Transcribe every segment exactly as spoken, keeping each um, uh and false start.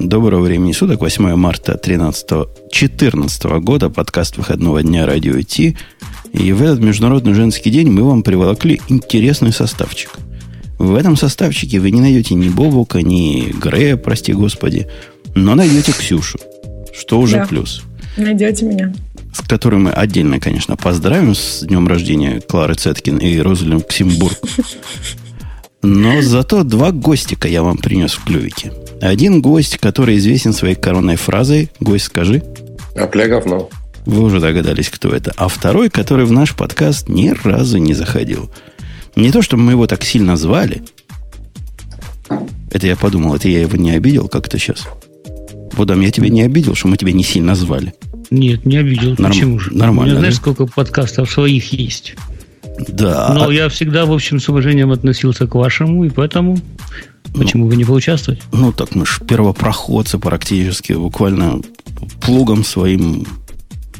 Доброго времени суток, восьмое марта две тысячи четырнадцатого года, подкаст выходного дня «Радио Ти». И в этот Международный женский день мы вам приволокли интересный составчик. В этом составчике вы не найдете ни Бобука, ни Грея, прости господи, но найдете Ксюшу, что уже да, плюс. Найдете меня. С которой мы отдельно, конечно, поздравим с днем рождения Клары Цеткин и Розалин Люксембург. Но зато два гостика я вам принес в клювике. Один гость, который известен своей коронной фразой. Гость, скажи. Опля говно. Вы уже догадались, кто это. А второй, который в наш подкаст ни разу не заходил. Не то, чтобы мы его так сильно звали. Это я подумал, это я его не обидел как-то сейчас. Бодом, я тебя не обидел, что мы тебя не сильно звали. Нет, не обидел. Норм... Почему же? Нормально. У меня, знаешь, да? Сколько подкастов своих есть. Да. Но я всегда, в общем, с уважением относился к вашему, и поэтому... Почему ну, бы не поучаствовать? Ну, так мы ж первопроходцы практически, буквально плугом своим,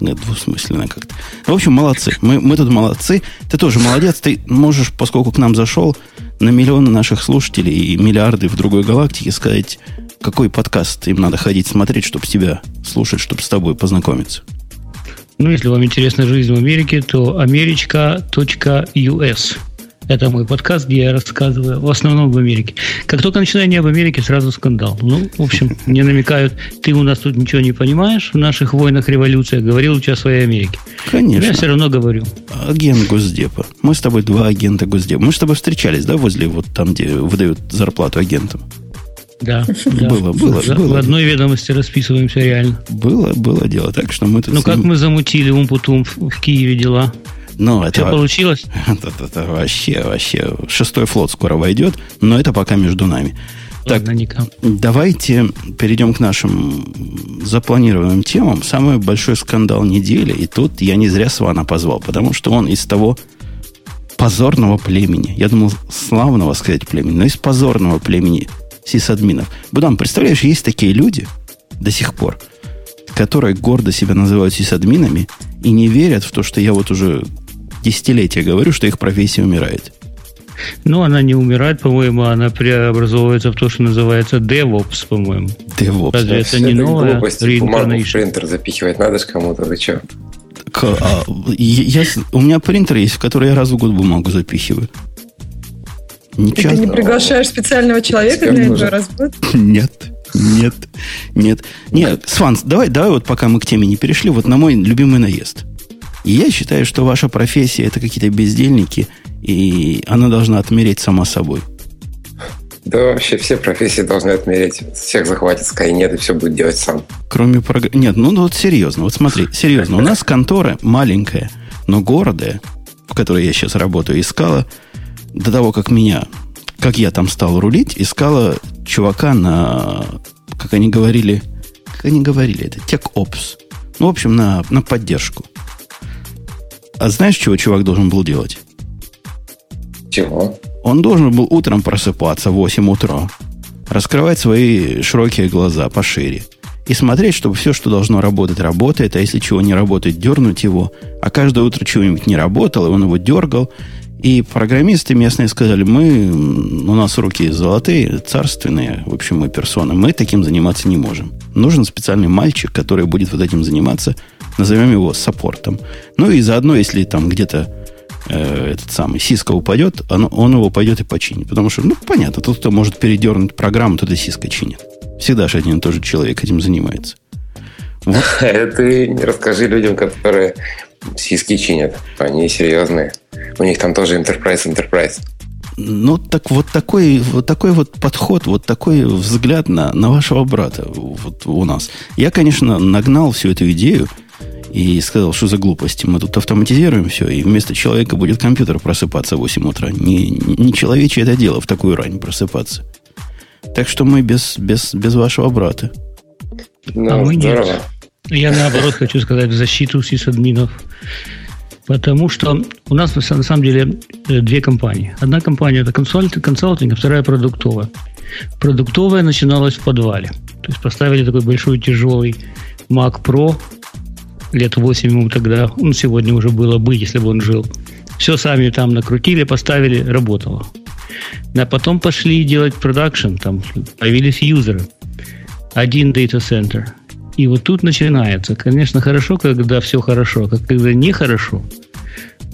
нет, двусмысленно как-то. В общем, молодцы. Мы, мы тут молодцы. Ты тоже молодец. Ты можешь, поскольку к нам зашел, на миллионы наших слушателей и миллиарды в другой галактике сказать, какой подкаст им надо ходить смотреть, чтобы тебя слушать, чтобы с тобой познакомиться. Ну, если вам интересна жизнь в Америке, то америчка точка ю эс. Это мой подкаст, где я рассказываю в основном в Америке. Как только начинаю не об Америке, сразу скандал. Ну, в общем, мне намекают, ты у нас тут ничего не понимаешь в наших войнах, революциях. Говорил у тебя о своей Америке. Конечно. Я все равно говорю. Агент Госдепа. Мы с тобой два агента Госдепа. Мы с тобой встречались, да, возле вот там, где выдают зарплату агентам? Да, да. Было, было, За, было. В одной ведомости расписываемся реально. Было, было дело. Так что мы тут... Ну, как мы замутили умпутум в, в Киеве дела... Ну, это все получилось? Это, это, это вообще, вообще. Шестой флот скоро войдет, но это пока между нами. Ладно, так, давайте перейдем к нашим запланированным темам. Самый большой скандал недели, и тут я не зря Свана позвал, потому что он из того позорного племени, я думал, славного сказать племени, но из позорного племени сисадминов. Будан, представляешь, есть такие люди до сих пор, которые гордо себя называют сисадминами и не верят в то, что я вот уже... десятилетия говорю, что их профессия умирает. Ну, она не умирает, по-моему, она преобразовывается в то, что называется DevOps, по-моему. DevOps. Разве да, это не новая реинкарнейшн? Принтер запихивать надо же кому-то, вы че? К, а, я, я, у меня принтер есть, в который я раз в год бумагу запихиваю. Не часто. Ты не приглашаешь специального человека для этого раз в год? Нет. Нет. Нет. Нет. Сванс, давай, давай вот пока мы к теме не перешли, вот на мой любимый наезд. И я считаю, что ваша профессия – это какие-то бездельники, и она должна отмереть сама собой. Да вообще все профессии должны отмереть. Всех захватит Skynet и все будет делать сам. Кроме программ... Нет, ну вот серьезно. Вот смотри, серьезно. У нас контора маленькая, но гордая, в которой я сейчас работаю, искала до того, как меня, как я там стал рулить, искала чувака на, как они говорили, как они говорили, это TechOps. Ну, в общем, на, на поддержку. А знаешь, чего чувак должен был делать? Чего? Он должен был утром просыпаться в восемь утра, раскрывать свои широкие глаза пошире и смотреть, чтобы все, что должно работать, работает, а если чего не работает, дернуть его. А каждое утро чего-нибудь не работало, и он его дергал. И программисты местные сказали, мы, у нас руки золотые, царственные, в общем, мы персоны, мы таким заниматься не можем. Нужен специальный мальчик, который будет вот этим заниматься, назовем его саппортом. Ну и заодно, если там где-то э, этот самый сиска упадет, он, он его пойдет и починит. Потому что, ну, понятно, тот, кто может передернуть программу, тот и сиска чинит. Всегда же один и тот же человек этим занимается. Вот. Ты расскажи людям, которые... Сиски чинят, они серьезные. У них там тоже Enterprise, Enterprise. Ну, так вот такой вот, такой вот подход, вот такой взгляд на, на вашего брата вот у нас. Я, конечно, нагнал всю эту идею и сказал, что за глупости. Мы тут автоматизируем все, и вместо человека будет компьютер просыпаться в восемь утра. Не, не человечье это дело в такую рань просыпаться. Так что мы без, без, без вашего брата. Ну, а мы здорово. Нет. Я, наоборот, хочу сказать в защиту сисадминов. Потому что у нас, на самом деле, две компании. Одна компания – это консалтинг, а вторая – продуктовая. Продуктовая начиналась в подвале. То есть поставили такой большой тяжелый Mac Pro лет восемь ему тогда. Ну, сегодня уже было бы, если бы он жил. Все сами там накрутили, поставили, работало. А потом пошли делать продакшн, там появились юзеры. один дата-центр. И вот тут начинается. Конечно, хорошо, когда все хорошо. А когда нехорошо,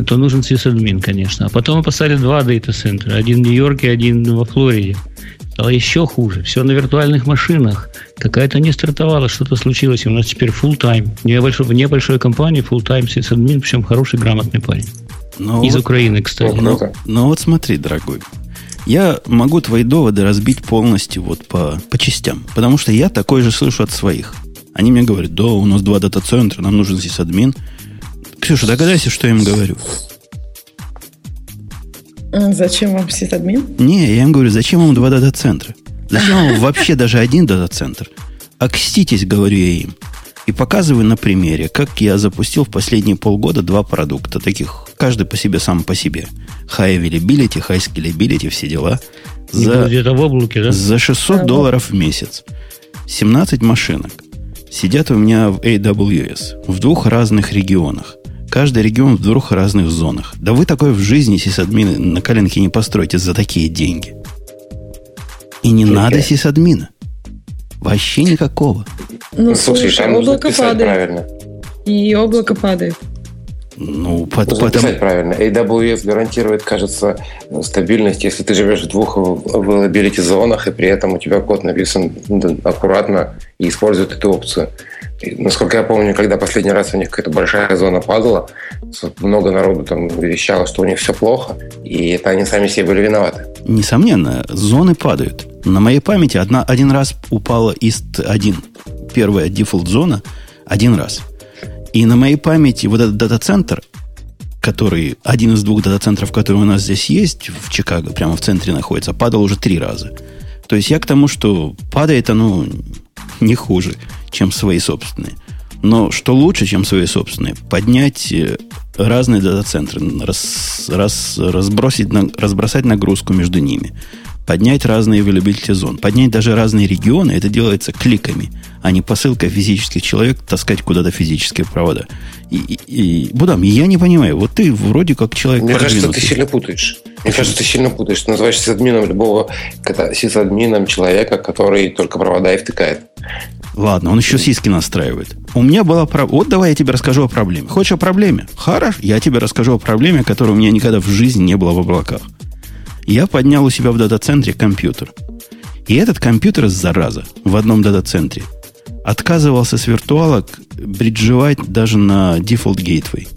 то нужен сисадмин, конечно. А потом мы поставили два дата-центра. Один в Нью-Йорке, один во Флориде. Стало еще хуже. Все на виртуальных машинах. Какая-то не стартовала, что-то случилось. И у нас теперь full-time. В небольшой компании full-time сисадмин, причем хороший, грамотный парень. Но Из вот, Украины, кстати. Но, но вот смотри, дорогой. Я могу твои доводы разбить полностью вот по, по частям. Потому что я такое же слышу от своих. Они мне говорят: да, у нас два дата-центра, нам нужен сисадмин. Ксюша, догадайся, что я им говорю. Зачем вам сисадмин? Не, я им говорю, зачем вам два дата-центра? Зачем вам вообще даже один дата-центр? Окститесь, говорю я им. И показываю на примере, как я запустил в последние полгода два продукта. Таких, каждый по себе, сам по себе. High availability, high scalability, все дела. За, где-то в облаке, да? За шестьсот долларов в месяц. семнадцать машинок. Сидят у меня в эй дабл ю эс. В двух разных регионах. Каждый регион в двух разных зонах. Да вы такой в жизни сисадмины на коленке не построите за такие деньги. И не okay. надо сисадмина. Вообще никакого. Ну, ну слушай, там облако нужно писать правильно. И облако падает. Ну, под, нужно потом... писать правильно. эй дабл ю эс гарантирует, кажется, стабильность, если ты живешь в двух availability-зонах, и при этом у тебя код написан аккуратно и использует эту опцию. И, насколько я помню, когда последний раз у них какая-то большая зона падала, много народу там верещало, что у них все плохо, и это они сами себе были виноваты. Несомненно, зоны падают. На моей памяти одна, один раз упала ист один, первая дефолт-зона, один раз. И на моей памяти вот этот дата-центр, который, один из двух дата-центров, которые у нас здесь есть, в Чикаго, прямо в центре находится, падал уже три раза. То есть я к тому, что падает оно не хуже, чем свои собственные. Но что лучше, чем свои собственные? Поднять разные дата-центры, раз, раз, разбросить, разбросать нагрузку между ними. Поднять разные availability зон, поднять даже разные регионы, это делается кликами, а не посылкой физических человек таскать куда-то физические провода. И, и, и, Будам, я не понимаю, вот ты вроде как человек продвинутый. Мне продвинутый. кажется, ты сильно путаешь. Мне кажется, ты сильно путаешь. Ты называешь сисадмином любого сисадмином человека, который только провода и втыкает. Ладно, он еще сиски настраивает. У меня была проблема. Вот давай я тебе расскажу о проблеме. Хочешь о проблеме? Хорошо, я тебе расскажу о проблеме, которой у меня никогда в жизни не было в облаках. Я поднял у себя в дата-центре компьютер. И этот компьютер, зараза, в одном дата-центре отказывался с виртуалок бриджевать даже на Default Gateway.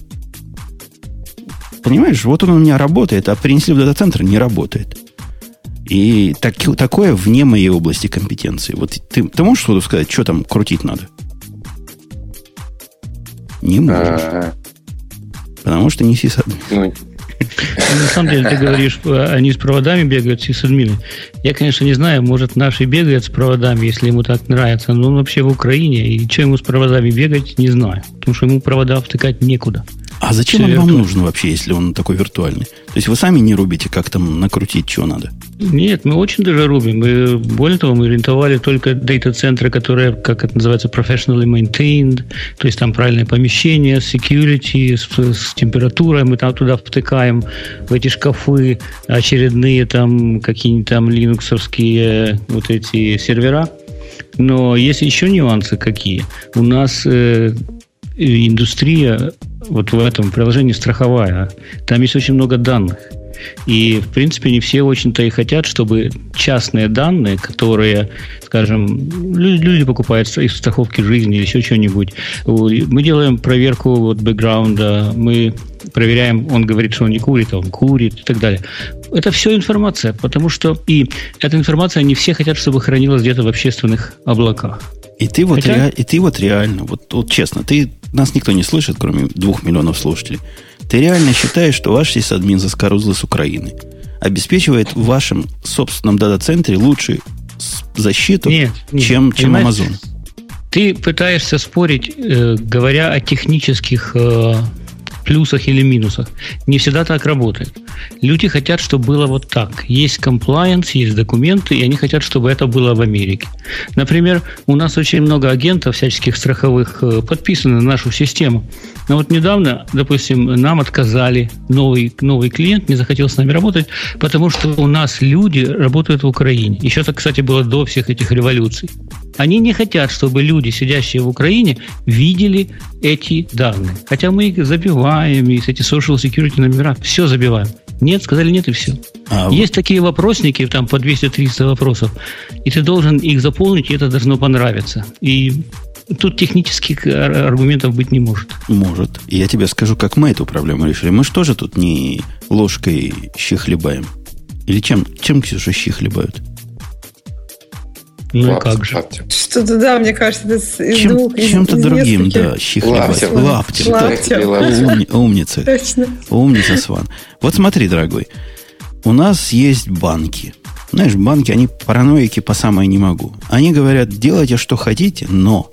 Понимаешь, вот он у меня работает, а принесли в дата-центр, не работает. И так, такое вне моей области компетенции. Вот ты, ты можешь что-то сказать, что там крутить надо? Не можешь. А-а-а. Потому что не сисадмин. На самом деле, ты говоришь, они с проводами бегают, сисадмины. Я, конечно, не знаю, может, наши бегают с проводами, если ему так нравится. Но он вообще в Украине, и что ему с проводами бегать, не знаю. Потому что ему провода втыкать некуда. А зачем он вам нужен вообще, если он такой виртуальный? То есть вы сами не рубите, как там накрутить, чего надо? Нет, мы очень даже рубим. И, более того, мы рентовали только дата-центры, которые, как это называется, professionally maintained. То есть там правильное помещение, security, с, с температурой. Мы там туда втыкаем в эти шкафы очередные там какие-нибудь там линуксовские вот эти сервера. Но есть еще нюансы какие. У нас... Э, индустрия вот в этом приложении страховая. Там есть очень много данных. И, в принципе, не все очень-то и хотят, чтобы частные данные, которые, скажем, люди покупают из страховки жизни или еще чего-нибудь, мы делаем проверку вот бэкграунда, мы проверяем, он говорит, что он не курит, а он курит и так далее. Это все информация, потому что и эта информация не все хотят, чтобы хранилась где-то в общественных облаках. И ты вот, Хотя... ре... и ты вот реально, вот, вот честно, ты, нас никто не слышит, кроме двух миллионов слушателей. Ты реально считаешь, что ваш сисадмин заскорузлый с Украины обеспечивает в вашем собственном дата-центре лучшую защиту, нет, нет, чем, чем Amazon? Ты пытаешься спорить, э, говоря о технических... Э... плюсах или минусах. Не всегда так работает. Люди хотят, чтобы было вот так. Есть комплаенс, есть документы, и они хотят, чтобы это было в Америке. Например, у нас очень много агентов всяческих страховых подписаны на нашу систему. Но вот недавно, допустим, нам отказали, новый, новый клиент не захотел с нами работать, потому что у нас люди работают в Украине. Еще так, кстати, было до всех этих революций. Они не хотят, чтобы люди, сидящие в Украине, видели эти данные. Хотя мы их забиваем, и эти social security номера, все забиваем. Нет, сказали нет, и все. А Есть вот. такие вопросники, там по двести-триста вопросов, и ты должен их заполнить, и это должно понравиться. И тут технических аргументов быть не может. Может. И я тебе скажу, как мы эту проблему решили. Мы же тоже тут не ложкой щихлебаем. Или чем, чем Ксюша, щихлебают? Ну, как же. Что-то, да, мне кажется, это из Чем, двух... Из, чем-то из другим, нескольких... да, щихлебать. Лаптем. Лаптем. Умница. Точно. Умница, Сван. Вот смотри, дорогой, у нас есть банки. Знаешь, банки, они параноики по самое не могу. Они говорят, делайте, что хотите, но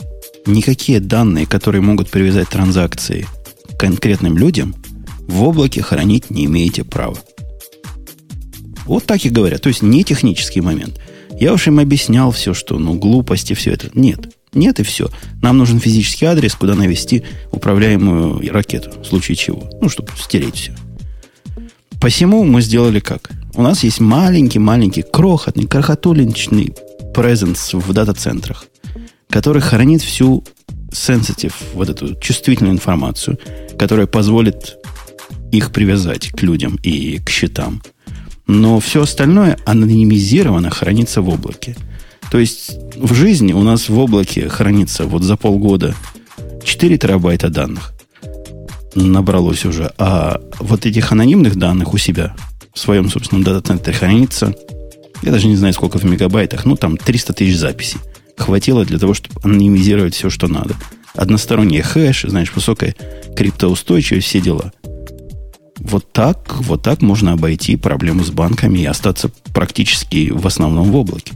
никакие данные, которые могут привязать транзакции к конкретным людям, в облаке хранить не имеете права. Вот так и говорят. То есть, не технический момент. Я уж им объяснял все, что, ну, глупости, все это. Нет. Нет и все. Нам нужен физический адрес, куда навести управляемую ракету, в случае чего. Ну, чтобы стереть все. Посему мы сделали как? У нас есть маленький-маленький, крохотный, крохотуличный презенс в дата-центрах, который хранит всю sensitive, вот эту чувствительную информацию, которая позволит их привязать к людям и к счетам. Но все остальное анонимизировано хранится в облаке. То есть в жизни у нас в облаке хранится вот за полгода четыре терабайта данных набралось уже. А вот этих анонимных данных у себя в своем собственном дата-центре хранится, я даже не знаю, сколько в мегабайтах, ну там триста тысяч записей. Хватило для того, чтобы анонимизировать все, что надо. Односторонний хэш, знаешь, высокая криптоустойчивость, все дела. Вот так, вот так можно обойти проблему с банками и остаться практически в основном в облаке.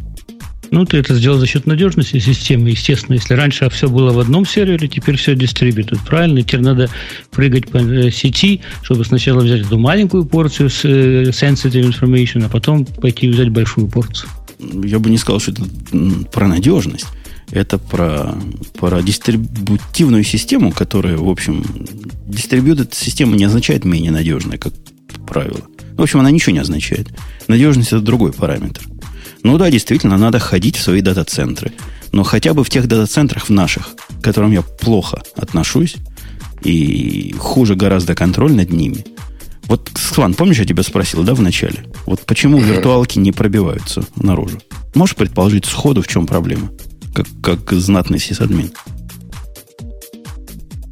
Ну, ты это сделал за счет надежности системы. Естественно, если раньше все было в одном сервере, теперь все дистрибьютируют. Правильно? И теперь надо прыгать по сети, чтобы сначала взять эту маленькую порцию с sensitive information, а потом пойти взять большую порцию. Я бы не сказал, что это про надежность. Это про, про дистрибутивную систему, которая, в общем, дистрибьютивная система не означает менее надежная, как правило. В общем, она ничего не означает. Надежность – это другой параметр. Ну да, действительно, надо ходить в свои дата-центры. Но хотя бы в тех дата-центрах, в наших, к которым я плохо отношусь, и хуже гораздо контроль над ними. Вот, Сван, помнишь, я тебя спросил, да, в начале? Вот почему виртуалки не пробиваются наружу? Можешь предположить сходу, в чем проблема? Как, как знатный сисадмин.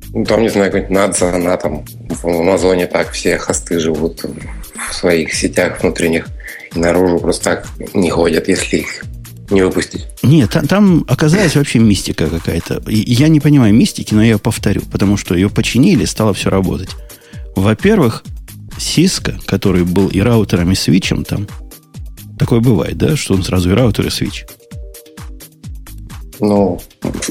Ну, там, не знаю, какой-нибудь надзор, она там в Амазоне так все хосты живут в своих сетях внутренних и наружу просто так не ходят, если их не выпустить. Нет, там, там оказалась вообще мистика какая-то. Я не понимаю мистики, но я ее повторю, потому что ее починили, стало все работать. Во-первых, Cisco, который был и раутером, и свитчем там, такое бывает, да, что он сразу и раутер, и свитч. Ну,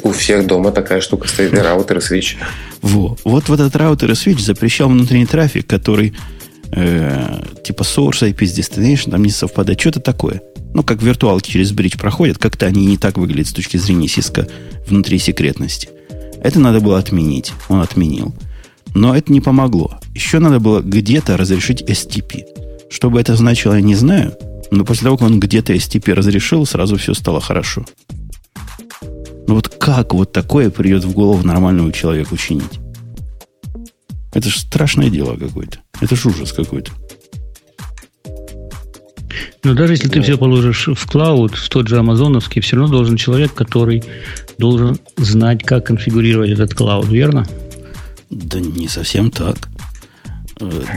у всех дома такая штука стоит, и раутер, и свитч. Во. Вот этот раутер и свитч запрещал внутренний трафик, который э, типа source, ай пи с destination, там не совпадает. Что-то такое. Ну, как виртуалки через бридж проходят, как-то они не так выглядят с точки зрения Cisco внутри секретности. Это надо было отменить. Он отменил. Но это не помогло. Еще надо было где-то разрешить эс ти пи. Что бы это значило, я не знаю. Но после того, как он где-то эс ти пи разрешил, сразу все стало хорошо. Ну вот как вот такое придет в голову нормальному человеку чинить? Это же страшное дело какое-то. Это же ужас какой-то. Но даже если ты все положишь в клауд, в тот же амазоновский, все равно должен человек, который должен знать, как конфигурировать этот клауд, верно? Да не совсем так.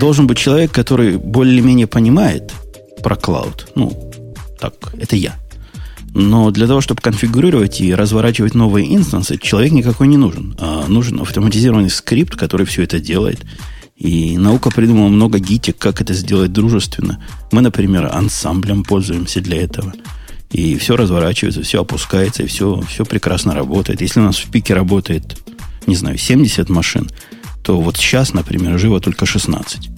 Должен быть человек, который более-менее понимает про клауд. Ну, так, это я. Но для того, чтобы конфигурировать и разворачивать новые инстансы, человек никакой не нужен. А нужен автоматизированный скрипт, который все это делает. И наука придумала много гитек, как это сделать дружественно. Мы, например, ансамблем пользуемся для этого. И все разворачивается, все опускается, и все, все прекрасно работает. Если у нас в пике работает, не знаю, семьдесят машин, то вот сейчас, например, живо только шестнадцать.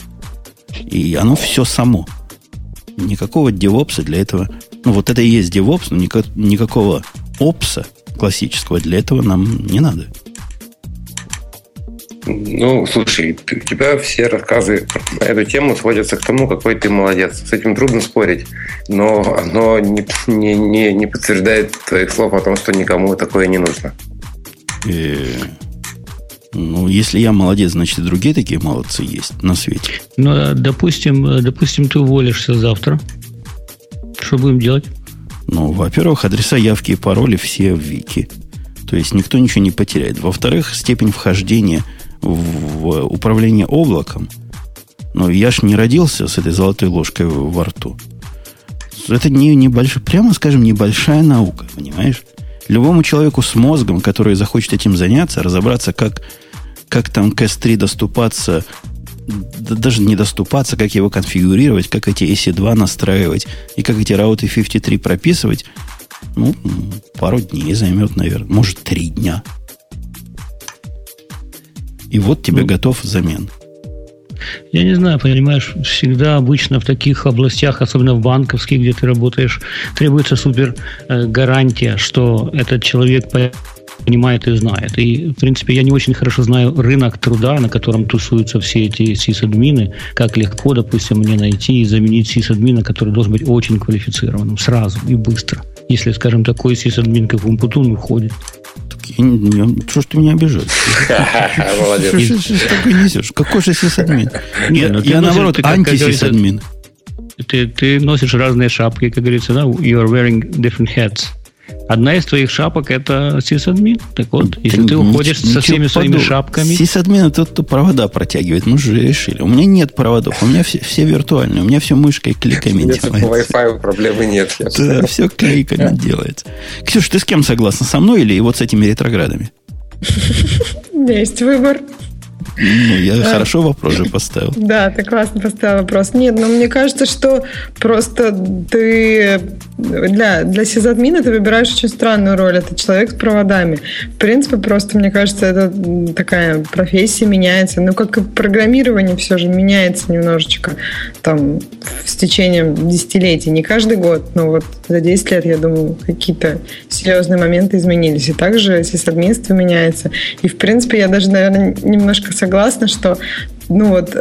И оно все само. Никакого девопса для этого. Ну, вот это и есть девопс, но никак, никакого опса классического для этого нам не надо. Ну, слушай, у тебя все рассказы на эту тему сводятся к тому, какой ты молодец. С этим трудно спорить, но оно не, не, не подтверждает твоих слов о том, что никому такое не нужно. Ну, если я молодец, значит, и другие такие молодцы есть на свете. Ну, допустим, допустим, ты уволишься завтра. Что будем делать? Ну, во-первых, адреса, явки и пароли все в Вики. То есть, никто ничего не потеряет. Во-вторых, степень вхождения в управление облаком. Но я ж не родился с этой золотой ложкой во рту. Это не, не больш... прямо скажем, небольшая наука, понимаешь? Любому человеку с мозгом, который захочет этим заняться, разобраться, как, как там к эс три доступаться, даже не доступаться, как его конфигурировать, как эти и си два настраивать и как эти рауты пятьдесят три прописывать, ну, пару дней займет, наверное, может, три дня. И вот тебе ну, готов замен. Я не знаю, понимаешь, всегда обычно в таких областях, особенно в банковских, где ты работаешь, требуется супер гарантия, что этот человек понимает и знает. И, в принципе, я не очень хорошо знаю рынок труда, на котором тусуются все эти сисадмины, как легко, допустим, мне найти и заменить сисадмина, который должен быть очень квалифицированным сразу и быстро. Если, скажем, такой сисадмин, как Умпутун, уходит. Что ж ты меня обижаешь? Молодец. Что ж такое несешь? Какой же сисадмин? Я, наоборот, антисисадмин. Ты носишь разные шапки, как говорится, you are wearing different hats. Одна из твоих шапок – это сисадмин. Так вот, если ты уходишь со всеми своими шапками... Сисадмин – это тот, кто провода протягивает. Мы же решили. У меня нет проводов. У меня все виртуальные. У меня все мышкой кликами делается. По Wi-Fi проблемы нет. Да, все кликами делается. Ксюш, ты с кем согласна? Со мной или вот с этими ретроградами? У меня есть выбор. Ну, я да. хорошо вопрос же поставил. Да, ты классно поставил вопрос. Нет, но ну, мне кажется, что просто ты для, для сисадмина ты выбираешь очень странную роль. Это человек с проводами. В принципе, просто, мне кажется, это такая профессия меняется. Ну, как и программирование все же меняется немножечко там с течением десятилетий. Не каждый год, но вот за десять лет, я думаю, какие-то серьезные моменты изменились. И также сисадминство меняется. И, в принципе, я даже, наверное, немножко согласна, что ну вот,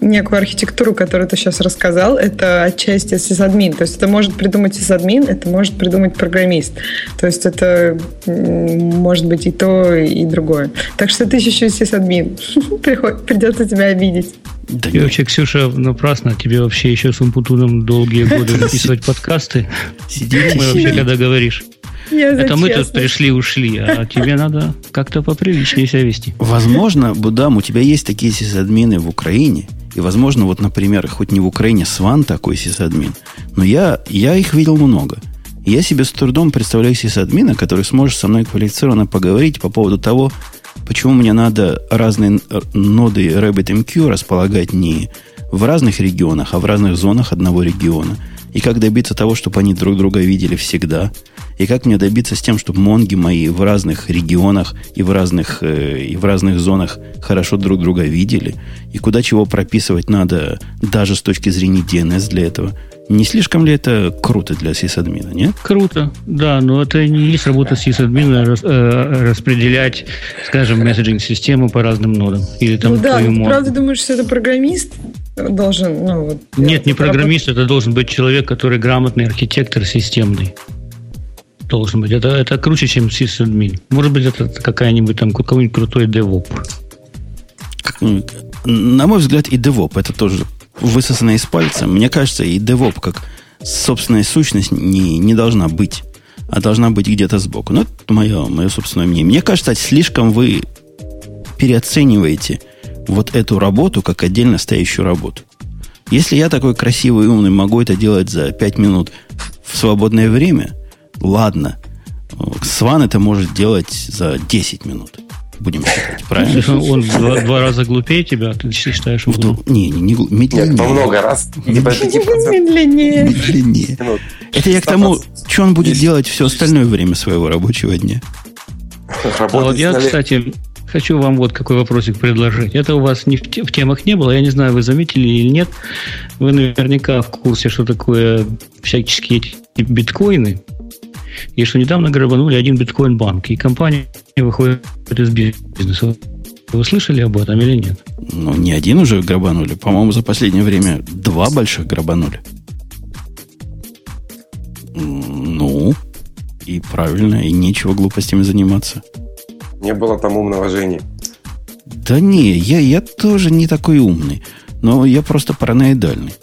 некую архитектуру, которую ты сейчас рассказал, это отчасти сисадмин. То есть это может придумать сисадмин, это может придумать программист. То есть это может быть и то, и другое. Так что ты еще сисадмин. Придется тебя обидеть. Да и вообще, Ксюша, напрасно тебе вообще еще с Умпутуном долгие годы записывать подкасты. Сидеть мы вообще, когда говоришь. Это мы тут пришли и ушли, а тебе надо как-то поприличнее себя вести. Возможно, Будам, у тебя есть такие сисадмины в Украине, и, возможно, вот, например, хоть не в Украине Сван такой сисадмин, но я, я их видел много. Я себе с трудом представляю сисадмина, который сможет со мной квалифицированно поговорить по поводу того, почему мне надо разные ноды RabbitMQ располагать не в разных регионах, а в разных зонах одного региона. И как добиться того, чтобы они друг друга видели всегда. И как мне добиться с тем, чтобы монги мои в разных регионах и в разных, э, и в разных зонах хорошо друг друга видели. И куда чего прописывать надо даже с точки зрения ди эн эс для этого. Не слишком ли это круто для сисадмина, нет? Круто, да, но это не есть работа сисадмина рас, э, распределять, скажем, месседжинг-систему по разным нодам. Или там ну да, твою мод. Ты правда думаешь, что это программист должен? Ну, вот, нет, не программист, работ... это должен быть человек, который грамотный архитектор системный. Должен быть. Это, это круче, чем сисадмин. Может быть, это какая-нибудь там какой-нибудь крутой девоп. На мой взгляд, и девоп это тоже высосанное из пальца. Мне кажется, и девоп как собственная сущность не, не должна быть, а должна быть где-то сбоку. Но это мое, мое собственное мнение. Мне кажется, слишком вы переоцениваете вот эту работу как отдельно стоящую работу. Если я такой красивый и умный могу это делать за пять минут в свободное время, ладно, Сван это может делать за десять минут. Будем считать, правильно? Он в два, два раза глупее тебя, ты считаешь? Вдруг... Не, не, не глупее. Медленнее. Нет, во много раз. Медленнее. Медленнее. Это я к тому, что он будет делать все остальное время своего рабочего дня. А вот я, кстати, хочу вам вот какой вопросик предложить. Это у вас не в, те, в темах не было. Я не знаю, вы заметили или нет. Вы наверняка в курсе, что такое всяческие биткоины. И что недавно грабанули один биткоин-банк. И компания выходит из бизнеса. Вы слышали об этом или нет? Ну, не один уже грабанули. По-моему, за последнее время два больших грабанули. Ну, и правильно, и нечего глупостями заниматься. Не было там умного Жени. Да не, я, я тоже не такой умный. Но я просто параноидальный.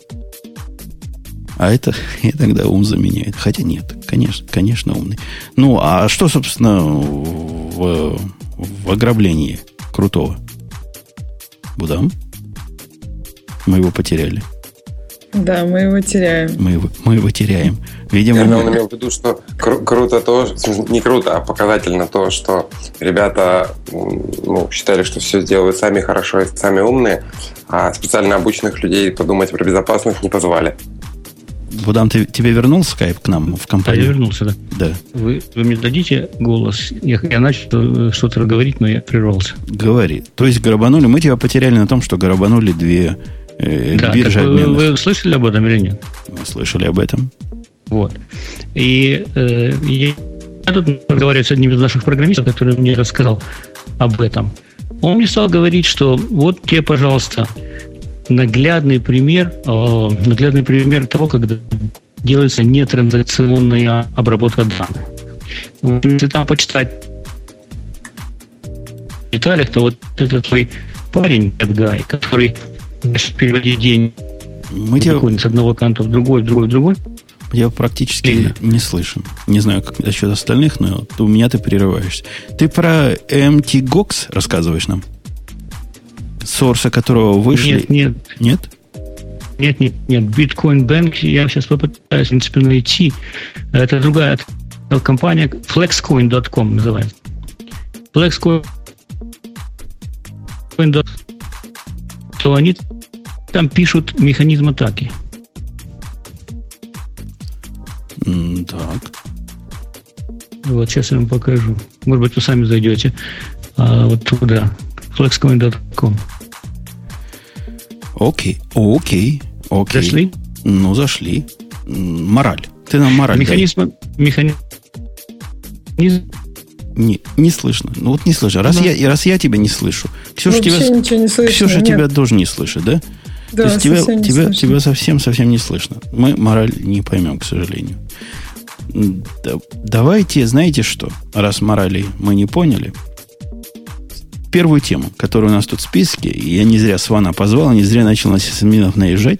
А это иногда ум заменяет. Хотя нет, конечно, конечно умный. Ну, а что, собственно, в, в ограблении крутого? Будам? Мы его потеряли. Да, мы его теряем. Мы его, мы его теряем. Видимо, он имел в виду, что кру- круто то, не круто, а показательно то, что ребята ну, считали, что все сделают сами хорошо и сами умные, а специально обученных людей подумать про безопасность не позвали. Будам, ты, тебе вернул скайп к нам в компанию? Да, я вернулся, да. да. Вы, вы мне дадите голос? Я, я начал что-то говорить, но я прервался. Говори. То есть грабанули, мы тебя потеряли на том, что грабанули две... Да, вы, вы слышали об этом или нет? Мы слышали об этом. Вот. И э, я тут разговариваю с одним из наших программистов, который мне рассказал об этом. Он мне стал говорить, что вот тебе, пожалуйста, наглядный пример, э, наглядный пример того, когда делается нетранзакционная обработка данных. Вот, если там почитать в деталях, то вот этот твой парень, этот гай, который переводить деньги тебя... с одного аккаунта в другой, в другой, в другой. Я практически Лига. не слышен. Не знаю, как насчет остальных, но у меня ты прерываешься. Ты про эм ти гокс рассказываешь нам? Сорса, которого вышли? Нет, нет. Нет? Нет, нет, нет. Bitcoin Bank, я сейчас попытаюсь, в принципе, найти. Это другая компания, флекс коин точка ком называется. флекс коин точка ком то они там пишут механизм атаки. Mm, так. Вот сейчас я вам покажу. Может быть, вы сами зайдете. А, вот туда. флекс коин точка ком Окей, окей, окей. Зашли? Ну, зашли. Мораль. Ты нам мораль механизм, дай. Механизм. Не, не слышно. Ну вот не слышно. Раз, да. я, раз я тебя не слышу, Ксюша, тебя, не слышно, Ксюша тебя тоже не слышит, да? Да, То есть совсем тебя, тебя, тебя совсем-совсем не слышно. Мы мораль не поймем, к сожалению. Давайте, знаете что, раз морали мы не поняли, первую тему, которая у нас тут в списке, я не зря Свана позвал, не зря начал на сисадминов наезжать.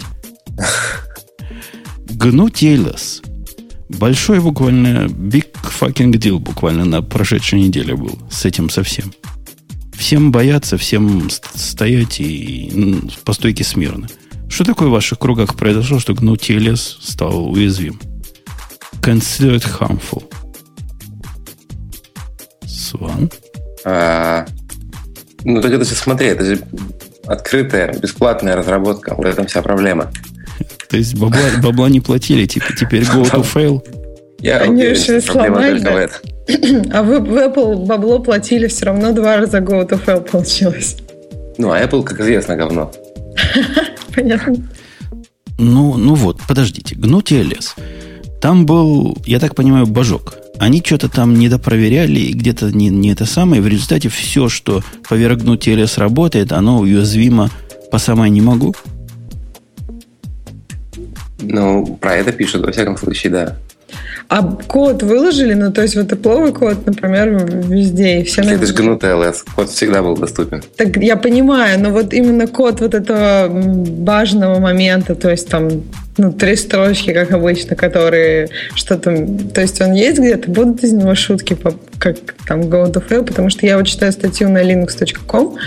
GNU-TLS. Большой буквально big fucking deal буквально на прошедшей неделе был с этим совсем. Всем бояться, всем стоять и ну, по стойке смирно. Что такое в ваших кругах произошло, что GNU-ти эл эс стал уязвим? Considered harmful. Сван? А, ну, так это же, смотри, это же открытая, бесплатная разработка. Вот в этом вся проблема. То есть бабла, бабла не платили, типа теперь go to fail. Я Они уверен, же сломали. Да. А вы в Apple бабло платили все равно два раза go to fail получилось. Ну, а Apple, как известно, говно. Понятно. Ну, ну вот, подождите. GNU-ти эл эс. Там был, я так понимаю, божок. Они что-то там недопроверяли, и где-то не, не это самое. В результате все, что поверх GNU-ти эл эс работает, оно уязвимо по самой не могу. Ну, про это пишут, во всяком случае, да. А код выложили? Ну, то есть, вот тепловый код, например, везде. И все это же GNU-ти эл эс. Код всегда был доступен. Так, я понимаю, но вот именно код вот этого важного момента, то есть, там, ну, три строчки, как обычно, которые что-то... То есть, он есть где-то, будут из него шутки, как там go to fail, потому что я вот читаю статью на линукс точка ком,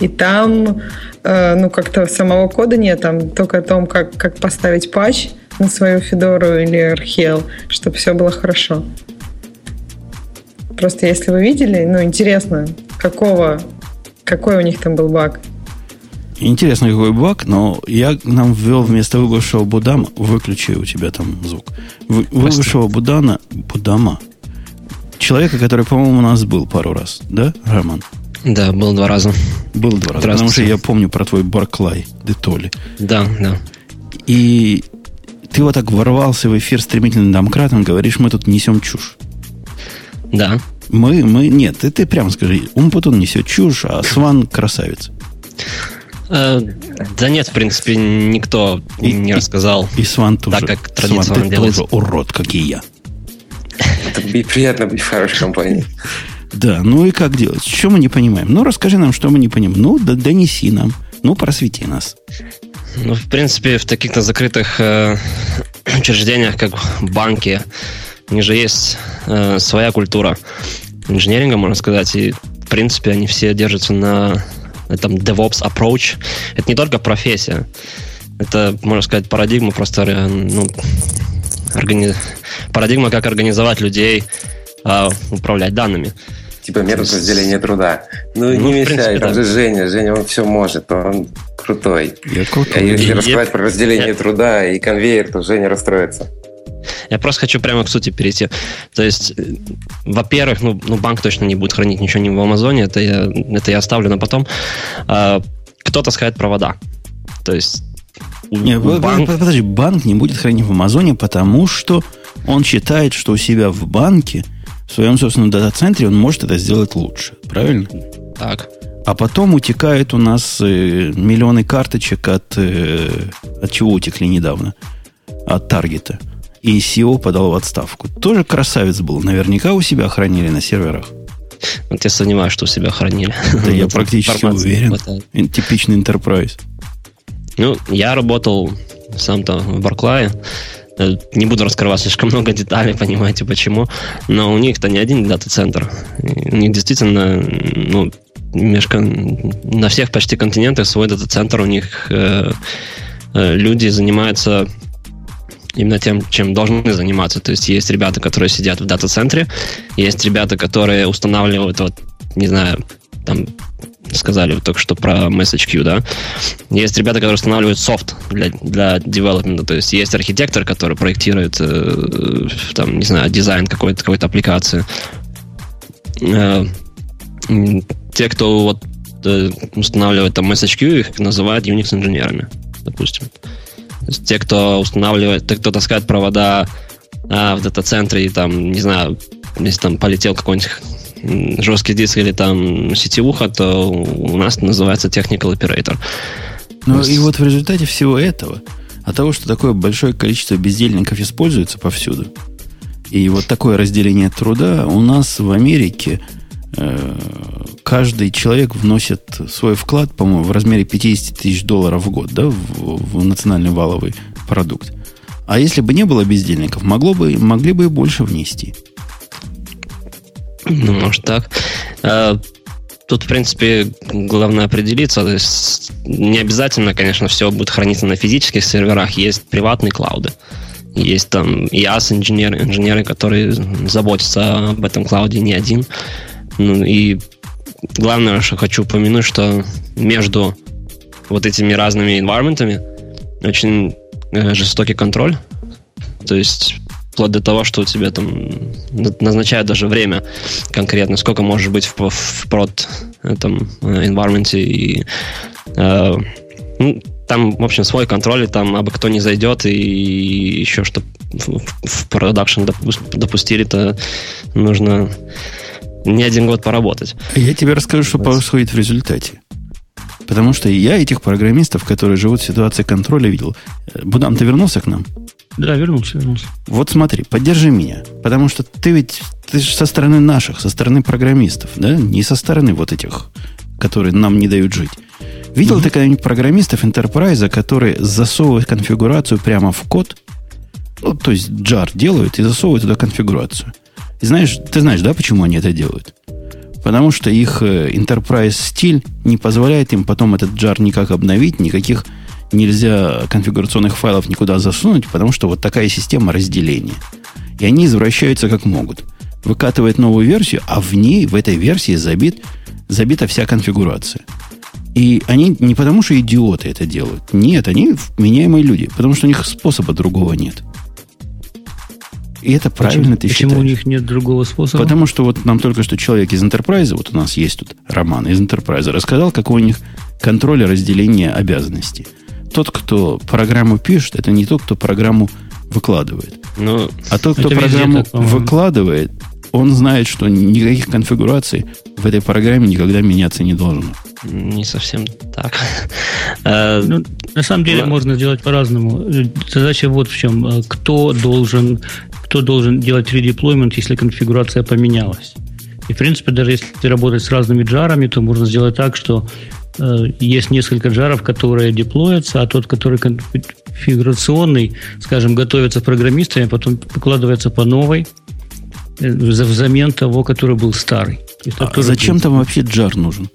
и там... Ну, как-то самого кода нет, там только о том, как, как поставить патч на свою Федору или Архел, чтобы все было хорошо. Просто если вы видели, ну, интересно, какого, какой у них там был баг. Интересно, какой баг, но я нам ввел вместо выгоршего Будама, выключи у тебя там звук, Вы, выгоршего Будана, Будама, человека, который, по-моему, у нас был пару раз, да, Роман? Да, был два раза. Был два раза, потому что я помню про твой Барклай де Толли. Да, да. И ты вот так ворвался в эфир стремительным домкратом, говоришь, мы тут несем чушь. Да. Мы, мы, нет, ты, ты прямо скажи, Умпутун несет чушь, а Сван красавец. Э, да нет, в принципе, никто и, не рассказал. И, и Сван тоже. Так, как традиционно делается. Тоже урод, как и я. Приятно быть в хорошей компании. Да, ну и как делать? Что мы не понимаем? Ну, расскажи нам, что мы не понимаем. Ну, да, донеси нам. Ну, просвети нас. Ну, в принципе, в таких-то закрытых э, учреждениях, как банки, у них же есть э, своя культура инженеринга, можно сказать. И, в принципе, они все держатся на этом DevOps approach. Это не только профессия. Это, можно сказать, парадигма просто... Э, ну, органи... Парадигма, как организовать людей, э, управлять данными. Типа метод разделения труда. Ну, ну не мешай, принципе, там да. же Женя. Женя, он все может, он крутой. Я крутой. А если рассказать про разделение я... труда и конвейер, то Женя расстроится. Я просто хочу прямо к сути перейти. То есть, во-первых, ну, ну банк точно не будет хранить ничего не в Амазоне, это я, это я оставлю на потом. А, кто-то скажет провода. То есть... Не, банк... Подожди, банк не будет хранить в Амазоне, потому что он считает, что у себя в банке, в своем собственном дата-центре, он может это сделать лучше. Правильно? Так. А потом утекают у нас э, миллионы карточек от... Э, от чего утекли недавно? От Таргета. И си и о подал в отставку. Тоже красавец был. Наверняка у себя хранили на серверах. Вот я сомневаюсь, что у себя хранили. Да я практически уверен. Типичный enterprise. Ну, я работал сам-то в Барклае. Не буду раскрывать слишком много деталей, понимаете, почему. Но у них-то не один дата-центр. У них действительно, ну, на всех почти континентах свой дата-центр. У них э, люди занимаются... именно тем, чем должны заниматься. То есть есть ребята, которые сидят в дата-центре, есть ребята, которые устанавливают, вот, не знаю, там сказали вот только что про MessageQ, да. Есть ребята, которые устанавливают софт для, для девелопмента. То есть есть архитектор, который проектирует, э, там, не знаю, дизайн какой-то, какой-то аппликации. Э, те, кто вот, э, устанавливает там MessageQ, их называют Unix-инженерами, допустим. Те, кто устанавливает, те, кто таскает провода а, в дата-центре, и там, не знаю, если там полетел какой-нибудь жесткий диск или там сетевуха, то у нас называется technical operator. Ну есть... и вот в результате всего этого, от того, что такое большое количество бездельников используется повсюду, и вот такое разделение труда, у нас в Америке э, каждый человек вносит свой вклад, по-моему, в размере пятьдесят тысяч долларов в год, да, в, в национальный валовый продукт. А если бы не было бездельников, могло бы, могли бы и больше внести. Ну, может, так. Тут, в принципе, главное определиться. То есть не обязательно, конечно, все будет храниться на физических серверах. Есть приватные клауды. Есть там IaaS инженеры, инженеры, которые заботятся об этом клауде, не один. Ну, и главное, что хочу упомянуть, что между вот этими разными environment'ами очень жестокий контроль. То есть вплоть до того, что у тебя там назначают даже время конкретно, сколько может быть в, в prod этом environment'е. И, э, ну, там, в общем, свой контроль, и там абы кто не зайдет, и еще что в продакшн допустили, то нужно... не один год поработать. Я тебе расскажу, что происходит в результате. Потому что я этих программистов, которые живут в ситуации контроля, видел. Будам, ты вернулся к нам? Да, вернулся, вернулся. Вот смотри, поддержи меня. Потому что ты ведь ты же со стороны наших, со стороны программистов, да? Не со стороны вот этих, которые нам не дают жить. Видел mm-hmm. ты когда-нибудь программистов Enterprise, которые засовывают конфигурацию прямо в код? Ну, то есть джар делают и засовывают туда конфигурацию. И знаешь, ты знаешь, да, почему они это делают? Потому что их Enterprise стиль не позволяет им потом этот джар никак обновить, никаких нельзя конфигурационных файлов никуда засунуть, потому что вот такая система разделения. И они извращаются как могут. Выкатывают новую версию, а в ней, в этой версии забит, забита вся конфигурация. И они не потому, что идиоты это делают. Нет, они вменяемые люди, потому что у них способа другого нет. И это правильно, почему, ты считаешь. Почему у них нет другого способа? Потому что вот нам только что человек из Enterprise, вот у нас есть тут Роман из Enterprise, рассказал, какой у них контроль разделения обязанностей. Тот, кто программу пишет, это не тот, кто программу выкладывает. Но а тот, кто программу везде, выкладывает, он знает, что никаких конфигураций в этой программе никогда меняться не должно. Не совсем так. Ну, на самом деле можно сделать по-разному. Задача вот в чем. Кто должен, кто должен делать редеплоймент, если конфигурация поменялась? И, в принципе, даже если работать с разными джарами, то можно сделать так, что есть несколько джаров, которые деплоятся, а тот, который конфигурационный, скажем, готовится программистами, потом покладывается по новой взамен того, который был старый. А зачем был... там вообще джар нужен?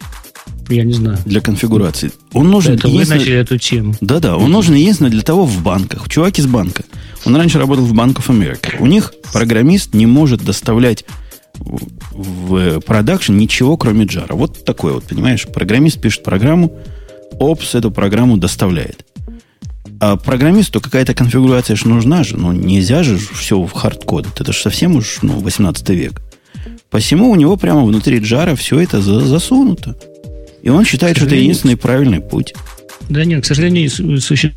Я не знаю. Для конфигурации. Он нужен. Это вы начали на... эту тему. Да-да, он нужен единственно для того в банках. Чувак из банка. Он раньше работал в Bank of America. У них программист не может доставлять в продакшн ничего, кроме джара. Вот такой вот, понимаешь? Программист пишет программу, опс эту программу доставляет. А программисту какая-то конфигурация же нужна же. Ну, нельзя же все в хардкод. Это же совсем уж, ну, восемнадцатый век. Посему у него прямо внутри джара все это засунуто. И он считает, что это единственный правильный путь. Да нет, к сожалению, существует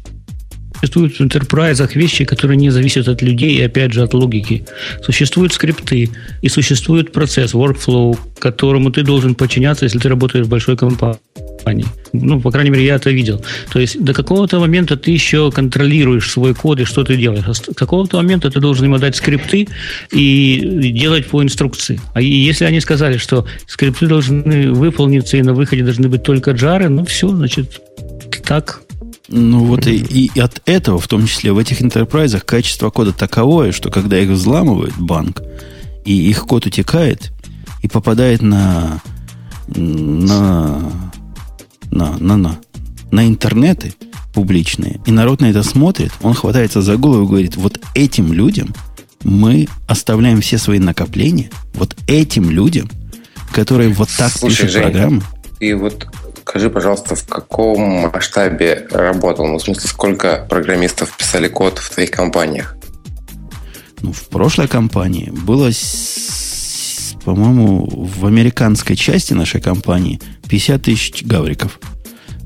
Существуют в интерпрайзах вещи, которые не зависят от людей и, опять же, от логики. Существуют скрипты и существует процесс, workflow, которому ты должен подчиняться, если ты работаешь в большой компании. Ну, по крайней мере, я это видел. То есть до какого-то момента ты еще контролируешь свой код и что ты делаешь. А с какого-то момента ты должен им отдать скрипты и делать по инструкции. А если они сказали, что скрипты должны выполниться и на выходе должны быть только джары, ну, все, значит, так... Ну вот и, и от этого, в том числе в этих интерпрайзах, качество кода таковое, что когда их взламывает банк, и их код утекает и попадает на на на на, на, на интернеты публичные, и народ на это смотрит, он хватается за голову и говорит: вот этим людям мы оставляем все свои накопления, вот этим людям, которые вот так пишут программы. И вот скажи, пожалуйста, в каком масштабе работал? Ну, в смысле, сколько программистов писали код в твоих компаниях? Ну, в прошлой компании было, по-моему, в американской части нашей компании пятьдесят тысяч гавриков.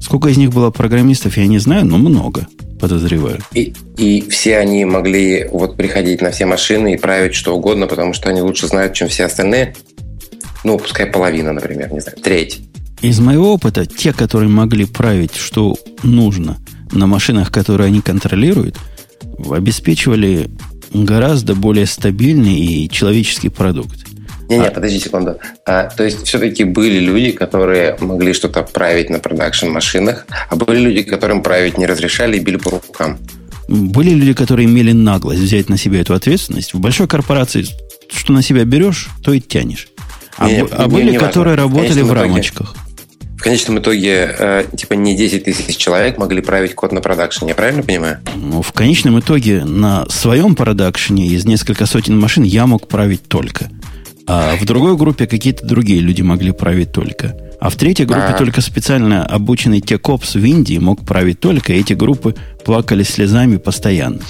Сколько из них было программистов, я не знаю, но много, подозреваю. И, и все они могли вот приходить на все машины и править что угодно, потому что они лучше знают, чем все остальные. Ну, пускай половина, например, не знаю, треть. Из моего опыта, те, которые могли править, что нужно, на машинах, которые они контролируют, обеспечивали гораздо более стабильный и человеческий продукт. Не-не, а... подожди секунду. А, то есть, все-таки были люди, которые могли что-то править на продакшн-машинах, а были люди, которым править не разрешали и били по рукам? Были люди, которые имели наглость взять на себя эту ответственность. В большой корпорации, что на себя берешь, то и тянешь. А, не, а не, были, не которые важно. Работали в, в рамочках? Итоге... В конечном итоге, э, типа, не десять тысяч человек могли править код на продакшене, я правильно понимаю? Ну, в конечном итоге, на своем продакшене из нескольких сотен машин я мог править только. А в другой группе какие-то другие люди могли править только. А в третьей группе А-а-а. только специально обученный TechOps в Индии мог править только. И эти группы плакали слезами постоянно.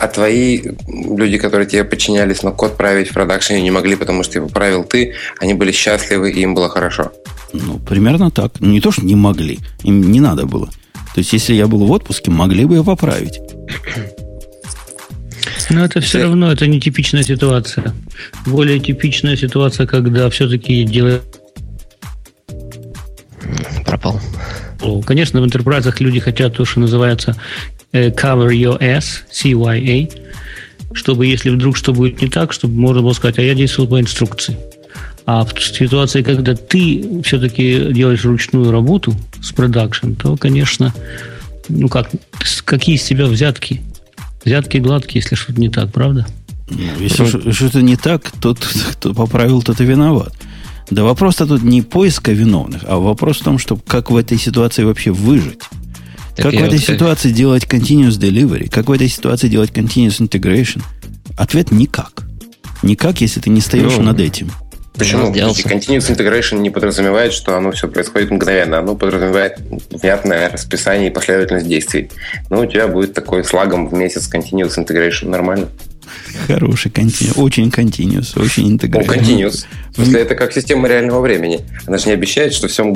А твои люди, которые тебе подчинялись, но код править в продакшене не могли, потому что его правил ты, они были счастливы, и им было хорошо? Ну, примерно так. Не то, что не могли. Им не надо было. То есть, если я был в отпуске, могли бы его поправить. Но это все равно, это не типичная ситуация. Более типичная ситуация, когда все-таки делают... Пропал. Конечно, в интерпрайзах люди хотят то, что называется... Cover your ass, си уай эй, чтобы, если вдруг что будет не так, чтобы можно было сказать: а я действовал по инструкции. А в ситуации, когда ты все-таки делаешь ручную работу с продакшн, то, конечно, ну как, какие из тебя взятки? Взятки гладкие, если что-то не так, правда? Если Про... что-то не так, тот, кто поправил, тот и виноват. Да вопрос-то тут не поиска виновных, а вопрос в том, что как в этой ситуации вообще выжить. Так как в этой вот ситуации как... делать continuous delivery? Как в этой ситуации делать continuous integration? Ответ – никак. Никак, если ты не стоишь ну, над этим. Почему? Continuous integration не подразумевает, что оно все происходит мгновенно. Оно подразумевает внятное расписание и последовательность действий. Но у тебя будет такой слагом в месяц continuous integration. Нормально? Хороший continuous. Очень continuous. Очень integration. Он continuous. В смысле, это как система реального времени. Она же не обещает, что все...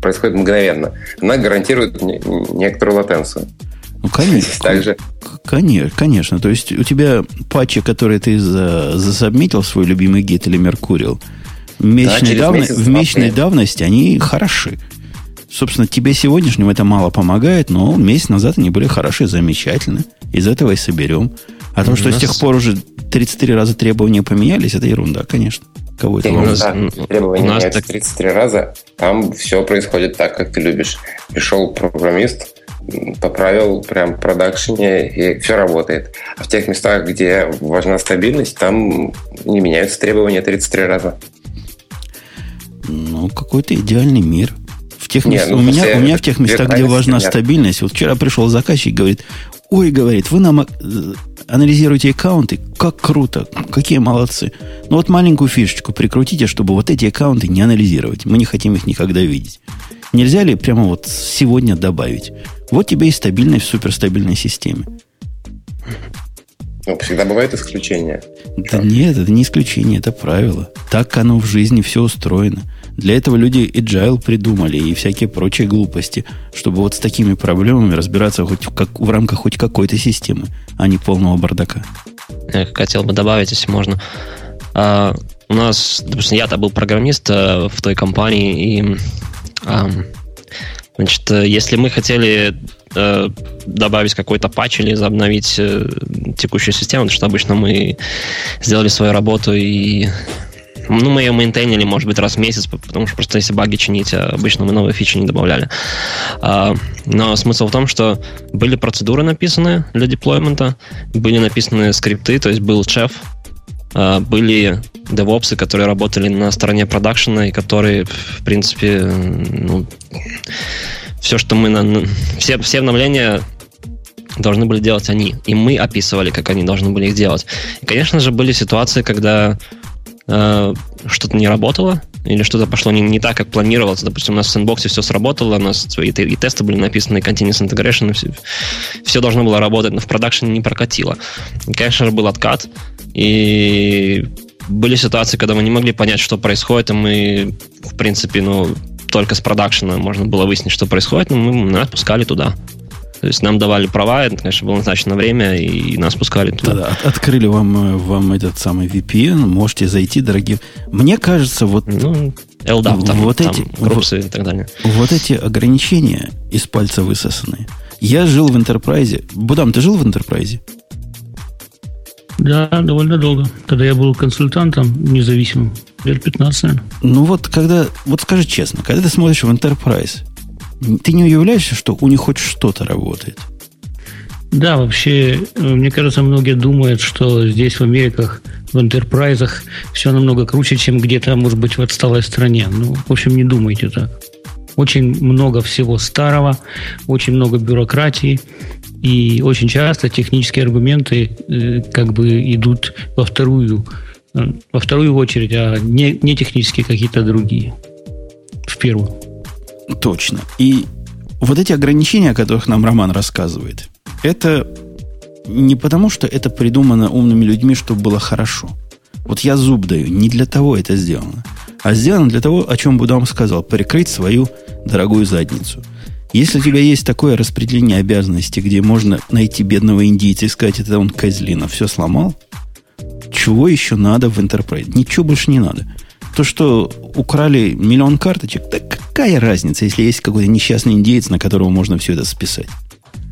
происходит мгновенно. Она гарантирует некоторую латенцию. Ну, конечно. Также. Конечно, конечно. То есть у тебя патчи, которые ты за, засабмитил в свой любимый Git или Mercurial, месячной да, давно, месяц, в месячной давности они хороши. Собственно, тебе сегодняшним это мало помогает, но месяц назад они были хороши, замечательны. Из этого и соберем. А то, что нас... с тех пор уже тридцать три раза требования поменялись, это ерунда, конечно. Кого это важно? Требования меняются так... тридцать три раза. Там все происходит так, как ты любишь. Пришел программист, поправил прям в продакшене, и все работает. А в тех местах, где важна стабильность, там не меняются требования тридцать три раза. Ну, какой-то идеальный мир. В тех не, мест... ну, у, меня, у меня в тех местах, где важна нет. стабильность. Вот вчера пришел заказчик и говорит: ой, говорит, вы нам анализируете аккаунты, как круто, какие молодцы. Ну вот маленькую фишечку прикрутите, чтобы вот эти аккаунты не анализировать. Мы не хотим их никогда видеть. Нельзя ли прямо вот сегодня добавить? Вот тебе и стабильность в суперстабильной системе. Ну, всегда бывают исключения. Да нет, это не исключение, это правило. Так оно в жизни все устроено. Для этого люди agile придумали и всякие прочие глупости, чтобы вот с такими проблемами разбираться хоть как, в рамках хоть какой-то системы, а не полного бардака. Я хотел бы добавить, если можно. А, у нас, допустим, я-то был программист а, в той компании, и а, значит, если мы хотели а, добавить какой-то патч или обновить а, текущую систему, потому что обычно мы сделали свою работу и... Ну, мы ее мейнтейнили, может быть, раз в месяц, потому что просто если баги чинить, обычно мы новые фичи не добавляли. Но смысл в том, что были процедуры написаны для деплоймента, были написаны скрипты, то есть был чеф, были девопсы, которые работали на стороне продакшена и которые, в принципе, ну, все, что мы... На, все, все обновления... должны были делать они, и мы описывали, как они должны были их делать. И, конечно же, были ситуации, когда э, что-то не работало, или что-то пошло не, не так, как планировалось. Допустим, у нас в сэндбоксе все сработало, у нас и, и тесты были написаны, и continuous integration, и все, все должно было работать, но в продакшене не прокатило. И, конечно же, был откат, и были ситуации, когда мы не могли понять, что происходит, и мы, в принципе, ну, только с продакшена можно было выяснить, что происходит, но мы нас пускали туда. То есть нам давали права, это, конечно, было назначено время, и нас пускали туда. Да, открыли вам, вам этот самый ви пи эн, можете зайти, дорогие. Мне кажется, вот... Ну, эл дап, там, вот там эти, группсы вот, и так далее. Вот эти ограничения из пальца высосаны. Я жил в Enterprise. Будам, ты жил в Enterprise? Да, довольно долго. Когда я был консультантом независимым, лет пятнадцать, наверное. Ну вот, когда... Вот скажи честно, когда ты смотришь в Enterprise... Ты не удивляешься, что у них хоть что-то работает? Да, вообще, мне кажется, многие думают, что здесь в Америках, в энтерпрайзах все намного круче, чем где-то, может быть, в отсталой стране. Ну, в общем, не думайте так. Очень много всего старого, очень много бюрократии, и очень часто технические аргументы как бы идут во вторую, во вторую очередь, а не, не технические какие-то другие. В первую. Точно. И вот эти ограничения, о которых нам Роман рассказывает, это не потому, что это придумано умными людьми, чтобы было хорошо. Вот я зуб даю, не для того это сделано. А сделано для того, о чем Будам сказал, прикрыть свою дорогую задницу. Если у тебя есть такое распределение обязанностей, где можно найти бедного индийца и сказать, это он козлина, все сломал, чего еще надо в Enterprise? Ничего больше не надо. То, что украли миллион карточек, да какая разница, если есть какой-то несчастный индеец, на которого можно все это списать?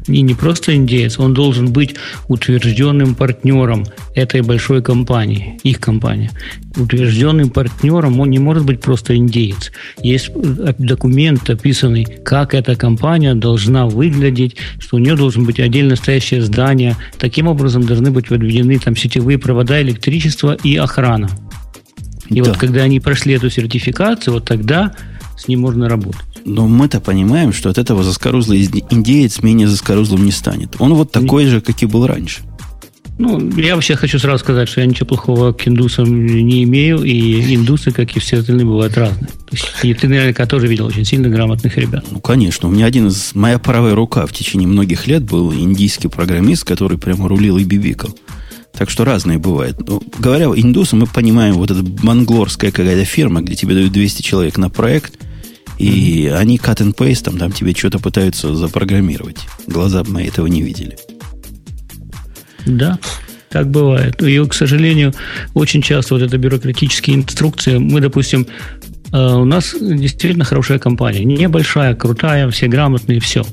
И не просто индеец, он должен быть утвержденным партнером этой большой компании, их компании. Утвержденным партнером он не может быть просто индеец. Есть документ, описанный, как эта компания должна выглядеть, что у нее должно быть отдельно стоящее здание. Таким образом должны быть подведены там сетевые провода, электричество и охрана. И да. Вот когда они прошли эту сертификацию, вот тогда с ним можно работать. Но мы-то понимаем, что от этого заскорузлый индеец менее заскорузлым не станет. Он вот такой не... же, как и был раньше. Ну, я вообще хочу сразу сказать, что я ничего плохого к индусам не имею. И индусы, как и все остальные, бывают разные. То есть, и ты наверняка тоже видел очень сильно грамотных ребят. Ну, конечно. У меня один из... Моя правая рука в течение многих лет был индийский программист, который прямо рулил и бибикал. Так что разные бывают. Но, говоря индусам, мы понимаем, вот эта банглорская какая-то фирма, где тебе дают двести человек на проект, И они cut and paste, там, там тебе что-то пытаются запрограммировать. Глаза мои этого не видели. Да, так бывает. И, к сожалению, очень часто вот это бюрократические инструкции. Мы, допустим, у нас действительно хорошая компания. Небольшая, крутая, все грамотные, все.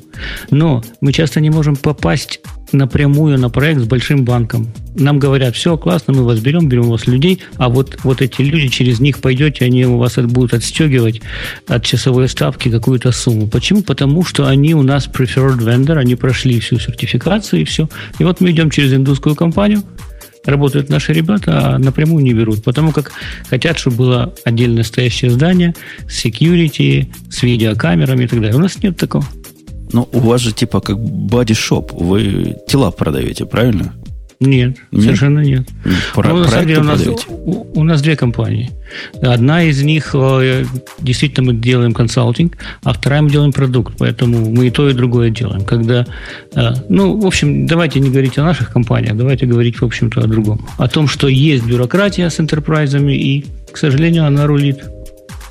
Но мы часто не можем попасть напрямую на проект с большим банком. Нам говорят, все, классно, мы вас берем, берем у вас людей, а вот, вот эти люди, через них пойдете, они у вас будут отстегивать от часовой ставки какую-то сумму. Почему? Потому что они у нас preferred vendor, они прошли всю сертификацию и все. И вот мы идем через индусскую компанию, работают наши ребята, а напрямую не берут, потому как хотят, чтобы было отдельно стоящее здание с security, с видеокамерами и так далее. У нас нет такого. Но у вас же типа как бодишоп. Вы тела продаете, правильно? Нет, нет? совершенно нет. Про- ну, на самом деле, у, нас, у, у нас две компании. Одна из них, действительно, мы делаем консалтинг, а вторая мы делаем продукт. Поэтому мы и то, и другое делаем. Когда, ну, в общем, давайте не говорить о наших компаниях, давайте говорить, в общем-то, о другом. О том, что есть бюрократия с энтерпрайзами, и, к сожалению, она рулит.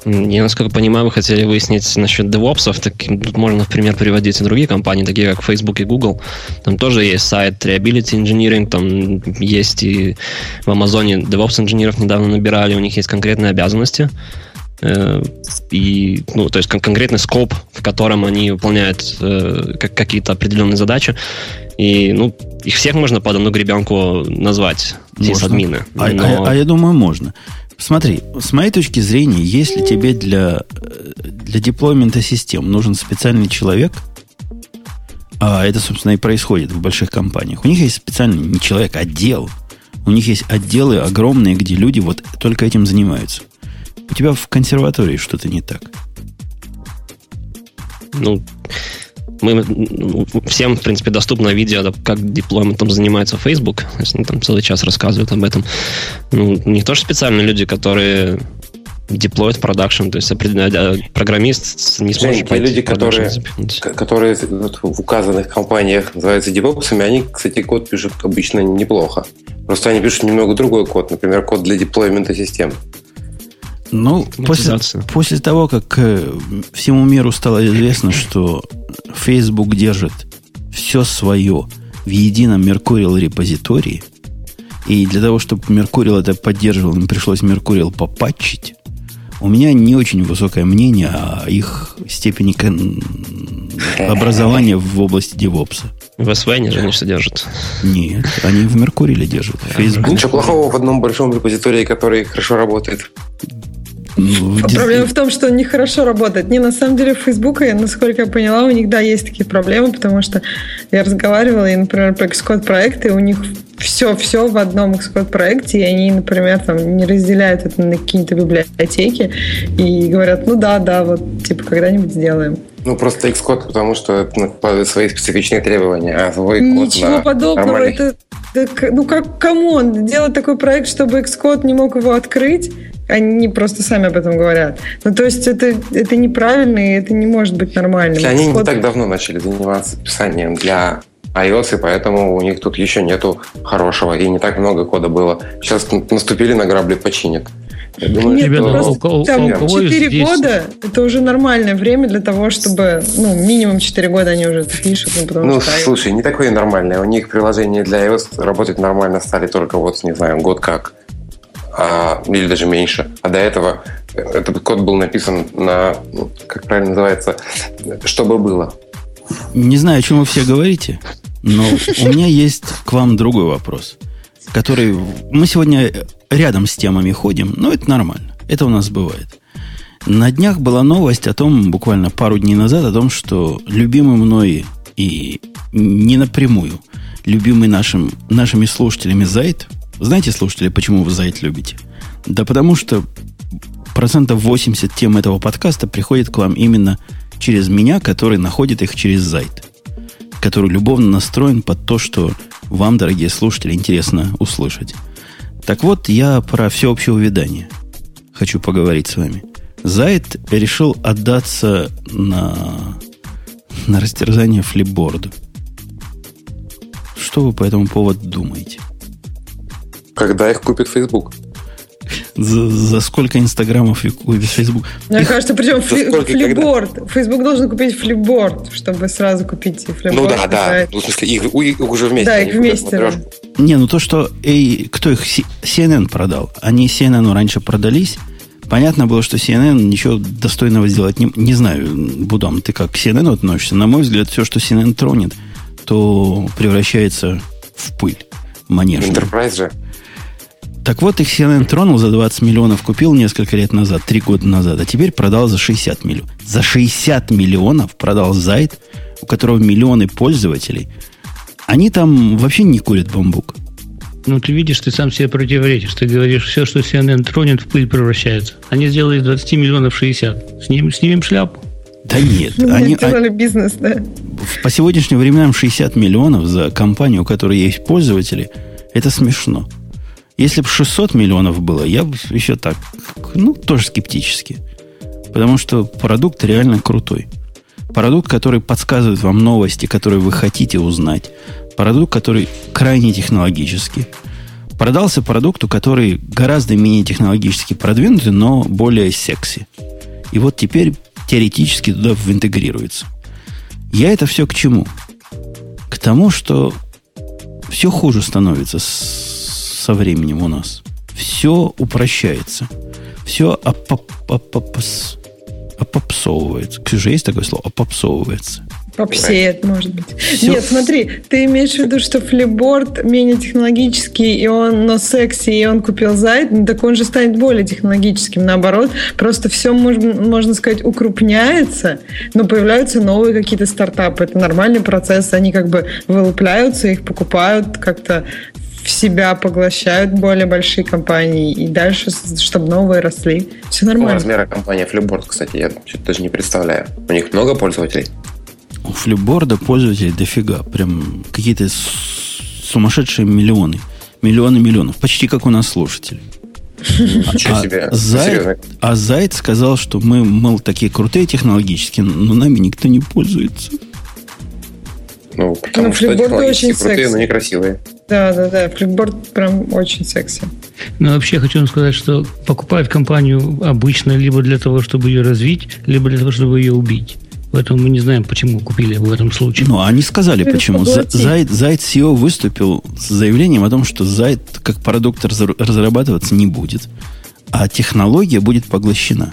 Я, насколько понимаю, вы хотели выяснить насчет DevOps'ов. Так, тут можно, в пример, приводить и другие компании, такие как Facebook и Google. Там тоже есть сайт Reliability Engineering, там есть и в Амазоне DevOps инженеров недавно набирали, у них есть конкретные обязанности. И, ну, то есть конкретный скоп, в котором они выполняют э, какие-то определенные задачи. И, ну, их всех можно под одну гребенку назвать сисадмины. А, но... а, а я думаю, можно. Смотри, с моей точки зрения, если тебе для, для деплоймента систем нужен специальный человек, а это, собственно, и происходит в больших компаниях. У них есть специальный, не человек, а отдел. У них есть отделы огромные, где люди вот только этим занимаются. У тебя в консерватории что-то не так. Ну, мы, всем, в принципе, доступно видео, как деплойментом занимается Facebook. Они там целый час рассказывают об этом. Ну, не то, что специально люди, которые деплоят в продакшн. То есть программист не сможет... Те люди, которые, которые в указанных компаниях называются девопсами, они, кстати, код пишут обычно неплохо. Просто они пишут немного другой код. Например, код для деплоймента систем. Ну, после, после того, как всему миру стало известно, что Facebook держит все свое в едином Mercurial репозитории, и для того, чтобы Mercurial это поддерживал, им пришлось Mercurial попатчить, у меня не очень высокое мнение о их степени кон... образования в области DevOps'а. В эс ви эн же они все держат. Нет, они в Mercurial держат. Facebook. Ничего плохого в одном большом репозитории, который хорошо работает. Ну, проблема в том, что он нехорошо работает. Не, на самом деле, в Facebook, я, насколько я поняла, у них, да, есть такие проблемы, потому что я разговаривала, и, например, про Xcode проекты, у них все-все в одном Xcode проекте, и они, например, там не разделяют это на какие-то библиотеки и говорят, ну да, да, вот, типа, когда-нибудь сделаем. Ну, просто Xcode, потому что это накладывает свои специфичные требования, а свой код ничего на подобного, нормальный. Это, так, ну, как, камон, делать такой проект, чтобы Xcode не мог его открыть, они просто сами об этом говорят. Ну, то есть, это, это неправильно, и это не может быть нормально. Они Xcode... не так давно начали заниматься писанием для iOS, и поэтому у них тут еще нету хорошего, и не так много кода было. Сейчас наступили на грабли, починят. Я думаю, нет, что... просто у, там у кого четыре здесь... года это уже нормальное время для того, чтобы, ну, минимум четыре года они уже пишут. Ну, потому ну что слушай, iOS... не такое нормальное. У них приложения для iOS работать нормально стали только вот, не знаю, год как. А, или даже меньше. А до этого этот код был написан на, как правильно называется, чтобы было. Не знаю, о чем вы все говорите, но у меня есть к вам другой вопрос, который... Мы сегодня рядом с темами ходим, но это нормально. Это у нас бывает. На днях была новость о том, буквально пару дней назад, о том, что любимый мной и не напрямую, любимый нашим, нашими слушателями Зайт. Знаете, слушатели, почему вы Зайт любите? Да потому что процентов восемьдесят тем этого подкаста приходит к вам именно через меня, который находит их через Зайт, который любовно настроен под то, что вам, дорогие слушатели, интересно услышать. Так вот, я про всеобщее увядание хочу поговорить с вами. Зайт решил отдаться на, на растерзание флипборду. Что вы по этому поводу думаете? Когда их купит Facebook? За, за сколько инстаграмов и Facebook? Мне Их... кажется, причем фли... сколько, флипборд. Когда? Facebook должен купить флипборд, чтобы сразу купить флипборд. Ну да, да. Ну, в смысле, их, их уже вместе. Да, их вместе. Да. Не, ну то, что... Эй, кто их? си эн эн продал. Они си эн эн раньше продались. Понятно было, что си эн эн ничего достойного сделать не... Не знаю, Будам, ты как к си эн эн относишься? На мой взгляд, все, что си эн эн тронет, то превращается в пыль. Манежную. Enterprise же. Так вот, их си эн эн тронул, за двадцать миллионов купил несколько лет назад, три года назад, а теперь продал за шестьдесят миллионов. За шестьдесят миллионов продал Zite, у которого миллионы пользователей. Они там вообще не курят бамбук. Ну, ты видишь, ты сам себе противоречишь. Ты говоришь, все, что си эн эн тронет, в пыль превращается. Они сделали из двадцати миллионов шестьдесят. Сним, снимем шляпу. Да нет. Они делали бизнес, да. По сегодняшним временам шестьдесят миллионов за компанию, у которой есть пользователи, это смешно. Если бы шестьсот миллионов было, я бы еще так, ну, тоже скептически. Потому что продукт реально крутой. Продукт, который подсказывает вам новости, которые вы хотите узнать. Продукт, который крайне технологический. Продался продукту, который гораздо менее технологически продвинутый, но более секси. И вот теперь теоретически туда интегрируется. Я это все к чему? К тому, что все хуже становится с... со временем у нас. Все упрощается. Все опоп, опопс, опопсовывается. Ксюша, есть такое слово? Опопсовывается. Попсеет, может быть. Все. Нет, смотри, ты имеешь в виду, что флипборд менее технологический, и он, но секси, и он купил Zite, ну, так он же станет более технологическим, наоборот. Просто все, можно, можно сказать, укрупняется, но появляются новые какие-то стартапы. Это нормальный процесс, они как бы вылупляются, их покупают как-то в себя, поглощают более большие компании, и дальше, чтобы новые росли. Все нормально. Размеры компании Flipboard, кстати, я что-то даже не представляю. У них много пользователей? У Flipboard пользователей дофига. Прям какие-то сумасшедшие миллионы. Миллионы миллионов. Почти как у нас слушатели. А, себе? Зай... а Зайд сказал, что мы, мол, такие крутые технологические, но нами никто не пользуется. Ну, потому но что технологически крутые, секс. Но некрасивые. Да, да, да. Flipboard прям очень секси. Ну, вообще, хочу вам сказать, что покупают компанию обычно либо для того, чтобы ее развить, либо для того, чтобы ее убить. Поэтому мы не знаем, почему купили в этом случае. Ну, они сказали, почему. Zite си и о выступил с заявлением о том, что Zite как продукт разрабатываться не будет, а технология будет поглощена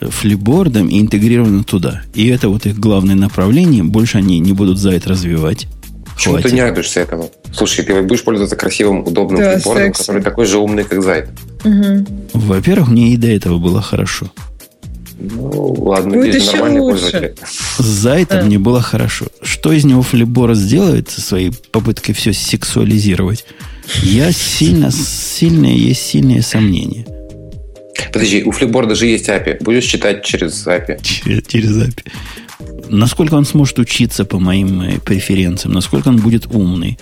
Flipboard'ом и интегрирована туда. И это вот их главное направление. Больше они не будут Zite развивать. Почему ты не радуешься этому? Слушай, ты будешь пользоваться красивым, удобным да, флипбордом, секси. Который такой же умный, как Zite. Угу. Во-первых, мне и до этого было хорошо. Ну, ладно, будет здесь нормальный пользователь. С Zite да. мне было хорошо. Что из него флипборд сделает со своей попыткой все сексуализировать? Я сильно, сильные, есть сильные сомнения. Подожди, у флипборда же есть эй пи ай. Будешь читать через эй пи ай? Через, через эй пи ай. Насколько он сможет учиться по моим преференциям, насколько он будет умный.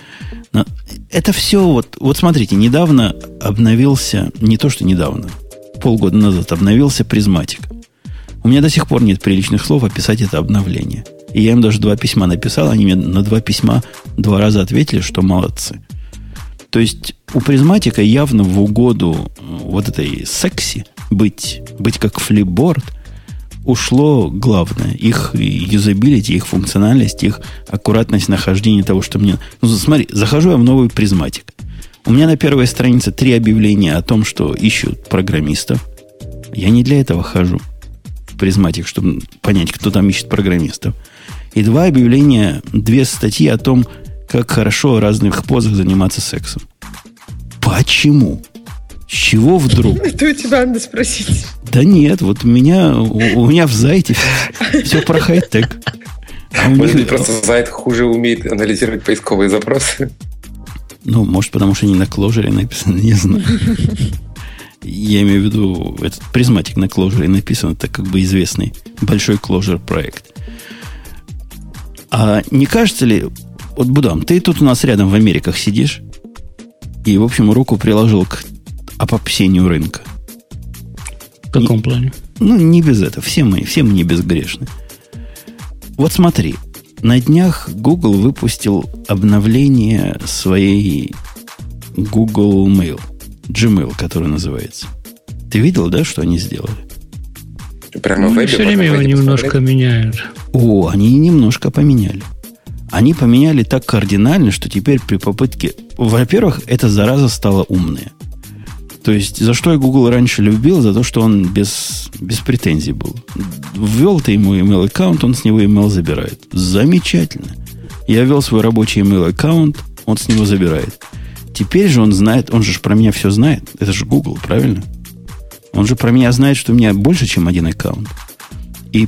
Это все вот... Вот смотрите, недавно обновился... Не то, что недавно. Полгода назад обновился Призматик. У меня до сих пор нет приличных слов описать это обновление. И я им даже два письма написал. Они мне на два письма два раза ответили, что молодцы. То есть у Призматика явно в угоду вот этой секси быть, быть как флипборд, ушло главное. Их юзабилити, их функциональность, их аккуратность нахождения того, что мне... Ну, смотри, захожу я в новый Призматик. У меня на первой странице три объявления о том, что ищут программистов. Я не для этого хожу в Призматик, чтобы понять, кто там ищет программистов. И два объявления, две статьи о том, как хорошо в разных позах заниматься сексом. Почему? С чего вдруг? Это у тебя надо спросить. Да нет, вот у меня, у, у меня в Zite все про хай-тек. А может, них... просто Zite хуже умеет анализировать поисковые запросы? Ну, может, потому что они на Clojure написаны, не знаю. Я имею в виду, этот призматик на Clojure написан, это как бы известный большой Clojure проект. А не кажется ли... Вот, Будам, ты тут у нас рядом в Америках сидишь и, в общем, руку приложил к опопсению рынка. В каком не, плане? Ну, не без этого. Все мы, все мы не безгрешны. Вот смотри. На днях Google выпустил обновление своей Google Mail. Gmail, который называется. Ты видел, да, что они сделали? Прямо ну, в все время его немножко посмотреть. Меняют. О, они немножко поменяли. Они поменяли так кардинально, что теперь при попытке... Во-первых, эта зараза стала умная. То есть, за что я Google раньше любил? За то, что он без, без претензий был. Ввел ты ему email-аккаунт, он с него email забирает. Замечательно. Я ввел свой рабочий email-аккаунт, он с него забирает. Теперь же он знает, он же про меня все знает. Это же Google, правильно? Он же про меня знает, что у меня больше, чем один аккаунт. И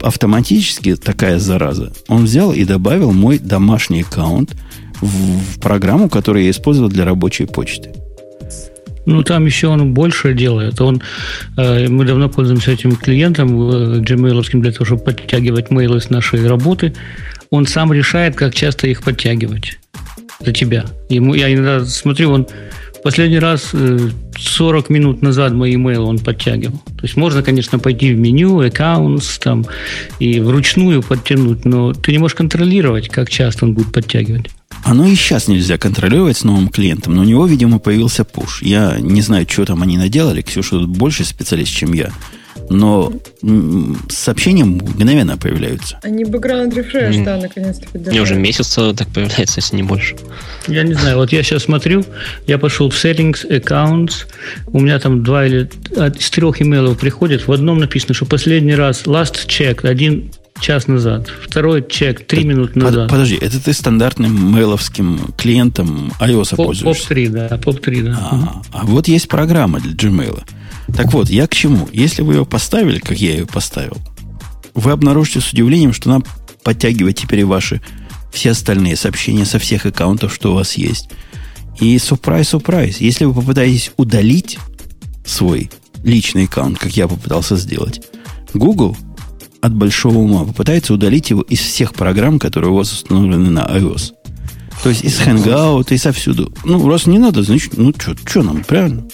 автоматически такая зараза. Он взял и добавил мой домашний аккаунт в, в программу, которую я использовал для рабочей почты. Ну, там еще он больше делает. Он, э, мы давно пользуемся этим клиентом, э, джимейловским, для того, чтобы подтягивать мейлы с нашей работы. Он сам решает, как часто их подтягивать за тебя. Ему, я иногда смотрю, он последний раз э, сорок минут назад мои мейлы он подтягивал. То есть можно, конечно, пойти в меню, accounts там, и вручную подтянуть, но ты не можешь контролировать, как часто он будет подтягивать. Оно и сейчас нельзя контролировать с новым клиентом, но у него, видимо, появился пуш. Я не знаю, что там они наделали. Ксюша тут больше специалист, чем я. Но с сообщением мгновенно появляются. Они бэкграунд рефреш, mm. да, наконец-то поддержали. Мне уже месяц так появляется, если не больше. Я не знаю, вот я сейчас смотрю, я пошел в Settings, Accounts, у меня там два или из трех имейлов приходит, в одном написано, что последний раз last check один час назад, второй чек три минуты назад. Подожди, это ты стандартным мейловским клиентом iOS пользуешься? поп три, да, поп три, да. А, а вот есть программа для Gmail. Так вот, я к чему? Если вы ее поставили, как я ее поставил, вы обнаружите с удивлением, что нам подтягивает теперь и ваши все остальные сообщения со всех аккаунтов, что у вас есть. И surprise, surprise. Если вы попытаетесь удалить свой личный аккаунт, как я попытался сделать, Google от большого ума попытается удалить его из всех программ, которые у вас установлены на iOS. То есть из Hangout, и совсюду. Ну, раз не надо, значит, ну, что нам, правильно?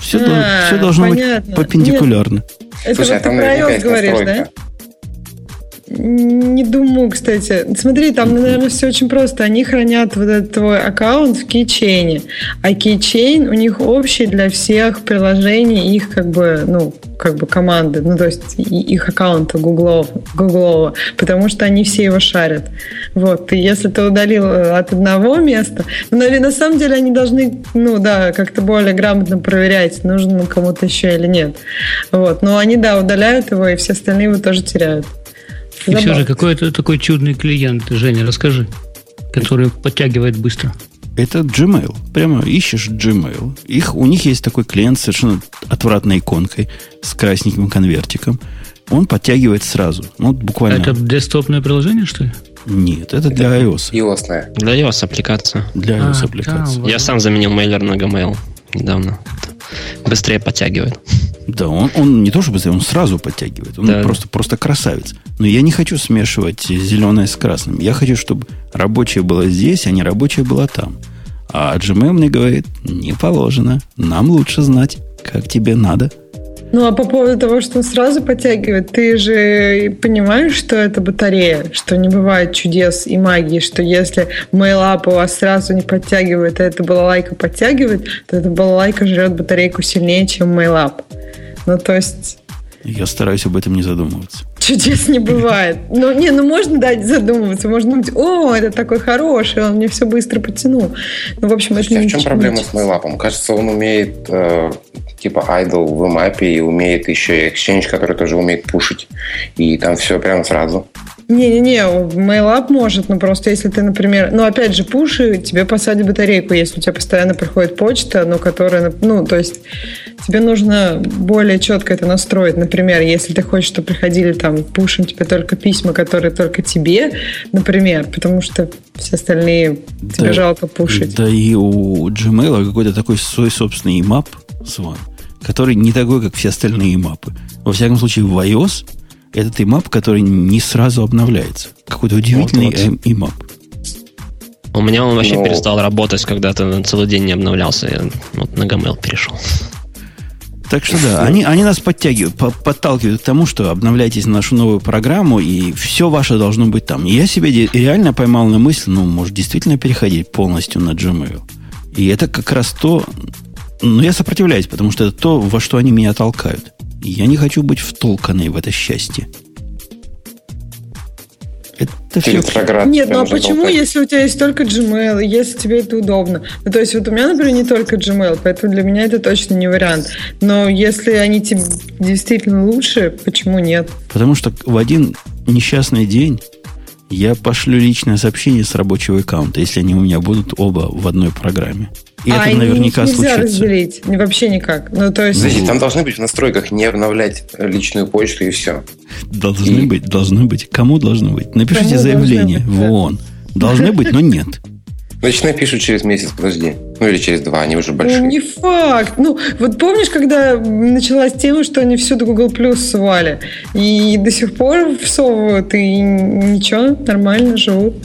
Все, а, до, все должно понятно. Быть перпендикулярно. Нет. Это Слушай, вот а ты про iOS говоришь, настройка. Да? Не думаю, кстати. Смотри, там, наверное, все очень просто. Они хранят вот этот твой аккаунт в кейчейне. А кейчейн у них общий для всех приложений, их как бы, ну, как бы команды, ну, то есть их аккаунта гуглового, потому что они все его шарят. Вот. И если ты удалил от одного места, ну, или на самом деле они должны, ну, да, как-то более грамотно проверять, нужно кому-то еще или нет. Вот. Но они, да, удаляют его, и все остальные его тоже теряют. И Забав. Все же, какой это такой чудный клиент, Женя, расскажи, который подтягивает быстро. Это Gmail. Прямо ищешь Gmail. Их, у них есть такой клиент с совершенно отвратной иконкой, с красненьким конвертиком. Он подтягивает сразу. Вот буквально. Это десктопное приложение, что ли? Нет, это для iOS. iOS. Для iOS аппликация. Для iOS а, аппликация. Да, вот. Я сам заменил мейлер на Gmail недавно. Быстрее подтягивает. Да, он, он не то что быстрее, он сразу подтягивает. Он да. просто, просто красавец. Но я не хочу смешивать зеленое с красным. Я хочу, чтобы рабочее было здесь, а не рабочее было там. А Gmail мне говорит, не положено. Нам лучше знать, как тебе надо. Ну, а по поводу того, что он сразу подтягивает, ты же понимаешь, что это батарея, что не бывает чудес и магии, что если мейлап у вас сразу не подтягивает, а эта балалайка подтягивает, то эта балалайка жрет батарейку сильнее, чем мейлап. Ну, то есть... Я стараюсь об этом не задумываться. Чудес не бывает. Ну, не, ну можно дать задумываться. Можно думать, о, это такой хороший, он мне все быстро потянул. Ну, в общем, это а не в чем не проблема с мейлапом? Кажется, он умеет э, типа idle в мапе и умеет еще и Exchange, который тоже умеет пушить. И там все прям сразу. Не-не-не, MailUp может, но просто если ты, например... Ну, опять же, пуши, тебе посадят батарейку, если у тебя постоянно приходит почта, но которая... Ну, то есть тебе нужно более четко это настроить. Например, если ты хочешь, чтобы приходили там пушем тебе только письма, которые только тебе, например, потому что все остальные тебе да, жалко пушить. Да и у Gmail какой-то такой свой собственный имап, который не такой, как все остальные имапы. Во всяком случае, в iOS... Этот имап, который не сразу обновляется. Какой-то удивительный вот, вот. имап. У меня он вообще Но... перестал работать, когда-то целый день не обновлялся. Я вот на Gmail перешел. Так что да, они, они нас подтягивают, подталкивают к тому, что обновляйтесь на нашу новую программу, и все ваше должно быть там. Я себе реально поймал на мысль, ну, может, действительно переходить полностью на Gmail. И это как раз то, Но я сопротивляюсь, потому что это то, во что они меня толкают. Я не хочу быть втолканной в это счастье. Это все... Нет, ну а почему, толкать? Если у тебя есть только Gmail, если тебе это удобно? Ну, то есть вот у меня, например, не только Gmail, поэтому для меня это точно не вариант. Но если они тебе действительно лучше, почему нет? Потому что в один несчастный день я пошлю личное сообщение с рабочего аккаунта, если они у меня будут оба в одной программе. И а это наверняка нельзя случится. Разделить вообще никак. Ну, то есть... Знаете, там должны быть в настройках не обновлять личную почту и все. Должны и... быть, должны быть. Кому должны быть? Напишите кому заявление быть, в да. ООН. Должны быть, но нет. Значит, напишут через месяц, подожди. Ну, или через два, они уже большие. Ну, не факт. Ну, вот помнишь, когда началась тема, что они всюду Google Плюс свали? И до сих пор всовывают, и ничего, нормально живут.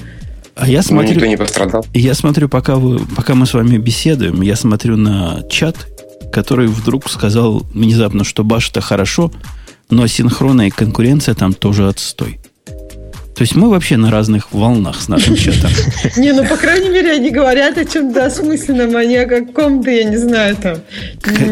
А я смотрю, никто не пострадал. Я смотрю, пока, вы, пока мы с вами беседуем, я смотрю на чат, который вдруг сказал внезапно, что Bash-то хорошо, но синхронная и конкуренция там тоже отстой. То есть мы вообще на разных волнах с нашим чатом. Не, ну, по крайней мере, они говорят о чем-то осмысленном, а не о каком-то, я не знаю, там...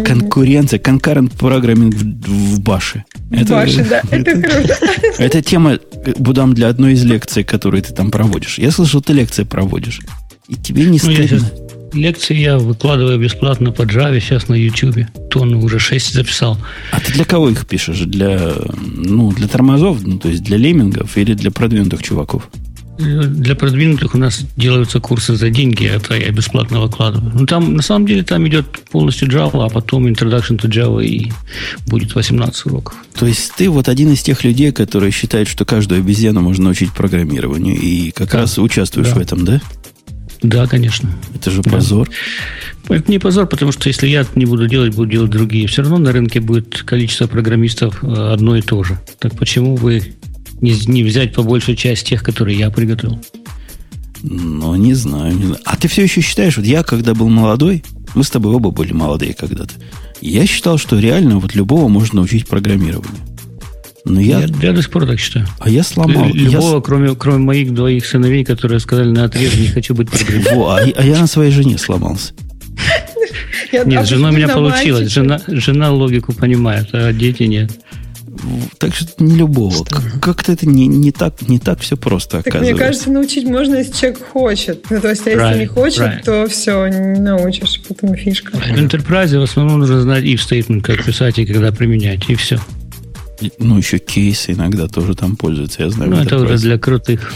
Конкуренция, concurrent programming в Баше. В Баше, да, это круто. Это тема, будам, для одной из лекций, которые ты там проводишь. Я слышал, ты лекции проводишь, и тебе не стыдно. Лекции я выкладываю бесплатно по Java сейчас на YouTube. Тон уже шесть записал. А ты для кого их пишешь? Для, ну, для тормозов, ну, то есть для леммингов или для продвинутых чуваков? Для продвинутых у нас делаются курсы за деньги, это я бесплатно выкладываю. Ну, там, на самом деле, там идет полностью Java, а потом Introduction to Java, и будет восемнадцать уроков. То есть ты вот один из тех людей, которые считают, что каждую обезьяну можно научить программированию, и как да. раз участвуешь да. в этом, да? Да, конечно. Это же позор. Да. Это не позор, потому что если я не буду делать, будут делать другие. Все равно на рынке будет количество программистов одно и то же. Так почему вы не, не взять побольше часть тех, которые я приготовил? Ну, не знаю, не знаю. А ты все еще считаешь, вот я когда был молодой, мы с тобой оба были молодые когда-то, я считал, что реально вот любого можно научить программированию. Но я... Я, я до сих пор так считаю. А я сломал. Любого, я... Кроме, кроме моих двоих сыновей, которые сказали наотрез, не хочу быть программистом. А я на своей жене сломался. Нет, жена у меня получилась. Жена логику понимает, а дети нет. Так что не любого. Как-то это не так все просто оказывается. Мне кажется, научить можно, если человек хочет. То есть, если не хочет, то все, не научишь. Потом фишка. В Enterprise в основном нужно знать if-statement, как писать и когда применять, и все. Ну, еще кейсы иногда тоже там пользуются, я знаю. Ну, это уже для крутых.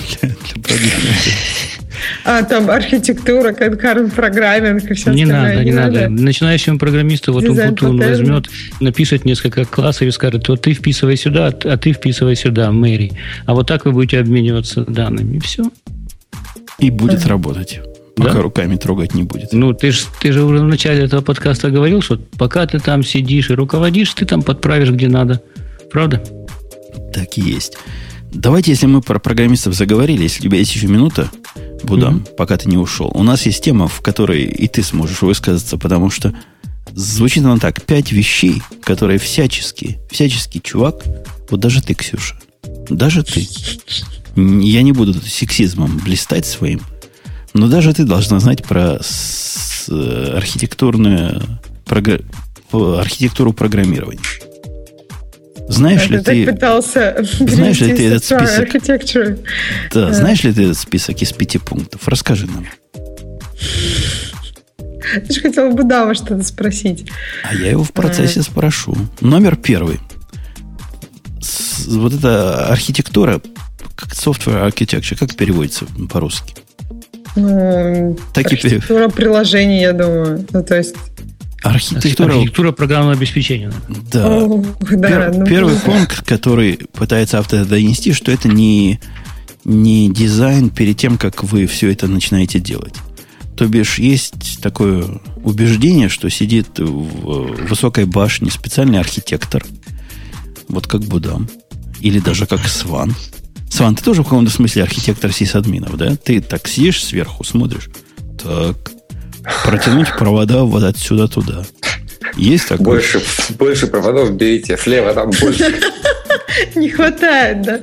А там архитектура, concurrent programming и все остальное. Не надо, не надо. Начинающему программисту вот он возьмет, напишет несколько классов и скажет, вот ты вписывай сюда, а ты вписывай сюда, Мэри. А вот так вы будете обмениваться данными, и все. И будет работать. Пока да? руками трогать не будет. Ну, ты же ты же уже в начале этого подкаста говорил, что пока ты там сидишь и руководишь, ты там подправишь где надо. Правда? Так и есть. Давайте, если мы про программистов заговорили, если у тебя есть еще минута, Будам, mm-hmm. пока ты не ушел, у нас есть тема, в которой и ты сможешь высказаться, потому что звучит она так. Пять вещей, которые всячески, всяческий чувак, вот даже ты, Ксюша, даже ты, я не буду сексизмом блистать своим, но даже ты должна знать про с, архитектурную, програ... архитектуру программирования. Знаешь ли, ты, пытался знаешь ли ты этот список? Да, да. Знаешь ли ты этот список из пяти пунктов? Расскажи нам. Я же хотела бы Дава что-то спросить. А я его в процессе а. спрошу. Номер первый. Вот эта архитектура, software architecture, как переводится по-русски? Ну, так архитектура и... приложений, я думаю. Ну, то есть... Архитектура... Архитектура программного обеспечения. Да. О, да Пер... ну, Первый ну, пункт, да. который пытается автор донести, что это не, не дизайн перед тем, как вы все это начинаете делать. То бишь, есть такое убеждение, что сидит в высокой башне специальный архитектор, вот как Будам, или даже как Сван. Сван, ты тоже в каком-то смысле архитектор сисадминов, да? Ты так сидишь сверху, смотришь, так... Протянуть провода вот отсюда туда. Есть такое? Больше, больше проводов берите. Слева там больше. Не хватает, да?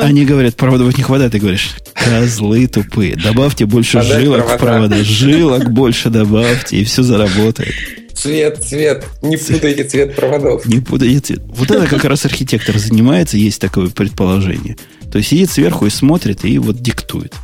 Они говорят, проводов не хватает. Ты говоришь, Козлы тупые. Добавьте больше а жилок в провода. Жилок больше добавьте, и все заработает. Цвет, цвет. Не путайте цвет проводов. Не путайте цвет. Вот это как раз архитектор занимается, есть такое предположение. То есть сидит сверху и смотрит, и вот диктует.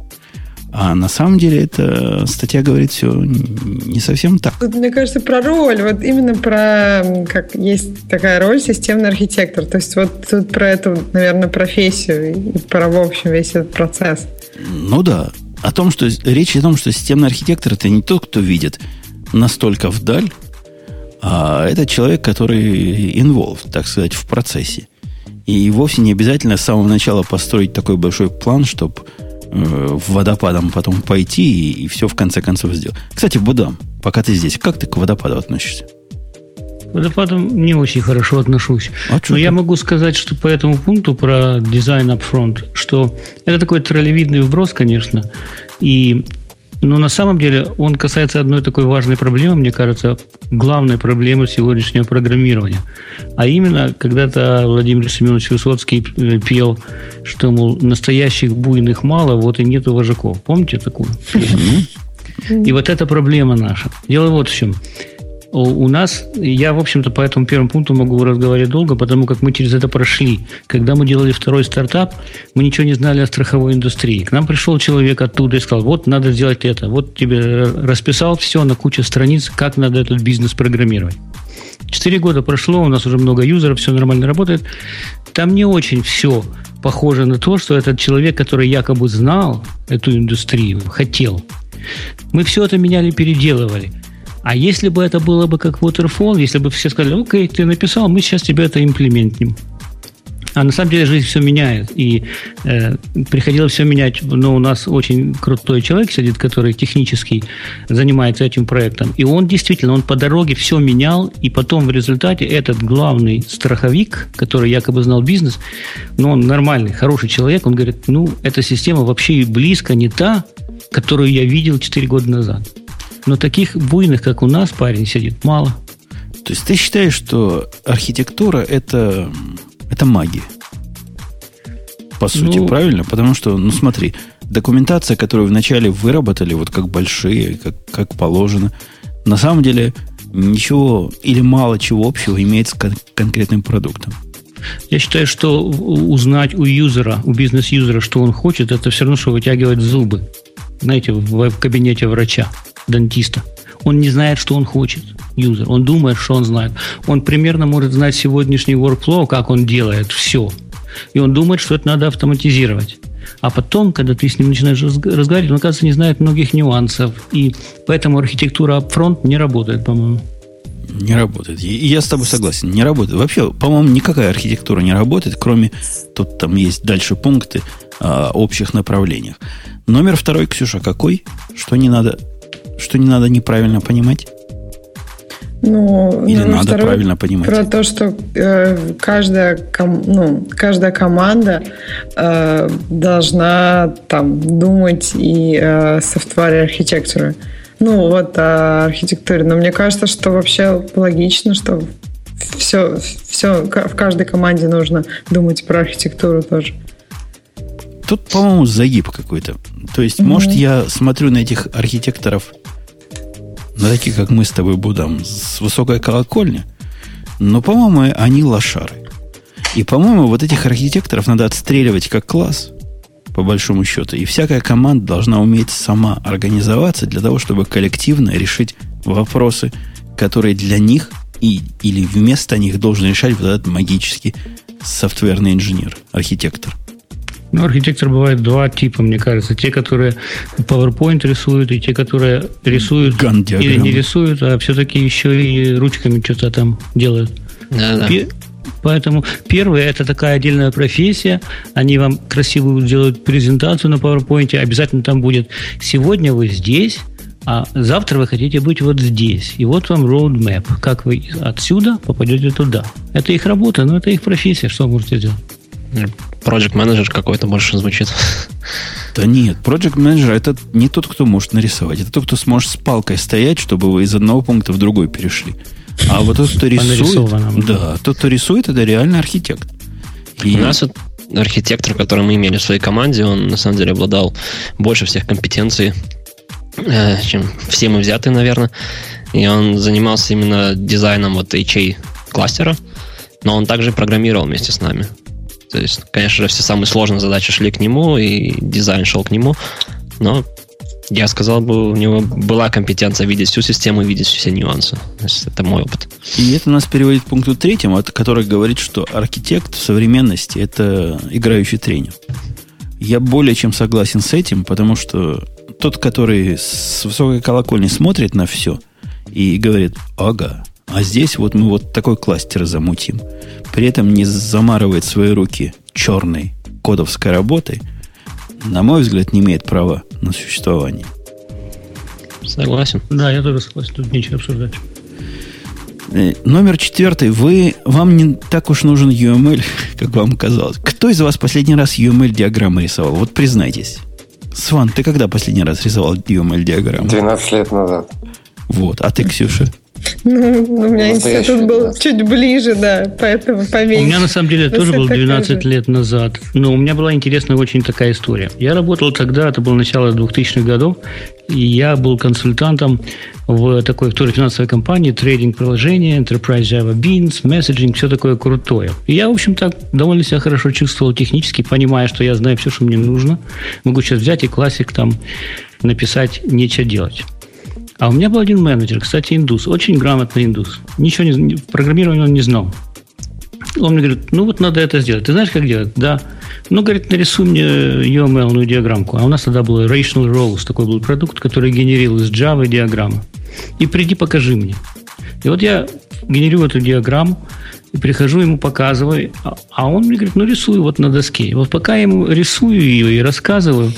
А на самом деле эта статья говорит все не совсем так. Тут, мне кажется, про роль, вот именно про, как есть такая роль системный архитектор. То есть вот тут про эту, наверное, профессию и про, в общем, весь этот процесс. Ну да. О том, что речь о том, что системный архитектор – это не тот, кто видит настолько вдаль, а это человек, который involved, так сказать, в процессе. И вовсе не обязательно с самого начала построить такой большой план, чтобы водопадом потом пойти и, и все в конце концов сделать. Кстати, Будам, пока ты здесь, как ты к водопаду относишься? К водопадам не очень хорошо отношусь. А но я могу сказать, что по этому пункту про дизайн upfront, что это такой троллевидный вброс, конечно, и, но на самом деле он касается одной такой важной проблемы, мне кажется, главной проблемы сегодняшнего программирования. А именно, когда-то Владимир Семенович Высоцкий пел, что, мол, настоящих буйных мало, вот и нету вожаков. Помните такую? И вот эта проблема наша. Дело вот в чем. У нас, я, в общем-то, по этому первому пункту могу разговаривать долго, потому как мы через это прошли. Когда мы делали второй стартап, мы ничего не знали о страховой индустрии. К нам пришел человек оттуда и сказал, вот надо сделать это. Вот тебе расписал все на кучу страниц, как надо этот бизнес программировать. Четыре года прошло, у нас уже много юзеров, все нормально работает. Там не очень все похоже на то, что этот человек, который якобы знал эту индустрию, хотел. Мы все это меняли, переделывали. А если бы это было бы как waterfall, если бы все сказали, окей, ты написал, мы сейчас тебе это имплементнем. А на самом деле жизнь все меняет. И э, приходилось все менять. Но у нас очень крутой человек сидит, который технически занимается этим проектом. И он действительно, он по дороге все менял. И потом в результате этот главный страховик, который якобы знал бизнес, но он нормальный, хороший человек, он говорит, ну, эта система вообще и близко не та, которую я видел четыре года назад. Но таких буйных, как у нас, парень сидит, мало. То есть ты считаешь, что архитектура это, это магия? По сути, ну, правильно? Потому что, ну смотри, документация, которую вначале выработали, вот как большие, как, как положено, на самом деле ничего или мало чего общего имеет с кон- конкретным продуктом. Я считаю, что узнать у юзера, у бизнес-юзера, что он хочет, это все равно, что вытягивать зубы. Знаете, в, в кабинете врача. Дантиста. Он не знает, что он хочет, юзер. Он думает, что он знает. Он примерно может знать сегодняшний workflow, как он делает все. И он думает, что это надо автоматизировать. А потом, когда ты с ним начинаешь разговаривать, он, оказывается, не знает многих нюансов. И поэтому архитектура upfront не работает, по-моему. Не работает. И я с тобой согласен. Не работает. Вообще, по-моему, никакая архитектура не работает, кроме тут там есть дальше пункты о общих направлениях. Номер второй, Ксюша, какой? Что не надо... Что не надо неправильно понимать? Ну, или надо второй, правильно понимать? Про то, что э, каждая, ком, ну, каждая команда э, должна там, думать и о э, софтваре архитектуры. Ну, вот о архитектуре. Но мне кажется, что вообще логично, что все, все в каждой команде нужно думать про архитектуру тоже. Тут, по-моему, загиб какой-то. То есть, mm-hmm. может, я смотрю на этих архитекторов, на таких, как мы с тобой, Будам, с высокой колокольни, но, по-моему, они лошары. И, по-моему, вот этих архитекторов надо отстреливать как класс, по большому счету. И всякая команда должна уметь сама организоваться для того, чтобы коллективно решить вопросы, которые для них и, или вместо них должен решать вот этот магический софтверный инженер, архитектор. Ну, архитектор бывает два типа, мне кажется. Те, которые PowerPoint рисуют, и те, которые рисуют или не рисуют, а все-таки еще и ручками что-то там делают. Да-да. Пе- поэтому первое, это такая отдельная профессия. Они вам красивую делают презентацию на PowerPoint. Обязательно там будет «Сегодня вы здесь, а завтра вы хотите быть вот здесь». И вот вам roadmap, как вы отсюда попадете туда. Это их работа, но это их профессия. Что вы можете сделать? Project Manager какой-то больше звучит. Да нет, Project Manager это не тот, кто может нарисовать. Это тот, кто сможет с палкой стоять, чтобы вы из одного пункта в другой перешли. А вот тот, кто рисует, да, тот, кто рисует, это реально архитектор. И... У нас архитектор, который мы имели в своей команде, он на самом деле обладал больше всех компетенций, э, чем все мы взятые, наверное. И он занимался именно дизайном вот эйч эй кластера, но он также программировал вместе с нами. То есть, конечно же, все самые сложные задачи шли к нему, и дизайн шел к нему, но я сказал бы, у него была компетенция видеть всю систему, видеть все нюансы. То есть это мой опыт. И это нас переводит к пункту третьему, который говорит, что архитект в современности – это играющий тренер. Я более чем согласен с этим, потому что тот, который с высокой колокольни смотрит на все и говорит: ага, а здесь вот мы вот такой кластер замутим, при этом не замарывает свои руки черной кодовской работой, на мой взгляд, не имеет права на существование. Согласен. Да, я тоже согласен. Тут нечего обсуждать. Номер четвертый. Вы, вам не так уж нужен ю эм эл, как вам казалось. Кто из вас последний раз ю эм эл-диаграммы рисовал? Вот признайтесь. Сван, ты когда последний раз рисовал ю эм эл-диаграммы? двенадцать лет назад. Вот. А ты, Ксюша? Ну, у меня институт был чуть ближе, да, поэтому поменьше. У меня, на самом деле, тоже было двенадцать лет назад. Но у меня была интересная очень такая история. Я работал тогда, это было начало двухтысячных годов, и я был консультантом в такой тоже финансовой компании, трейдинг-приложения, Enterprise Java Beans, Messaging, все такое крутое. И я, в общем-то, довольно себя хорошо чувствовал технически, понимая, что я знаю все, что мне нужно. Могу сейчас взять и классик там написать, нечего делать. А у меня был один менеджер, кстати, индус, очень грамотный индус. Ничего не, программирования он не знал. Он мне говорит: ну вот надо это сделать. Ты знаешь, как делать? Да. Ну, говорит, нарисуй мне ю эм эл-ную диаграммку. А у нас тогда был Rational Rows, такой был продукт, который генерил из Java диаграммы. И приди, покажи мне. И вот я генерирую эту диаграмму, и прихожу, ему показываю, а он мне говорит: ну рисую вот на доске. И вот пока я ему рисую ее и рассказываю,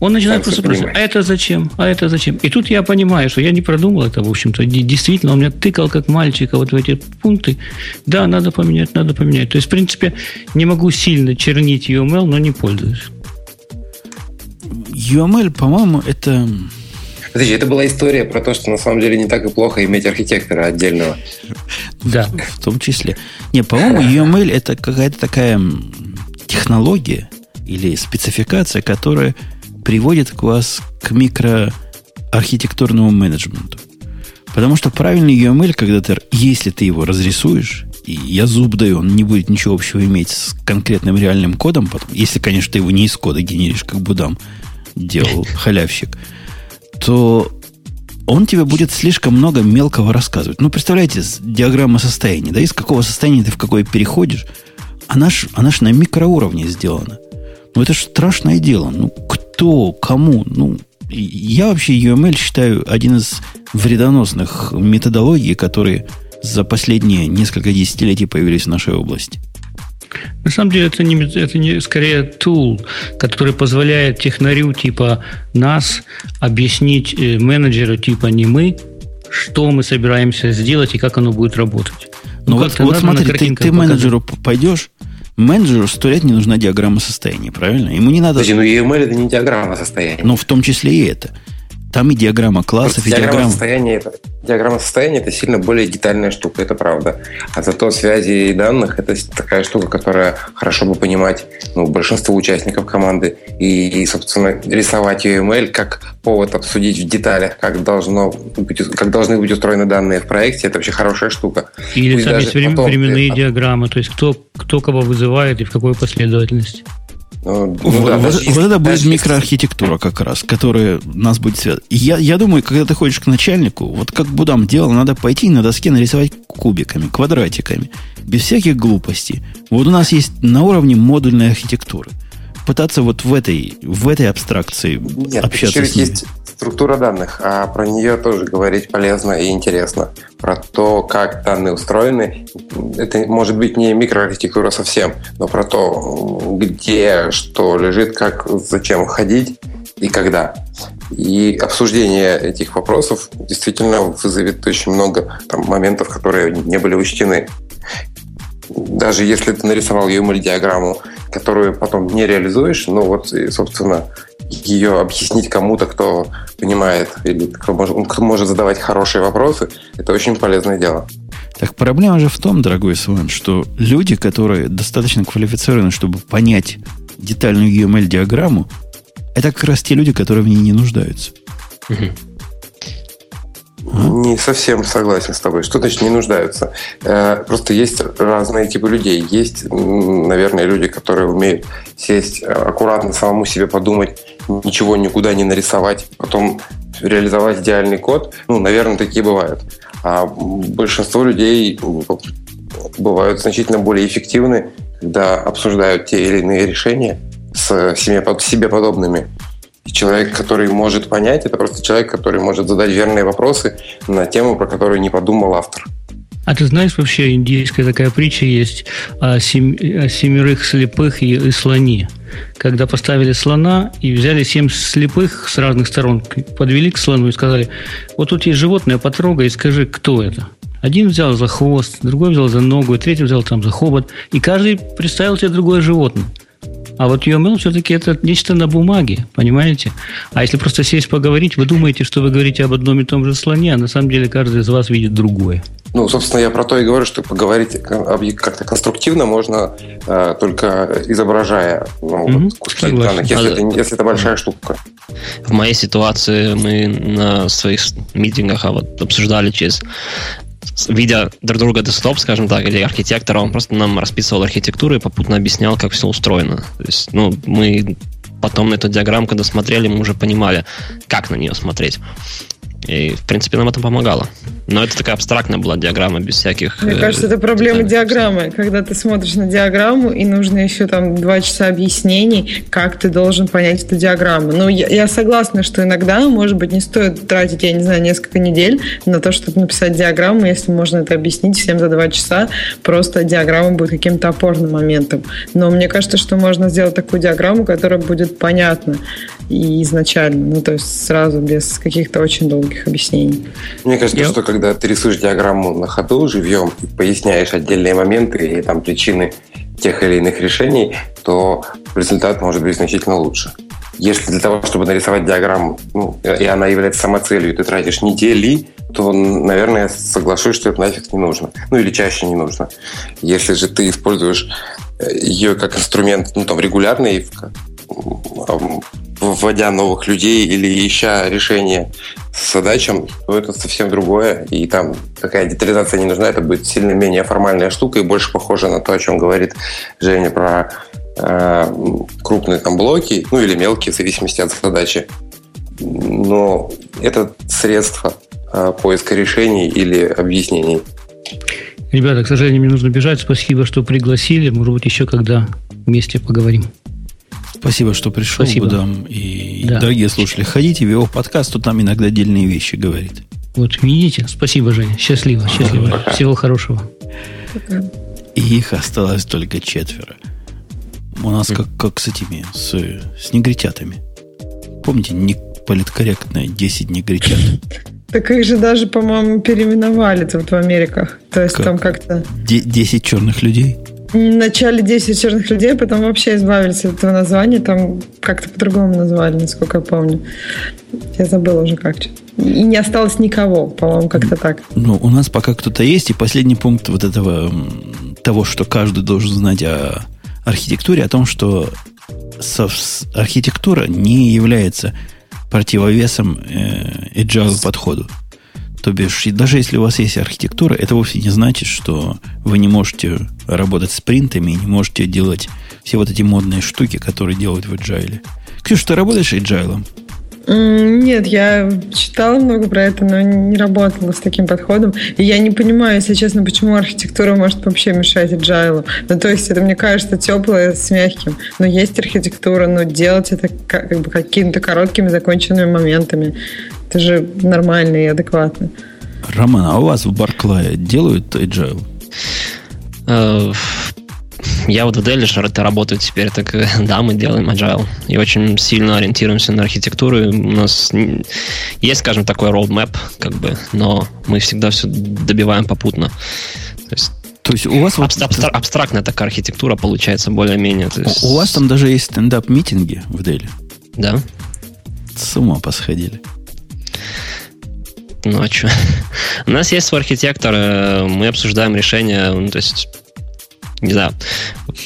он начинает просто спрашивать: а это зачем? А это зачем? И тут я понимаю, что я не продумал это, в общем-то. Действительно, он меня тыкал как мальчика вот в эти пункты. Да, надо поменять, надо поменять. То есть, в принципе, не могу сильно чернить ю эм эл, но не пользуюсь. ю эм эл, по-моему, это... Подожди, это была история про то, что на самом деле не так и плохо иметь архитектора отдельного. Да, в том числе. Не, по-моему, ю эм эл – это какая-то такая технология или спецификация, которая приводит к вас к микроархитектурному менеджменту. Потому что правильный ю эм эл, когда ты, если ты его разрисуешь, и я зуб даю, он не будет ничего общего иметь с конкретным реальным кодом, потом, если, конечно, ты его не из кода генеришь, как Будам делал халявщик, то он тебе будет слишком много мелкого рассказывать. Ну, представляете, диаграмма состояния, да, из какого состояния ты в какое переходишь, она ж, она ж на микроуровне сделана. Ну, это ж страшное дело. Ну, кто, кому, ну, я вообще ю эм эл считаю один из вредоносных методологий, которые за последние несколько десятилетий появились в нашей области. На самом деле, это, не, это не, скорее тул, который позволяет технарю типа нас объяснить менеджеру типа не мы, что мы собираемся сделать и как оно будет работать. Ну, вот, вот смотри, ты, ты менеджеру пойдешь, менеджеру сто лет не нужна диаграмма состояния, правильно? Ему не надо... Подожди, ну ю эм эл это не диаграмма состояния. Ну, в том числе и это. Там и диаграмма классов, и диаграмма... Состояния, диаграмма состояния – это сильно более детальная штука, это правда. А зато связи данных – это такая штука, которая хорошо бы понимать, ну, большинство участников команды. И, и, собственно, рисовать ю эм эл как повод обсудить в деталях, как, должно быть, как должны быть устроены данные в проекте – это вообще хорошая штука. Или пусть там есть потом, временные ты... диаграммы, то есть кто, кто кого вызывает и в какой последовательности. Ну, ну, да, вот, даже, вот это будет микроархитектура как раз, которая нас будет связывать. Я, я думаю, когда ты ходишь к начальнику, вот как Будам делал, надо пойти на доске нарисовать кубиками, квадратиками, без всяких глупостей. Вот у нас есть на уровне модульной архитектуры. Пытаться вот в этой, в этой абстракции Нет, общаться с ними. Есть структура данных, а про нее тоже говорить полезно и интересно. Про то, как данные устроены. Это может быть не микроархитектура совсем, но про то, где что лежит, как, зачем ходить и когда. И обсуждение этих вопросов действительно вызовет очень много там, моментов, которые не были учтены. Даже если ты нарисовал ю эм эл-диаграмму, которую потом не реализуешь, ну вот, и, собственно, ее объяснить кому-то, кто понимает или кто может, кто может задавать хорошие вопросы, это очень полезное дело. Так проблема же в том, дорогой Сван, что люди, которые достаточно квалифицированы, чтобы понять детальную и эм эль-диаграмму, это как раз те люди, которые в ней не нуждаются. Не совсем согласен с тобой. Что значит не нуждаются? Просто есть разные типы людей. Есть, наверное, люди, которые умеют сесть аккуратно, самому себе подумать, ничего никуда не нарисовать, потом реализовать идеальный код. Ну, наверное, такие бывают. А большинство людей бывают значительно более эффективны, когда обсуждают те или иные решения с себе подобными. И человек, который может понять, это просто человек, который может задать верные вопросы на тему, про которую не подумал автор. А ты знаешь, вообще индийская такая притча есть о, сем... о семерых слепых и... и слоне. Когда поставили слона и взяли семь слепых с разных сторон, подвели к слону и сказали: вот тут есть животное, потрогай и скажи, кто это. Один взял за хвост, другой взял за ногу, третий взял там за хобот. И каждый представил себе другое животное. А вот и эм эл все-таки это нечто на бумаге, понимаете? А если просто сесть поговорить, вы думаете, что вы говорите об одном и том же слоне, а на самом деле каждый из вас видит другое. Ну, собственно, я про то и говорю, что поговорить как-то конструктивно можно, э, только изображая, ну, mm-hmm. куски данных, если, а, это, если это большая штука. В моей ситуации мы на своих митингах а вот обсуждали через... видя друг друга десктоп, скажем так, или архитектора, он просто нам расписывал архитектуру и попутно объяснял, как все устроено. То есть, ну, мы потом на эту диаграмму досмотрели, мы уже понимали, как на нее смотреть. И, в принципе, нам это помогало. Но это такая абстрактная была диаграмма, без всяких... Мне кажется, это проблема диаграммы. Когда ты смотришь на диаграмму, и нужно еще там два часа объяснений, как ты должен понять эту диаграмму. Ну, я, я согласна, что иногда, может быть, не стоит тратить, я не знаю, несколько недель на то, чтобы написать диаграмму, если можно это объяснить всем за два часа. Просто диаграмма будет каким-то опорным моментом. Но мне кажется, что можно сделать такую диаграмму, которая будет понятна и изначально. Ну, то есть сразу, без каких-то очень долгих объяснений. Мне кажется, yep. что когда ты рисуешь диаграмму на ходу, живьем, поясняешь отдельные моменты или там причины тех или иных решений, то результат может быть значительно лучше. Если для того, чтобы нарисовать диаграмму, ну, и она является самоцелью, ты тратишь недели, то, наверное, соглашусь, что это нафиг не нужно. Ну, или чаще не нужно. Если же ты используешь ее как инструмент, ну, там, регулярный, вводя новых людей или ища решения с задачам, то это совсем другое. И там такая детализация не нужна. Это будет сильно менее формальная штука и больше похожа на то, о чем говорит Женя про э, крупные там блоки, ну или мелкие, в зависимости от задачи. Но это средство э, поиска решений или объяснений. Ребята, к сожалению, мне нужно бежать. Спасибо, что пригласили. Может быть, еще когда вместе поговорим. Спасибо, что пришел, Будам. И, да. Дорогие слушатели, ходите в его подкаст, он там иногда отдельные вещи говорит. Вот, видите? Спасибо, Женя. Счастливо, счастливо. Пока. Всего хорошего. Пока. И их осталось только четверо. У нас как, как с этими, с, с негритятами. Помните, не политкорректное десять негритят? Так их же даже, по-моему, переименовали тут в Америках. То есть как? Там как-то... десять черных людей? В начале десять черных людей, потом вообще избавились от этого названия. Там как-то по-другому назвали, насколько я помню. Я забыла уже как-то. И не осталось никого, по-моему, как-то так. Ну, у нас пока кто-то есть. И последний пункт вот этого, того, что каждый должен знать о архитектуре, о том, что архитектура не является противовесом agile подходу. То бишь, даже если у вас есть архитектура, это вовсе не значит, что вы не можете работать с принтами и не можете делать все вот эти модные штуки, которые делают в Agile. Ксюш, ты работаешь Agile? Нет, я читала много про это, но не работала с таким подходом. И я не понимаю, если честно, почему архитектура может вообще мешать agile. Ну, то есть, это, мне кажется, теплое с мягким. Но есть архитектура, но делать это как бы какими-то короткими законченными моментами. Это же нормально и адекватно. Роман, а у вас в Барклае делают agile? Я вот в Дели работаю теперь, так да, мы делаем agile. И очень сильно ориентируемся на архитектуру. У нас есть, скажем, такой roadmap, как бы, но мы всегда все добиваем попутно. То есть, то есть у вас абстр- вот... абстр- абстрактная такая архитектура получается более-менее. То есть... У вас там даже есть стендап-митинги в Дели? Да. С ума посходили. ночью. У нас есть свой архитектор, мы обсуждаем решения, ну, то есть, не знаю,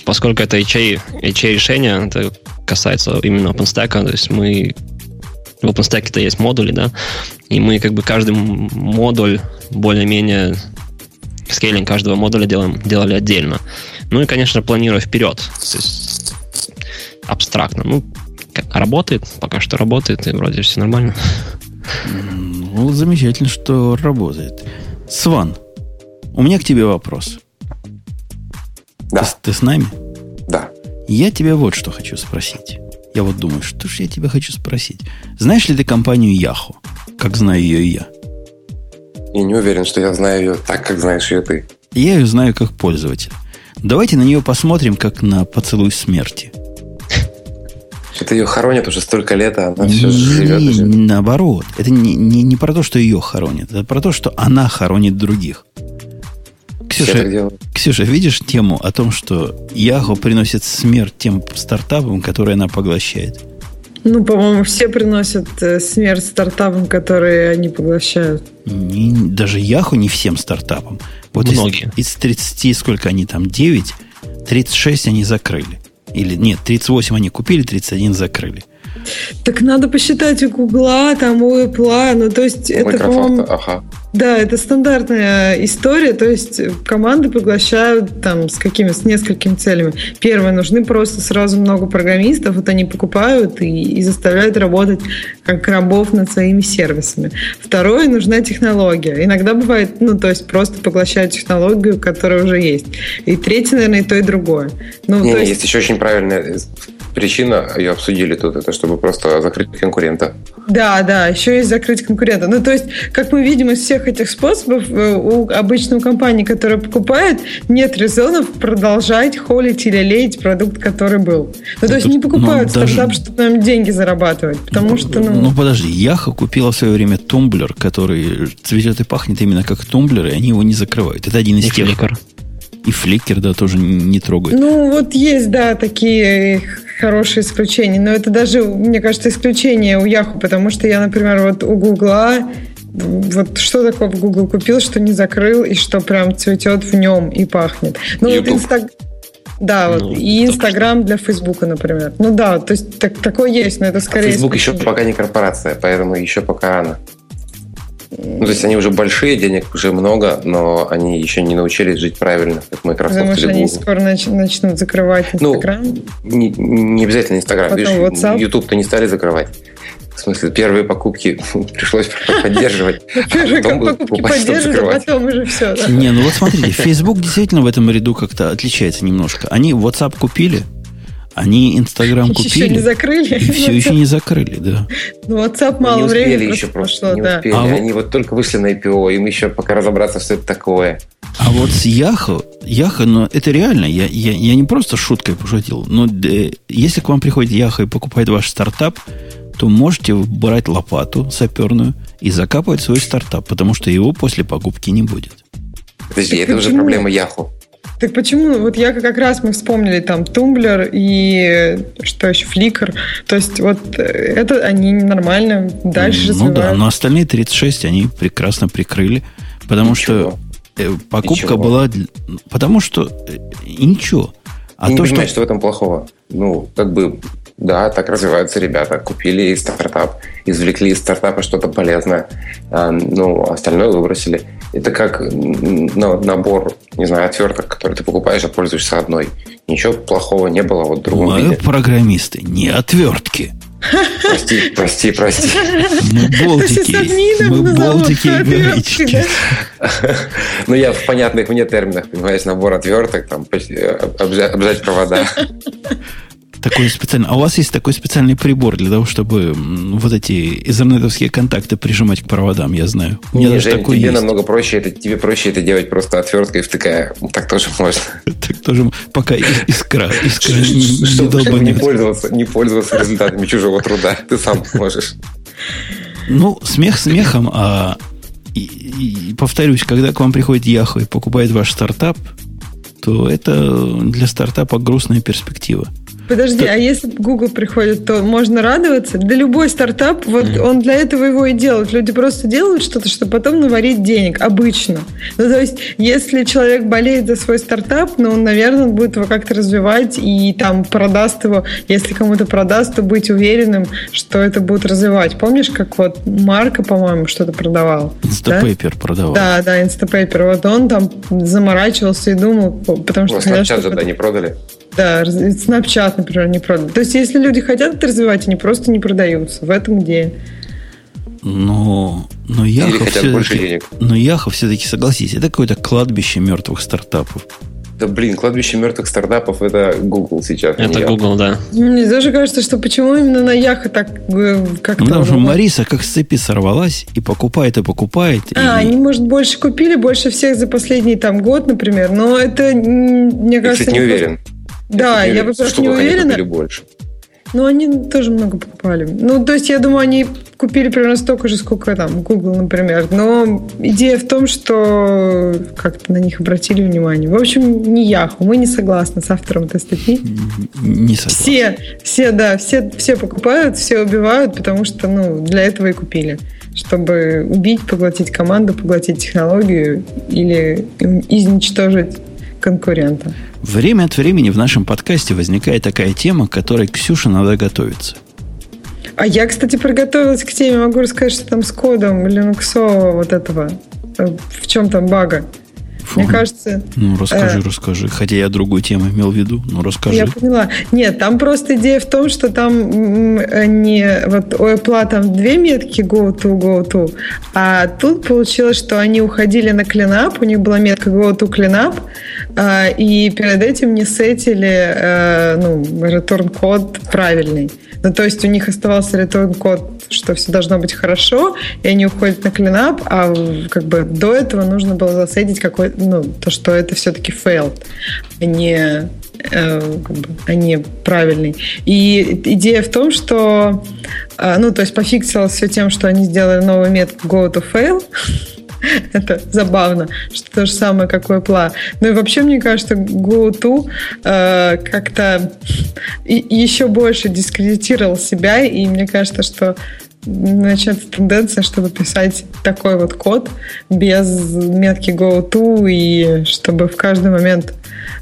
поскольку это эйч эй решение, это касается именно OpenStack, то есть мы в OpenStack-то есть модули, да, и мы как бы каждый модуль более-менее скейлинг каждого модуля делаем, делали отдельно. Ну и, конечно, планируя вперед, то есть абстрактно. Ну, работает, пока что работает, и вроде все нормально. Ну, замечательно, что работает. Сван, у меня к тебе вопрос. Да. Ты, ты с нами? Да. Я тебя вот что хочу спросить. Я вот думаю, что же я тебя хочу спросить. Знаешь ли ты компанию Yahoo? Как знаю ее я. Я не уверен, что я знаю ее так, как знаешь ее ты. Я ее знаю как пользователь. Давайте на нее посмотрим, как на поцелуй смерти. Это ее хоронят уже столько лет, а она не, все живет. Не, живет. Наоборот. Это не, не, не про то, что ее хоронят. Это про то, что она хоронит других. Ксюша, Ксюша, видишь тему о том, что Yahoo приносит смерть тем стартапам, которые она поглощает? Ну, по-моему, все приносят смерть стартапам, которые они поглощают. Не, даже Yahoo не всем стартапам. Вот многие. Из, из тридцати, сколько они там, девять, тридцать шесть они закрыли. Или нет, тридцать восемь они купили, тридцать один закрыли. Так надо посчитать у Гугла, там, у Apple, ну, то есть это, по-моему, ага. Да, это стандартная история, то есть команды поглощают там с какими, с несколькими целями. Первое, нужны просто сразу много программистов, вот они покупают и, и заставляют работать как рабов над своими сервисами. Второе, нужна технология. Иногда бывает, ну, то есть просто поглощают технологию, которая уже есть. И третье, наверное, и то, и другое. Ну, не, то есть... есть еще очень правильная причина, ее обсудили тут, это чтобы просто закрыть конкурента. Да, да, еще есть закрыть конкурента. Ну, то есть, как мы видим из всех этих способов, у обычной компании, которая покупает, нет резонов продолжать холить или лелеять продукт, который был. Ну, то есть, не покупают стартап, даже... чтобы нам деньги зарабатывать, потому ну, что... Ну... ну, подожди, Yahoo купила в свое время тумблер, который цветет и пахнет именно как тумблер, и они его не закрывают. Это один из тех... И Flickr, да, тоже не трогает. Ну, вот есть, да, такие хорошие исключения. Но это даже, мне кажется, исключение у Yahoo, потому что я, например, вот у Гугла... Вот что такое в Google купил, что не закрыл, и что прям цветет в нем и пахнет. Ну, YouTube. Вот Инстаграм... Да, ну, вот. И Инстаграм для Фейсбука, например. Ну да, то есть так, такое есть, но это скорее... А Фейсбук еще пока не корпорация, поэтому еще пока рано. Ну, то есть они уже большие, денег уже много, но они еще не научились жить правильно, как Microsoft или Google. Потому что они скоро нач- начнут закрывать Инстаграм. Ну, не, не обязательно Инстаграм. Видишь, WhatsApp. YouTube-то не стали закрывать. В смысле, первые покупки пришлось поддерживать. Первые покупки поддерживать, а потом уже все. Не, ну вот смотрите, Facebook действительно в этом ряду как-то отличается немножко. Они WhatsApp купили, они Instagram купили. Еще не закрыли. И все еще не закрыли, да. Ну, WhatsApp мало времени еще прошло, да. Они вот только вышли на ай пи о, им еще пока разобраться, что это такое. А вот с Yahoo, Yahoo, ну это реально, я, я, я не просто шуткой пошутил, но если к вам приходит Yahoo и покупает ваш стартап, то можете брать лопату саперную и закапывать свой стартап, потому что его после покупки не будет. Подожди, это уже проблема Yahoo. Так почему? Вот я как раз, мы вспомнили там Tumblr и что еще, Flickr. То есть вот это они нормально дальше развивают. Ну да, но остальные тридцать шесть они прекрасно прикрыли, потому ничего. Что покупка ничего. Была... Потому что ничего. А я то, не понимаю, что... что в этом плохого. Ну, как бы... Да, так развиваются ребята. Купили стартап, извлекли из стартапа что-то полезное, ну, остальное выбросили. Это как набор, не знаю, отверток, которые ты покупаешь, а пользуешься одной. Ничего плохого не было вот в другом виде. Мы программисты, не отвертки. Прости, прости, прости. Мы болтики. Мы болтики и гайчики. Ну, я в понятных мне терминах, понимаешь, набор отверток, там, обжать провода. Такой специальный. А у вас есть такой специальный прибор для того, чтобы вот эти эзернетовские контакты прижимать к проводам, я знаю. У меня не, даже Жень, такой тебе есть. Намного проще это, тебе проще это делать просто отверткой, втыкая. Так тоже можно. Так тоже пока искра. Искра не долбанет. Не пользоваться результатами чужого труда. Ты сам можешь. Ну, смех смехом, а повторюсь, когда к вам приходит Yahoo и покупает ваш стартап, то это для стартапа грустная перспектива. Подожди, а если Google приходит, то можно радоваться? Да любой стартап, вот mm. он для этого его и делает. Люди просто делают что-то, чтобы потом наварить денег, обычно. Ну, то есть, если человек болеет за свой стартап, ну, наверное, он будет его как-то развивать и там продаст его. Если кому-то продаст, то быть уверенным, что это будет развивать. Помнишь, как вот Марко, по-моему, что-то продавал? Инстапейпер, да? Продавал. Да, да, Инстапейпер. Вот он там заморачивался и думал, потому что... Ну, Snapchat же, да, не продали. Да, Snapchat, например, не продали. То есть, если люди хотят это развивать, они просто не продаются. В этом идея. Но, но Яхо все-таки, но Яхо все-таки, согласись, это какое-то кладбище мертвых стартапов. Да блин, кладбище мертвых стартапов — это Google сейчас. Это Google, да. Мне даже кажется, что почему именно на Яхо так как-то... Потому что Мариса как с цепи сорвалась и покупает, и покупает. А, и... они, может, больше купили, больше всех за последний там год, например. Но это, мне кажется... Я чуть не уверен. Да, я, во-первых, не уверена. Ну, они тоже много покупали. Ну, то есть, я думаю, они купили примерно столько же, сколько там Google, например. Но идея в том, что как-то на них обратили внимание. В общем, не Yahoo. Мы не согласны с автором этой статьи. Не согласны. Все, все, да, все, все покупают, все убивают, потому что, ну, для этого и купили. Чтобы убить, поглотить команду, поглотить технологию или изничтожить конкурента. Время от времени в нашем подкасте возникает такая тема, к которой Ксюше надо готовиться. А я, кстати, приготовилась к теме. Могу рассказать, что там с кодом линуксового вот этого. В чем там бага? Фу. Мне кажется... Ну, расскажи, э... расскажи. Хотя я другую тему имел в виду, но расскажи. Я поняла. Нет, там просто идея в том, что там не... Вот у Apple там две метки go-to, go-to. А тут получилось, что они уходили на cleanup, у них была метка go-to cleanup, э, и перед этим не сетили э, ну, return-код правильный. Ну, то есть у них оставался return-код, что все должно быть хорошо, и они уходят на cleanup, а как бы до этого нужно было засетить какой-то, ну, то, что это все-таки failed, а не, э, как бы, а не правильный. И идея в том, что э, ну, то есть пофиксилось все тем, что они сделали новую метку go to fail. Это забавно, что то же самое, как у Apple. Ну и вообще, мне кажется, GoTo э, как-то и, еще больше дискредитировал себя, и мне кажется, что начнется тенденция, чтобы писать такой вот код без метки GoTo, и чтобы в каждый момент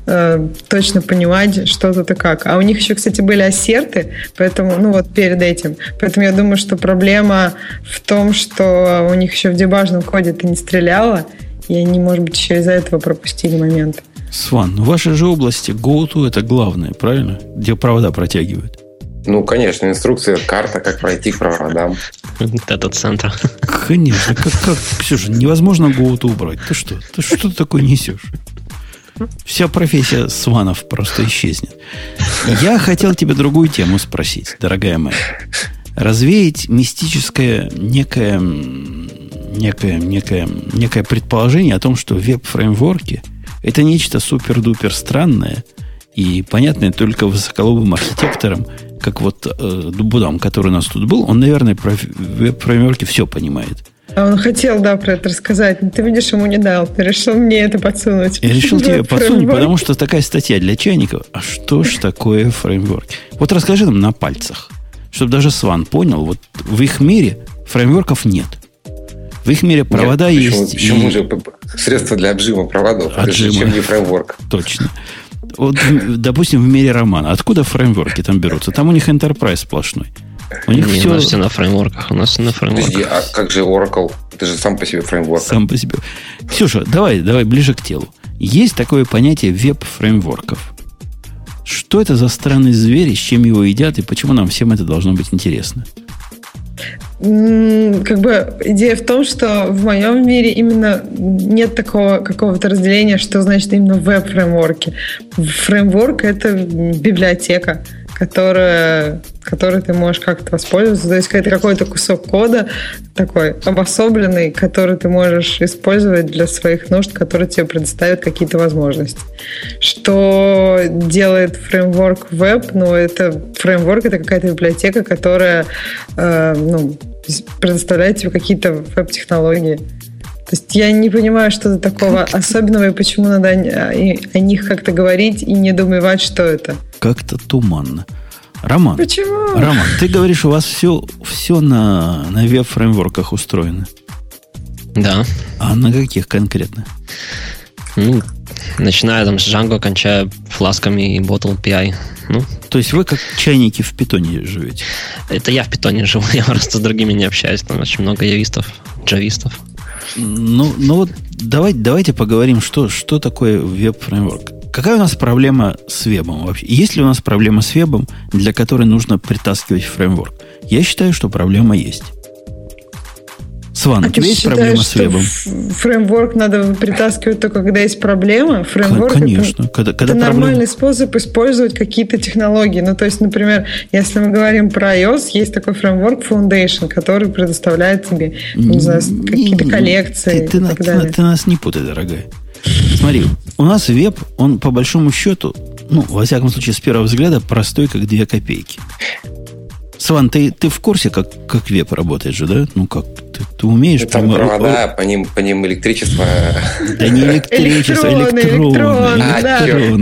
э, точно понимать, что тут и как. А у них еще, кстати, были ассерты, поэтому, ну вот перед этим. Поэтому я думаю, что проблема в том, что у них еще в дебажном коде это не стреляло, и они, может быть, еще из-за этого пропустили момент. Сван, в вашей же области GoTo это главное, правильно? Где провода протягивают. Ну, конечно, инструкция, карта, как пройти к проводам. Дата-центр. Конечно, как, как, Ксюша, невозможно GoTo убрать. Ты что? Ты что ты такое несешь? Вся профессия сванов просто исчезнет. Я хотел тебе другую тему спросить, дорогая моя. Развеять мистическое некое, некое, некое, некое предположение о том, что веб-фреймворки – это нечто супер-дупер странное и понятное только высоколобым архитекторам, как вот э, Будам, который у нас тут был, он, наверное, про веб-фреймворки все понимает. А он хотел, да, про это рассказать, но ты, видишь, ему не дал. Ты решил мне это подсунуть. Я решил тебе подсунуть, потому что такая статья для чайников. А что ж такое фреймворк? Вот расскажи нам на пальцах, чтобы даже Сван понял, вот в их мире фреймворков нет. В их мире провода нет, есть. Почему и... же средства для отжима проводов? Отжима. Чем не фреймворк? Точно. Вот, допустим, в мире романа. Откуда фреймворки там берутся? Там у них Enterprise сплошной. У них не, все... У нас все на фреймворках. У нас на фреймворках. Подожди, а как же Oracle? Это же сам по себе фреймворк. Сам по себе. Ксюша, давай, давай ближе к телу. Есть такое понятие веб-фреймворков. Что это за странный зверь, с чем его едят, и почему нам всем это должно быть интересно? Как бы идея в том, что в моем мире именно нет такого какого-то разделения, что значит именно веб-фреймворки. Фреймворк — это библиотека, которая, которой ты можешь как-то воспользоваться. То есть это какой-то кусок кода такой обособленный, который ты можешь использовать для своих нужд, которые тебе предоставят какие-то возможности. Что делает фреймворк веб? Ну, это фреймворк — это какая-то библиотека, которая э, ну, предоставляет тебе какие-то веб-технологии. То есть я не понимаю, что-то такого особенного, и почему надо о них как-то говорить и недоумевать, что это. Как-то туманно. Роман, почему? Роман, ты говоришь, у вас все, все на, на веб-фреймворках устроено. Да. А на каких конкретно? Ну, начиная там с Django, кончая фласками и Bottle пи ай. Ну. То есть вы как чайники в питоне живете? Это я в питоне живу, я просто с другими не общаюсь. Там очень много явистов, джавистов. Ну, ну вот давайте, давайте поговорим, что, что такое веб-фреймворк. Какая у нас проблема с вебом вообще? Есть ли у нас проблема с вебом, для которой нужно притаскивать фреймворк? Я считаю, что проблема есть. Сван, а у тебя есть проблема с вебом? Фреймворк надо притаскивать только когда есть проблема. Фреймворк Конечно. это, когда, когда это проблем... нормальный способ использовать какие-то технологии. Ну, то есть, например, если мы говорим про iOS, есть такой фреймворк Foundation, который предоставляет тебе, не знаю, какие-то коллекции. Ты, ты, ты, ты, ты нас не путай, дорогая. Смотри, у нас веб, он по большому счету, ну, во всяком случае, с первого взгляда, простой, как две копейки. Сван, ты, ты в курсе, как, как веб работает же, да? Ну, как? Ты, ты умеешь... Там прямо... провода, по ним, по ним электричество... Да не электричество, электроны. Электроны,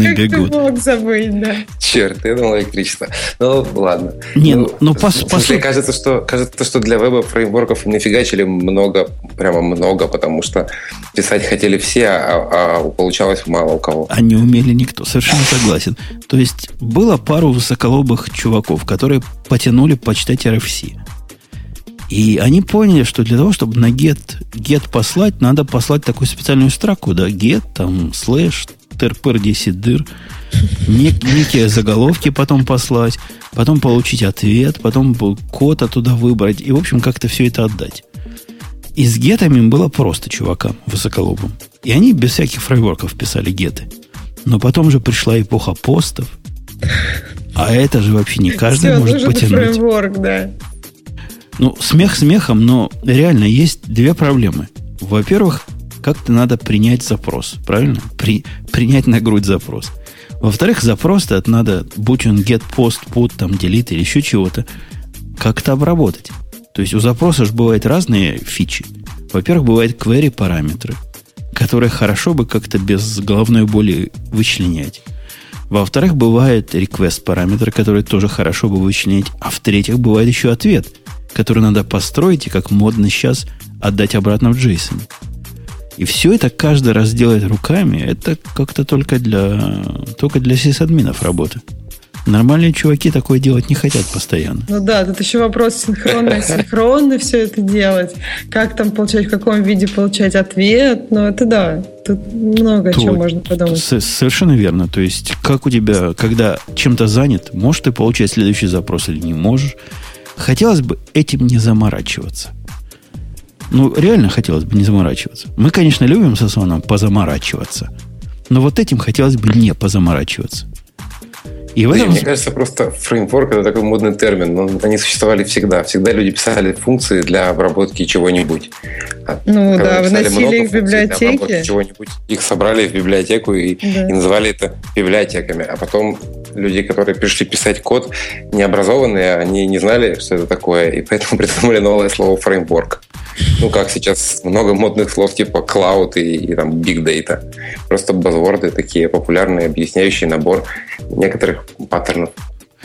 электроны бегут. Как ты мог забыть, да? Черт, я думал электричество. Ну, ладно. Не, ну, по сути... Кажется, что для веб-фреймворков нафигачили много, прямо много, потому что писать хотели все, а получалось мало у кого. А не умели никто, совершенно согласен. То есть, было пару высоколобых чуваков, которые потянули почитать эр эф си. И они поняли, что для того, чтобы на get, get послать, надо послать такую специальную строку, да, get, там, слэш, терпер-десидыр, нек, некие заголовки потом послать, потом получить ответ, потом код оттуда выбрать, и, в общем, как-то все это отдать. И с гетами было просто, чувакам, высоколобым. И они без всяких фреймворков писали геты. Но потом же пришла эпоха постов, а это же вообще не каждый Все, может потянуть. Фреймворк, да. Ну, смех смехом, но реально есть две проблемы. Во-первых, как-то надо принять запрос, правильно? При, принять на грудь запрос. Во-вторых, запрос-то надо boolean, get, post, put, там, delete или еще чего-то как-то обработать. То есть у запроса же бывают разные фичи. Во-первых, бывают query параметры, которые хорошо бы как-то без головной боли вычленять. Во-вторых, бывает request-параметр, который тоже хорошо бы вычленить. А в-третьих, бывает еще ответ, который надо построить и, как модно сейчас, отдать обратно в JSON. И все это каждый раз делать руками, это как-то только для, только для сисадминов работа. Нормальные чуваки такое делать не хотят постоянно. Ну да, тут еще вопрос синхронно и синхронно все это делать. Как там получать, в каком виде получать ответ. Ну это да, тут много то, чего можно подумать. Совершенно верно. То есть как у тебя, когда чем-то занят, можешь ты получать следующий запрос или не можешь. Хотелось бы этим не заморачиваться. Ну реально хотелось бы не заморачиваться. Мы, конечно, любим со Сваном позаморачиваться. Но вот этим хотелось бы не позаморачиваться. И да, этом... Мне кажется, просто фреймворк – это такой модный термин. Но они существовали всегда. Всегда люди писали функции для обработки чего-нибудь. Ну когда да, выносили их в библиотеки. Чего-нибудь. Их собрали в библиотеку и, да. и называли это библиотеками. А потом люди, которые пришли писать код, необразованные, они не знали, что это такое. И поэтому придумали новое слово «фреймворк». Ну, как сейчас много модных слов типа «cloud» и, и там «big data». Просто базворды такие популярные, объясняющие набор некоторых паттернов.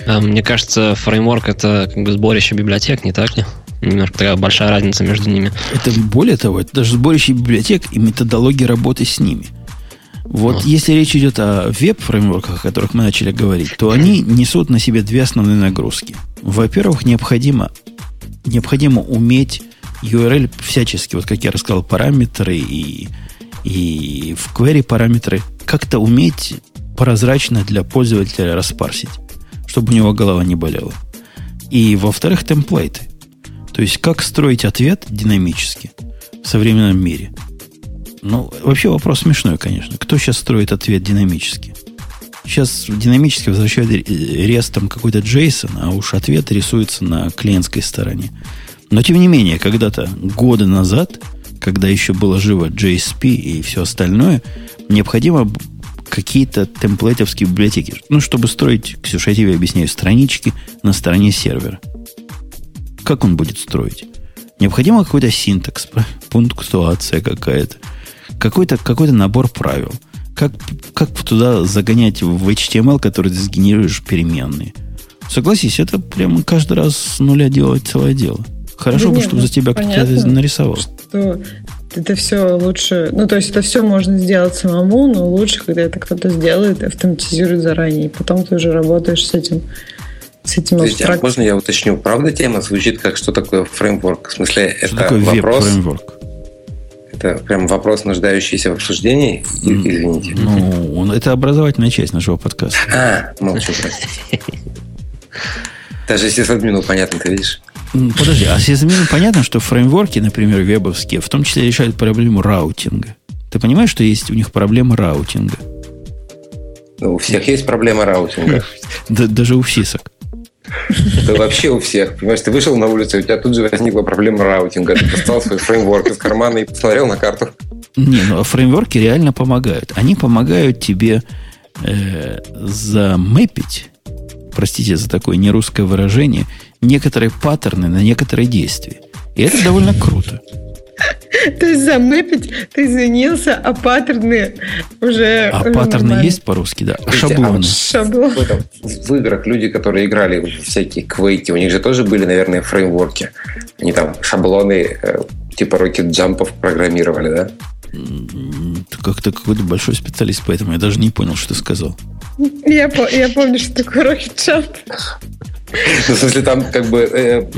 Мне кажется, фреймворк — это как бы сборище библиотек, не так ли? Немножко такая большая разница между ними. Это более того, это даже сборище библиотек и методологии работы с ними. Вот а. Если речь идет о веб-фреймворках, о которых мы начали говорить, то они несут на себе две основные нагрузки. Во-первых, необходимо, необходимо уметь ю ар эль всячески, вот как я рассказал, параметры и, и в query параметры, как-то уметь прозрачно для пользователя распарсить, чтобы у него голова не болела. И, во-вторых, темплейты. То есть, как строить ответ динамически в современном мире. Ну, вообще вопрос смешной, конечно. Кто сейчас строит ответ динамически? Сейчас динамически возвращают рестом какой-то JSON, а уж ответ рисуется на клиентской стороне. Но, тем не менее, когда-то, годы назад, когда еще было живо джей эс пи и все остальное, необходимо... какие-то темплейтовские библиотеки. Ну, чтобы строить, Ксюша, я тебе объясняю, странички на стороне сервера. Как он будет строить? необходимо какой-то синтакс, пунктуация какая-то, какой-то, какой-то набор правил. Как, как туда загонять в эйч ти эм эл, который ты сгенерируешь, переменные? Согласись, это прямо каждый раз с нуля делать целое дело. Хорошо да бы, нет, чтобы ну, за тебя кто-то нарисовал. Что это все лучше... Ну, то есть, это все можно сделать самому, но лучше, когда это кто-то сделает, автоматизирует заранее, и потом ты уже работаешь с этим, с этим абстрактом. Можно я уточню? Правда, тема звучит как что такое фреймворк? В смысле, что это такое вопрос... Веб-фреймворк? Это прям вопрос, нуждающийся в обсуждении? Извините. Ну, он, это образовательная часть нашего подкаста. А, молчу, простите. Даже если с админу понятно, ты видишь. Подожди, а с админу понятно, что фреймворки, например, вебовские, в том числе решают проблему раутинга. Ты понимаешь, что есть у них проблема раутинга? Ну, у всех есть проблема раутинга. Даже у всисок. Да вообще у всех. Понимаешь, ты вышел на улицу, и у тебя тут же возникла проблема раутинга. Ты достал свой фреймворк из кармана и посмотрел на карту. Не, ну а фреймворки реально помогают. Они помогают тебе э, замэпить, простите за такое нерусское выражение, некоторые паттерны на некоторые действия. И это довольно круто. То есть замэпить, ты извинился, а паттерны уже... А уже паттерны нормально. Есть по-русски, да. А шаблоны. А шаблон. В, в играх люди, которые играли в всякие квейки, у них же тоже были, наверное, фреймворки. Они там шаблоны типа рокет-джампов программировали, да? Ты как-то какой-то большой специалист, поэтому я даже не понял, что ты сказал. Я, я помню, что такое рокет-джамп. Ну, в смысле, там как бы э,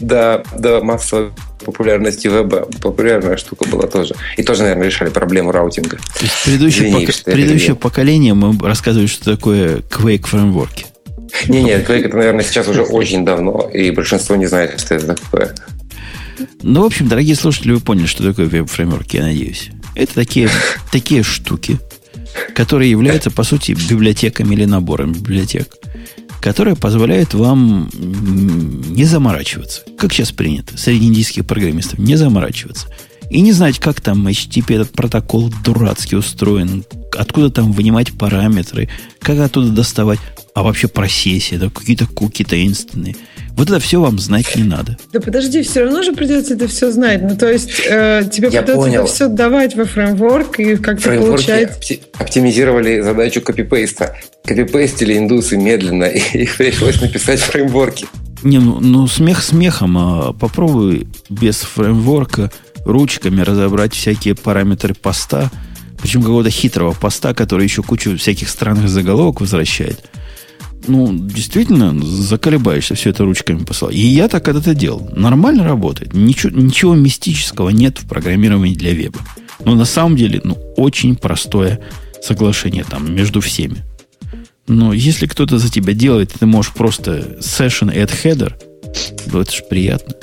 до, до массовой популярности веба популярная штука была тоже. И тоже, наверное, решали проблему раутинга. То есть предыдущее, Извини, пока, предыдущее поколение мы рассказывали, что такое Quake фреймворки. Не-не, Quake это, наверное, сейчас уже очень давно, и большинство не знает, что это такое. Ну, в общем, дорогие слушатели, вы поняли, что такое веб-фреймворки, я надеюсь. Это такие, такие штуки, которые являются, по сути, библиотеками или набором библиотек, которая позволяет вам не заморачиваться, как сейчас принято, среди индийских программистов, не заморачиваться. И не знать, как там эйч ти ти пи этот протокол дурацкий устроен, откуда там вынимать параметры, как оттуда доставать, а вообще процессия, да, какие-то куки таинственные. Вот это все вам знать не надо. Да подожди, все равно же придется это все знать. Ну, то есть, э, тебе Я придется понял. Это все давать во фреймворк, и как-то получается... Фреймворки оптимизировали задачу копипейста. Копипейстили индусы медленно, и их пришлось написать в фреймворке. Не, ну, ну смех смехом. А попробуй без фреймворка ручками разобрать всякие параметры поста, причем какого-то хитрого поста, который еще кучу всяких странных заголовок возвращает. Ну, действительно, заколебаешься все это ручками посылать. И я так когда-то делал. Нормально работает. Ничего, ничего мистического нет в программировании для веба. Но на самом деле, ну, очень простое соглашение там между всеми. Но если кто-то за тебя делает, ты можешь просто session add header, ну, это же приятно.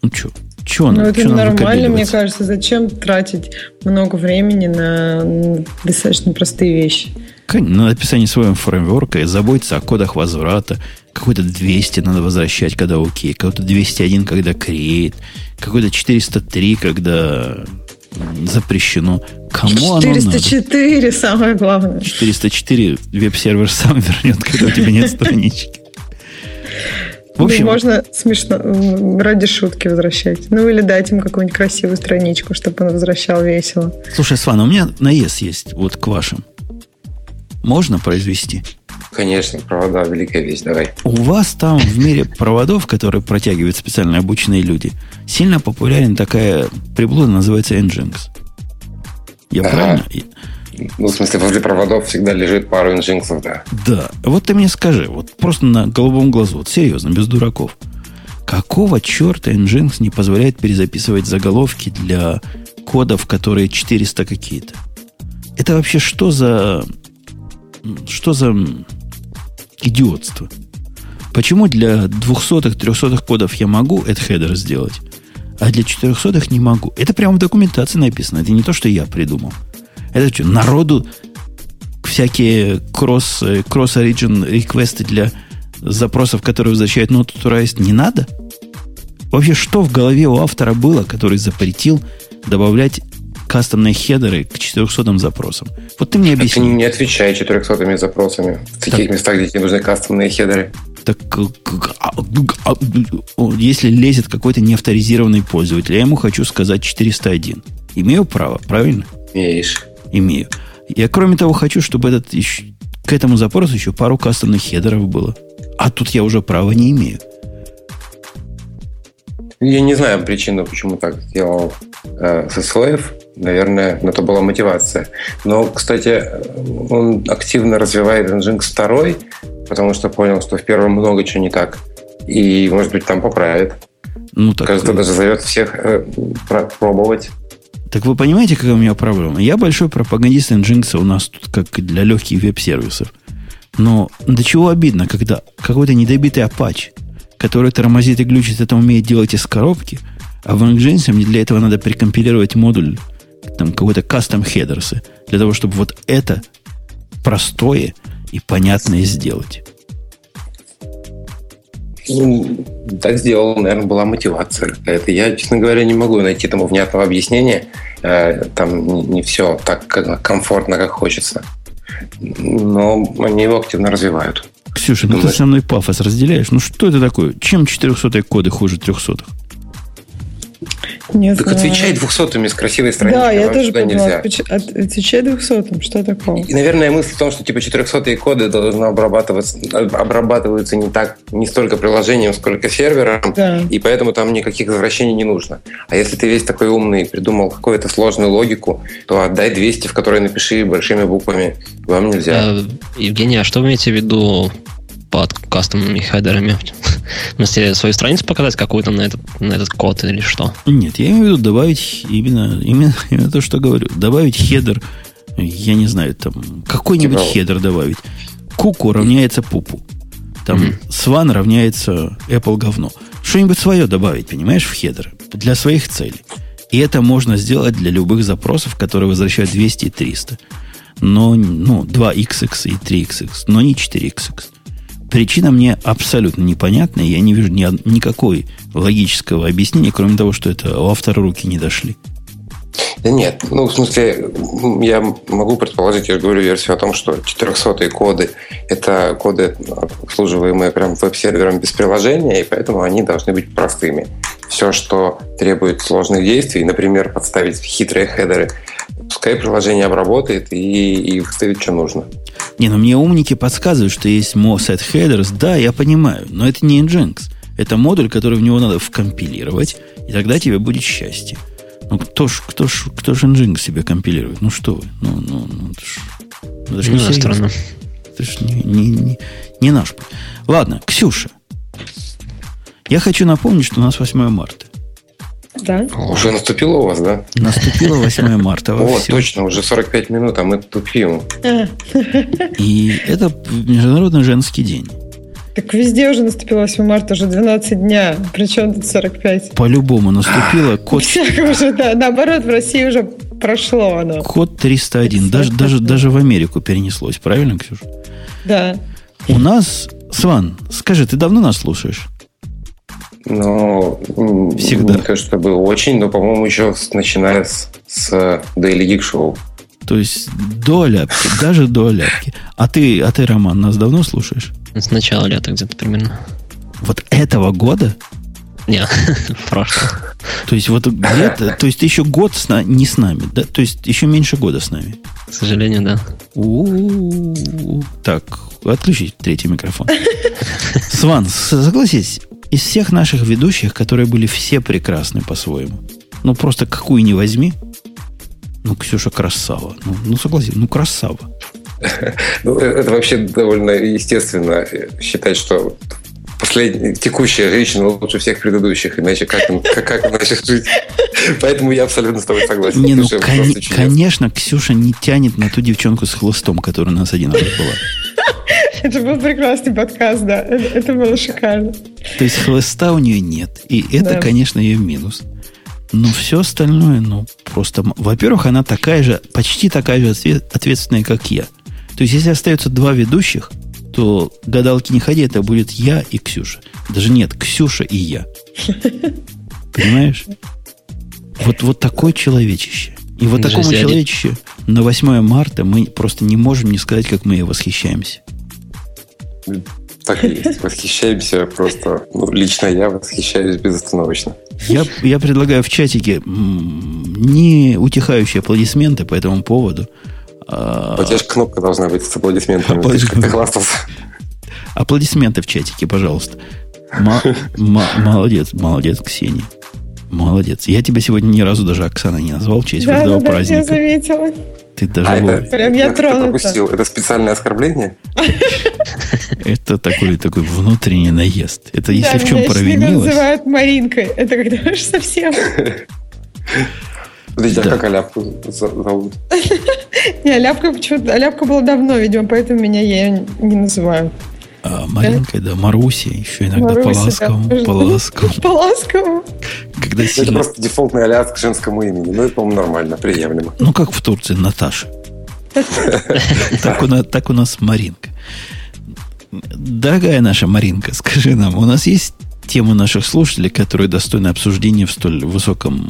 Ну, что? Чего, ну, это нормально, мне кажется. Зачем тратить много времени на достаточно простые вещи? На написание своего фреймворка и заботиться о кодах возврата. Какой-то двести надо возвращать, когда окей. Какой-то двести один, когда create. Какой-то четыреста три, когда запрещено. Кому четыреста четыре, оно надо? Самое главное. четыреста четыре веб-сервер сам вернет, когда у тебя нет странички. В общем, ну, можно смешно ради шутки возвращать. Ну, или дать им какую-нибудь красивую страничку, чтобы он возвращал весело. Слушай, Сван, у меня наезд есть вот к вашим. Можно произвести? Конечно, провода великая вещь, давай. У вас там в мире проводов, которые протягивают специально обученные люди, сильно популярен такая приблуда, называется Nginx. Я ага. правильно? Ну, в смысле, возле проводов всегда лежит пару инжинксов, да. Да. Вот ты мне скажи, вот просто на голубом глазу, вот серьезно, без дураков. Какого черта Nginx не позволяет перезаписывать заголовки для кодов, которые четыреста какие-то? Это вообще что за... Что за идиотство? Почему для двухсотых, трехсотых кодов я могу header сделать, а для четырехсотых не могу? Это прямо в документации написано. Это не то, что я придумал. Это что, народу всякие кросс, кросс-ориджин реквесты для запросов, которые возвращают not-authorized, не надо? Вообще, что в голове у автора было, который запретил добавлять кастомные хедеры к четырехсотым запросам? Вот ты мне объясни. А ты не отвечай четырехсотыми запросами в таких так. местах, где тебе нужны кастомные хедеры. так если лезет какой-то неавторизированный пользователь, я ему хочу сказать четыреста один. Имею право, правильно? Имеешь. Имею. Я, кроме того, хочу, чтобы этот, к этому запросу еще пару кастомных хедеров было. А тут я уже права не имею. Я не знаю причину, почему так сделал эс эс эл эф. Наверное, на то была мотивация. Но, кстати, он активно развивает Nginx два, потому что понял, что в первом много чего не так. И, может быть, там поправит. Ну, так кажется, и... даже зовет всех э, пробовать. Так вы понимаете, какая у меня проблема? Я большой пропагандист Nginx, у нас тут как для легких веб-сервисов. Но до чего обидно, когда какой-то недобитый Apache, который тормозит и глючит, это умеет делать из коробки, а в Nginx мне для этого надо прикомпилировать модуль там какой-то custom headers, для того, чтобы вот это простое и понятное сделать. Так сделал, наверное, была мотивация какая-то. Я, честно говоря, не могу найти тому внятного объяснения. Там не все так комфортно, как хочется. Но они его активно развивают. Ксюша, ну ты со мной пафос разделяешь. Ну что это такое? Чем четырехсотые коды хуже трехсотых? Не так знаю. Отвечай двухсотыми с красивой страничкой. Да, я тоже понимаю. Отвечай двухсотым. Что такое? И, наверное, мысль в том, что типа четырехсотые коды должны обрабатываться, обрабатываются не так, не столько приложением, сколько сервером, да. И поэтому там никаких возвращений не нужно. А если ты весь такой умный, придумал какую-то сложную логику, то отдай двести, в которой напиши большими буквами. Вам нельзя. А, Евгений, а что вы имеете в виду под кастомными хедерами? В смысле, свою страницу показать какую-то на этот, на этот код или что? Нет, я имею в виду добавить именно, именно, именно то, что говорю. Добавить хедер, я не знаю, там какой-нибудь Добавил. хедер добавить. Куку равняется пупу. Там mm-hmm. сван равняется Apple говно. Что-нибудь свое добавить, понимаешь, в хедер. Для своих целей. И это можно сделать для любых запросов, которые возвращают двести и триста. Но, ну, два икс икс и три икс икс, но не четыре икс икс. Причина мне абсолютно непонятна, я не вижу ни, никакой логического объяснения, кроме того, что это у автора руки не дошли. Да нет, ну, в смысле, я могу предположить, я же говорю версию о том, что четырехсотые коды – это коды, обслуживаемые прям веб-сервером без приложения, и поэтому они должны быть простыми. Все, что требует сложных действий, например, подставить хитрые хедеры, пускай приложение обработает и, и выставит, что нужно. Не, ну мне умники подсказывают, что есть MoSet Headers. Да, я понимаю, но это не Nginx. Это модуль, который в него надо вкомпилировать, и тогда тебе будет счастье. Ну кто ж, кто ж, кто ж Nginx себе компилирует? Ну что вы? Ну, ну, ну, это ж, это ж не ну, странно. Это ж не, не, не, не наш путь. Ладно, Ксюша. Я хочу напомнить, что у нас восьмое марта. Да. Уже наступило у вас, да? Наступило восьмое марта. О, точно, уже сорок пять минут, а мы тупим. И это Международный женский день. Так везде уже наступило восьмое марта, уже двенадцать дня. Причем тут сорок пять. По-любому наступило. Код... уже, да, наоборот, в России уже прошло оно. Код триста один. Даже, даже, даже в Америку перенеслось. Правильно, Ксюша? Да. У нас... Сван, скажи, ты давно нас слушаешь? Ну, всегда. Мне кажется, было очень, но, по-моему, еще с, начиная с, с Daily Geek Show. То есть до ляпки, даже до ляпки. А ты, а ты, Роман, нас давно слушаешь? С начала лета где-то примерно. Вот этого года? Нет, прошлого. То есть вот лето, то есть ты еще год с, не с нами, да? То есть еще меньше года с нами. К сожалению, да. У-у-у. Так, отключить третий микрофон. Сван, согласись. Из всех наших ведущих, которые были все прекрасны по-своему. Ну, просто какую ни возьми. Ну, Ксюша красава. Ну, ну согласись, ну, красава. Ну, это вообще довольно естественно считать, что последняя, текущая женщина лучше всех предыдущих. Иначе как он, как, как он начал жить? Поэтому я абсолютно с тобой согласен. Не, ну, Ксюша, кон- конечно, Ксюша не тянет на ту девчонку с хлыстом, которая у нас один раз была. Это был прекрасный подкаст, да. Это было шикарно. То есть хлыста у нее нет. И это, да, конечно, ее минус. Но все остальное, ну, просто... Во-первых, она такая же, почти такая же ответственная, как я. То есть, если остается два ведущих, то гадалки не ходи, это будет я и Ксюша. Даже нет, Ксюша и я. Понимаешь? Вот, вот такое человечище. И вот такому человечище на восьмое марта мы просто не можем не сказать, как мы ей восхищаемся. Так и есть. Восхищаемся просто. Ну, лично я восхищаюсь безостановочно. Я, я предлагаю в чатике не утихающие аплодисменты по этому поводу. У тебя же кнопка должна быть с аплодисментами. Аплодисменты. Ты хвастался. Аплодисменты в чатике, пожалуйста. Молодец, молодец, Ксения. Молодец. Я тебя сегодня ни разу даже Оксана не назвал в честь выдавал праздника. Да, да, я заметила. Ты даже... А это, прям я тронулся. Это специальное оскорбление? Это такой такой внутренний наезд. Это если в чем провинилась... Да, называют Маринкой. Это когда уж совсем... Подожди, а как Аляпку зовут? Не, Аляпка была давно, видимо, поэтому меня ею не называют. А Маринкой, да, Маруся, еще иногда По-ласковому. Это просто дефолтный аляс к женскому имени. Ну, это, по-моему, нормально, приемлемо. Ну, как в Турции Наташа. Так у нас Маринка. Дорогая наша Маринка, скажи нам, у нас есть темы наших слушателей, которые достойны обсуждения в столь высоком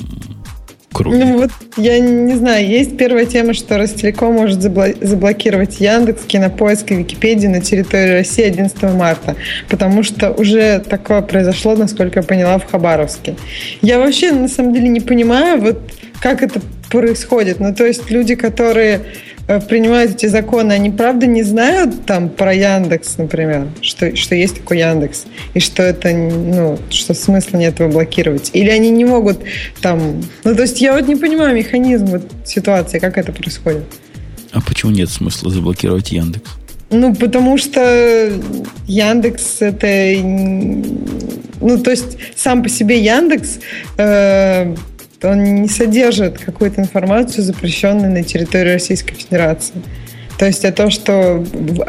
круге? Ну, вот, я не знаю, есть первая тема, что Ростелеком может заблокировать Яндекс, Кинопоиск и Википедию на территории России одиннадцатого марта, потому что уже такое произошло, насколько я поняла, в Хабаровске. Я вообще, на самом деле, не понимаю, вот как это происходит. Ну, то есть люди, которые принимают эти законы, они правда не знают там про Яндекс, например, что, что есть такой Яндекс, и что это, ну, что смысла нет этого блокировать. Или они не могут там... Ну, то есть я вот не понимаю механизм вот, ситуации, как это происходит. А почему нет смысла заблокировать Яндекс? Ну, потому что Яндекс это... Ну, то есть сам по себе Яндекс... Э- он не содержит какую-то информацию, запрещенную на территории Российской Федерации. То есть о том, что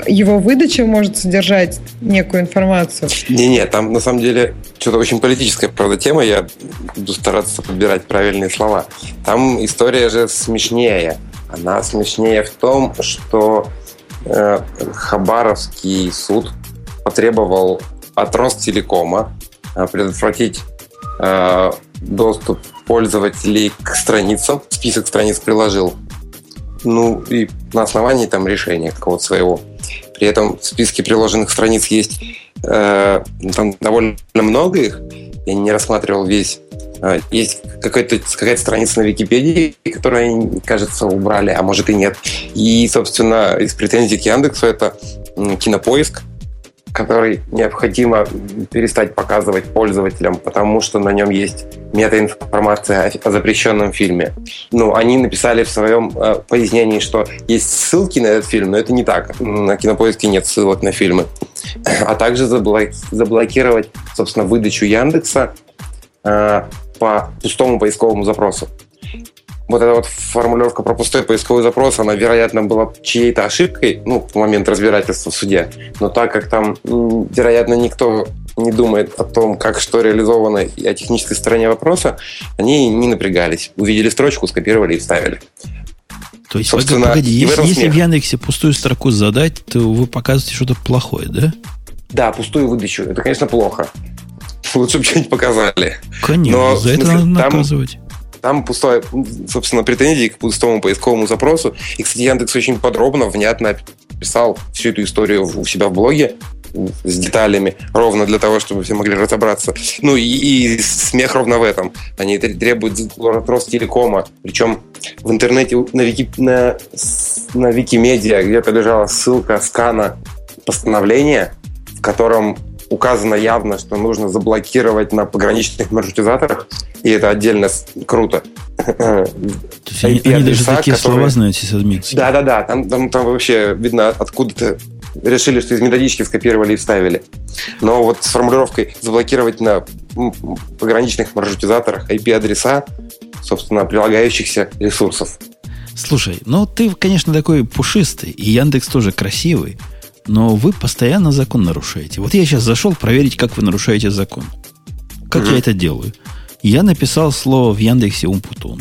его выдача может содержать некую информацию. Не-не, там на самом деле что-то очень политическая, правда, тема. Я буду стараться подбирать правильные слова. Там история же смешнее. Она смешнее в том, что э, Хабаровский суд потребовал от Ростелекома э, предотвратить э, доступ пользователей к страницам, список страниц приложил, ну и на основании там решения какого-то своего. При этом в списке приложенных страниц есть э, там довольно много их, я не рассматривал весь. Э, есть какая-то, какая-то страница на Википедии, которую, кажется, убрали, а может и нет. И, собственно, из претензий к Яндексу это Кинопоиск, который необходимо перестать показывать пользователям, потому что на нем есть метаинформация о запрещенном фильме. Ну, они написали в своем э, пояснении, что есть ссылки на этот фильм, но это не так. На Кинопоиске нет ссылок на фильмы. А также заблок- заблокировать, собственно, выдачу Яндекса э, по пустому поисковому запросу. Вот эта вот формулировка про пустой поисковый запрос, она, вероятно, была чьей-то ошибкой, ну, в момент разбирательства в суде. Но так как там, вероятно, никто не думает о том, как что реализовано, и о технической стороне вопроса, они не напрягались. Увидели строчку, скопировали и вставили. То есть, собственно, погоди, если, если в Яндексе пустую строку задать, то вы показываете что-то плохое, да? Да, пустую выдачу. Это, конечно, плохо. Лучше бы что-нибудь показали. Конечно, но, за это смысле, надо наказывать. Там... Там пустая, собственно, претензии к пустому поисковому запросу. И, кстати, Яндекс очень подробно, внятно описал всю эту историю у себя в блоге с деталями, ровно для того, чтобы все могли разобраться. Ну и, и смех ровно в этом. Они требуют от Ростелекома. Причем в интернете на, Вики, на, на Викимедиа где-то лежала ссылка скана постановления, в котором указано явно, что нужно заблокировать на пограничных маршрутизаторах, и это отдельно круто. То есть они, они даже такие которые... слова знают, сисадминцы. Да-да-да, там, там, там вообще видно, откуда-то решили, что из методички скопировали и вставили. Но вот с формулировкой заблокировать на пограничных маршрутизаторах ай пи-адреса, собственно, прилагающихся ресурсов. Слушай, ну ты, конечно, такой пушистый, и Яндекс тоже красивый, но вы постоянно закон нарушаете. Вот я сейчас зашел проверить, как вы нарушаете закон. Как mm-hmm. я это делаю? Я написал слово в Яндексе «умпутун».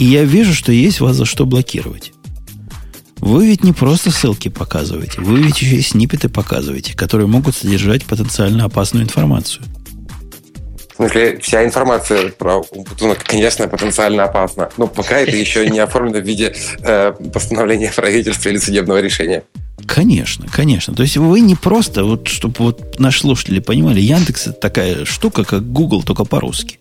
И я вижу, что есть вас за что блокировать. Вы ведь не просто ссылки показываете, вы ведь еще и сниппеты показываете, которые могут содержать потенциально опасную информацию. В смысле, вся информация про Умпутуна, конечно, потенциально опасна. Но пока это еще не оформлено в виде э, постановления правительства или судебного решения. Конечно, конечно. То есть вы не просто, вот, чтобы вот наши слушатели понимали, Яндекс — это такая штука, как Google, только по-русски.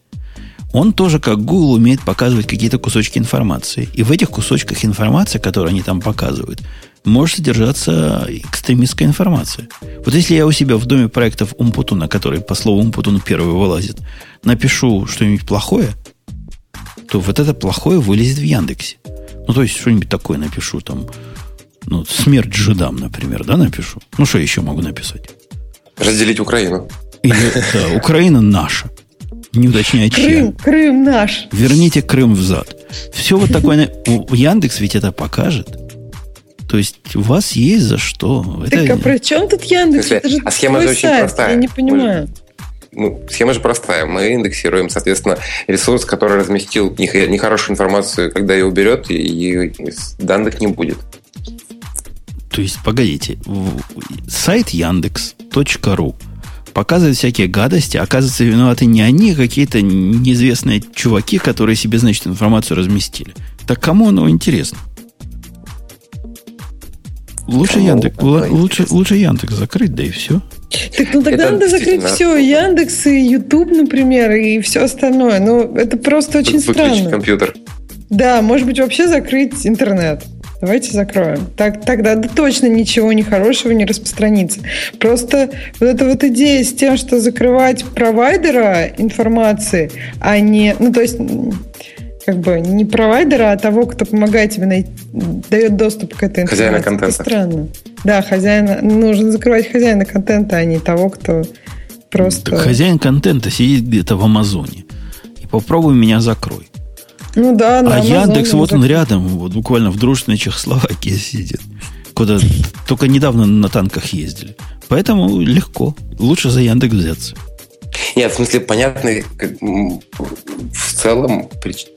Он тоже, как Google, умеет показывать какие-то кусочки информации. И в этих кусочках информации, которые они там показывают, может содержаться экстремистская информация. Вот если я у себя в доме проектов Умпутуна, который, по слову Умпутуну, первый вылазит, напишу что-нибудь плохое, то вот это плохое вылезет в Яндексе. Ну, то есть что-нибудь такое напишу там, ну, смерть жидам, например, да, напишу. Ну, что еще могу написать? Разделить Украину. Или, да, Украина наша. Не уточняя, чья. Крым, Крым наш. Верните Крым взад. Все вот такое. Яндекс ведь это покажет. То есть у вас есть за что. Так это... а при чем тут Яндекс? Это же а схема же очень сайт. Простая. Я не понимаю. Ну, схема же простая. Мы индексируем, соответственно, ресурс, который разместил нехорошую информацию, когда ее уберет, и данных не будет. То есть, погодите, сайт яндекс точка ру показывает всякие гадости, оказывается, виноваты не они, а какие-то неизвестные чуваки, которые себе, значит, информацию разместили. Так кому оно интересно? Лучше Яндекс, лучше, лучше Яндекс закрыть, да и все. Так, ну тогда это надо закрыть все. Яндекс и Ютуб, например, и все остальное. Ну, это просто очень Выключить странно. Компьютер. Да, может быть, вообще закрыть интернет. Давайте закроем. Так, тогда да, точно ничего нехорошего не распространится. Просто вот эта вот идея с тем, что закрывать провайдера информации, а не... Ну, то есть, как бы, не провайдера, а того, кто помогает тебе найти... Дает доступ к этой информации. Хозяина контента. Это странно. Да, хозяина... Нужно закрывать хозяина контента, а не того, кто просто... Так хозяин контента сидит где-то в Амазоне. И попробуй меня закрой. Ну да, а Яндекс, вот он рядом, вот буквально в дружественной Чехословакии сидит. Куда только недавно на танках ездили. Поэтому легко. Лучше за Яндекс взяться. Нет, в смысле, понятно, в целом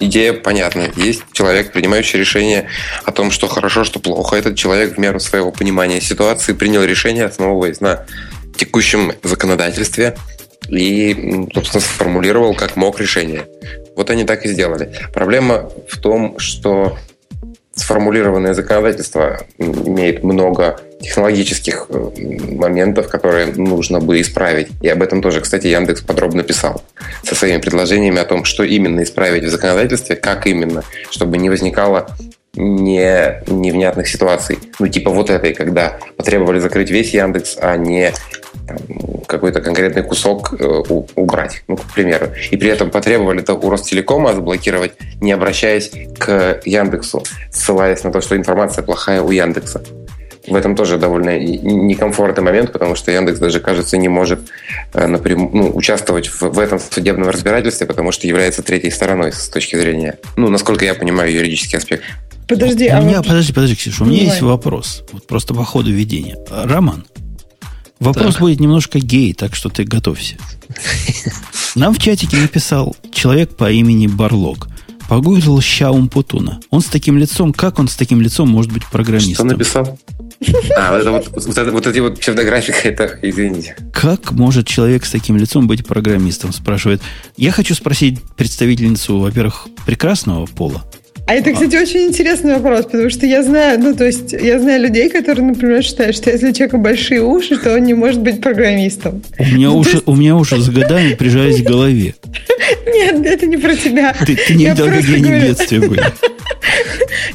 идея понятна. Есть человек, принимающий решение о том, что хорошо, что плохо. Этот человек в меру своего понимания ситуации принял решение, основываясь на текущем законодательстве, и, собственно, сформулировал как мог решение. Вот они так и сделали. Проблема в том, что сформулированное законодательство имеет много технологических моментов, которые нужно бы исправить. И об этом тоже, кстати, Яндекс подробно писал со своими предложениями о том, что именно исправить в законодательстве, как именно, чтобы не возникало не, невнятных ситуаций. Ну, типа вот этой, когда потребовали закрыть весь Яндекс, а не там, какой-то конкретный кусок э, убрать, ну, к примеру. И при этом потребовали это у Ростелекома заблокировать, не обращаясь к Яндексу, ссылаясь на то, что информация плохая у Яндекса. В этом тоже довольно некомфортный момент, потому что Яндекс даже, кажется, не может напрямую, ну, участвовать в, в этом судебном разбирательстве, потому что является третьей стороной с точки зрения, ну, насколько я понимаю, юридический аспект. Подожди, а у меня, вот... подожди, подожди, Ксюша, у меня Давай. есть вопрос, вот просто по ходу ведения. Роман, вопрос так. будет немножко гей, так что ты готовься. Нам в чатике написал человек по имени Барлог. Погуглил ща Умпутуна. Он с таким лицом, как он с таким лицом может быть программистом? Что написал? А, это вот, вот, вот эти вот псевдографика, это, извините. Как может человек с таким лицом быть программистом, спрашивает. Я хочу спросить представительницу, во-первых, прекрасного пола. А это, кстати, очень интересный вопрос, потому что я знаю, ну, то есть, я знаю людей, которые, например, считают, что если у человека большие уши, то он не может быть программистом. У меня, ну, уши, есть... у меня уши с годами прижались к голове. Нет, это не про тебя. Ты, ты не в долгогении детстве были.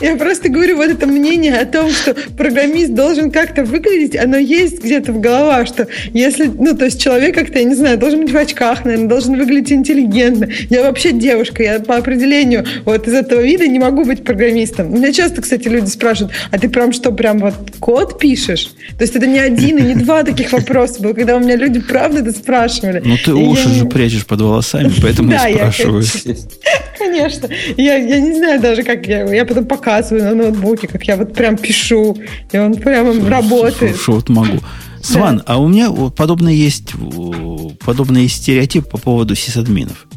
Я просто говорю, вот это мнение о том, что программист должен как-то выглядеть, оно есть где-то в головах, что если, ну, то есть человек как-то, я не знаю, должен быть в очках, наверное, должен выглядеть интеллигентно. Я вообще девушка, я по определению вот из этого вида не могу быть программистом. Меня часто, кстати, люди спрашивают, а ты прям что, прям вот код пишешь? То есть это не один и не два таких вопроса было, когда у меня люди правда это спрашивали. Ну, ты уши же прячешь под волосами, поэтому я спрашиваю. Конечно. Я не знаю даже, как я... Я потом показываю на ноутбуке, как я вот прям пишу, и он прям шо, работает. Что вот могу. Сван, да. А у меня подобное есть, подобный есть стереотип по поводу сисадминов.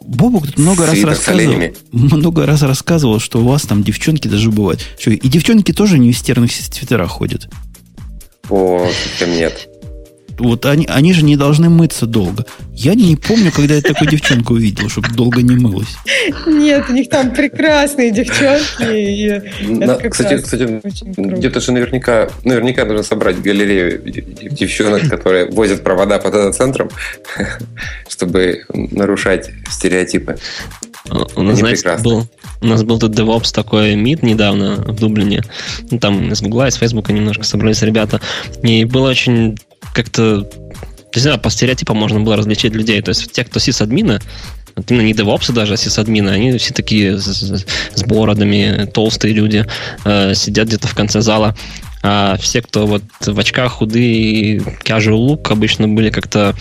Бобук тут много раз рассказывал, много раз рассказывал, что у вас там девчонки даже бывают. Что, и девчонки тоже не в стерных свитерах ходят? О, там нет. Вот они, они же не должны мыться долго. Я не помню, когда я такую девчонку увидел, чтобы долго не мылась. Нет, у них там прекрасные девчонки. Кстати, где-то же наверняка нужно собрать галерею девчонок, которые возят провода по дата-центрам, чтобы нарушать стереотипы. У нас, знаете, был, у нас был тут DevOps такой мит недавно в Дублине. Ну, там из Гугла, из Фейсбука немножко собрались ребята. И было очень как-то... То есть, да, по стереотипам можно было различить людей. То есть те, кто сисадмины, именно не девопсы даже, а сисадмины, они все такие с, с бородами, толстые люди, э, сидят где-то в конце зала. А все, кто вот в очках, худые, casual look, обычно были как-то...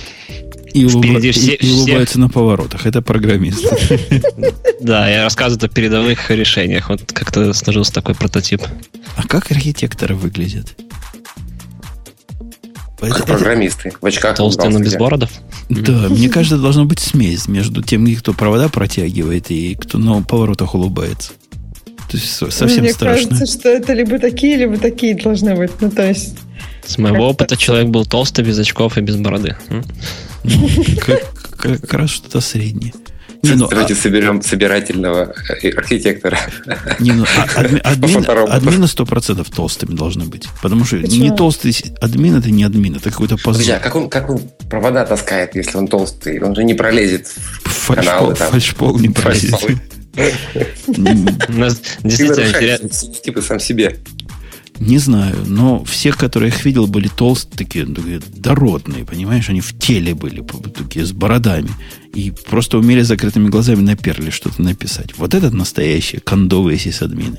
И, улыб... все, и улыбаются всех на поворотах. Это программисты. Да, я рассказываю о передовых решениях. Вот как-то сложился такой прототип. А как архитекторы выглядят? Как это, программисты это... в очках. Толстые, но без бородов. Да, мне кажется, должна быть смесь между тем, кто провода протягивает, и кто на поворотах улыбается. То есть совсем мне страшно. Мне кажется, что это либо такие, либо такие должны быть. Ну, то есть... С моего опыта человек был толстый, без очков и без бороды. Ну, как, как, как раз что-то среднее. Не, ну, давайте а... соберем собирательного архитектора. Не, ну, адми, админ, админы сто процентов толстыми должны быть. Потому что Почему? не толстый админ, это не админ, это какой-то позор. Друзья, как он, как он провода таскает, если он толстый? Он же не пролезет в фальшпол, каналы. Там. Фальшпол не пролезет. У нас действительно типа сам себе. Не знаю, но все, которые их видел, были толстые, такие, такие дородные, понимаешь? Они в теле были, такие с бородами. И просто умели закрытыми глазами на перле что-то написать. Вот это настоящие кондовые сисадмины.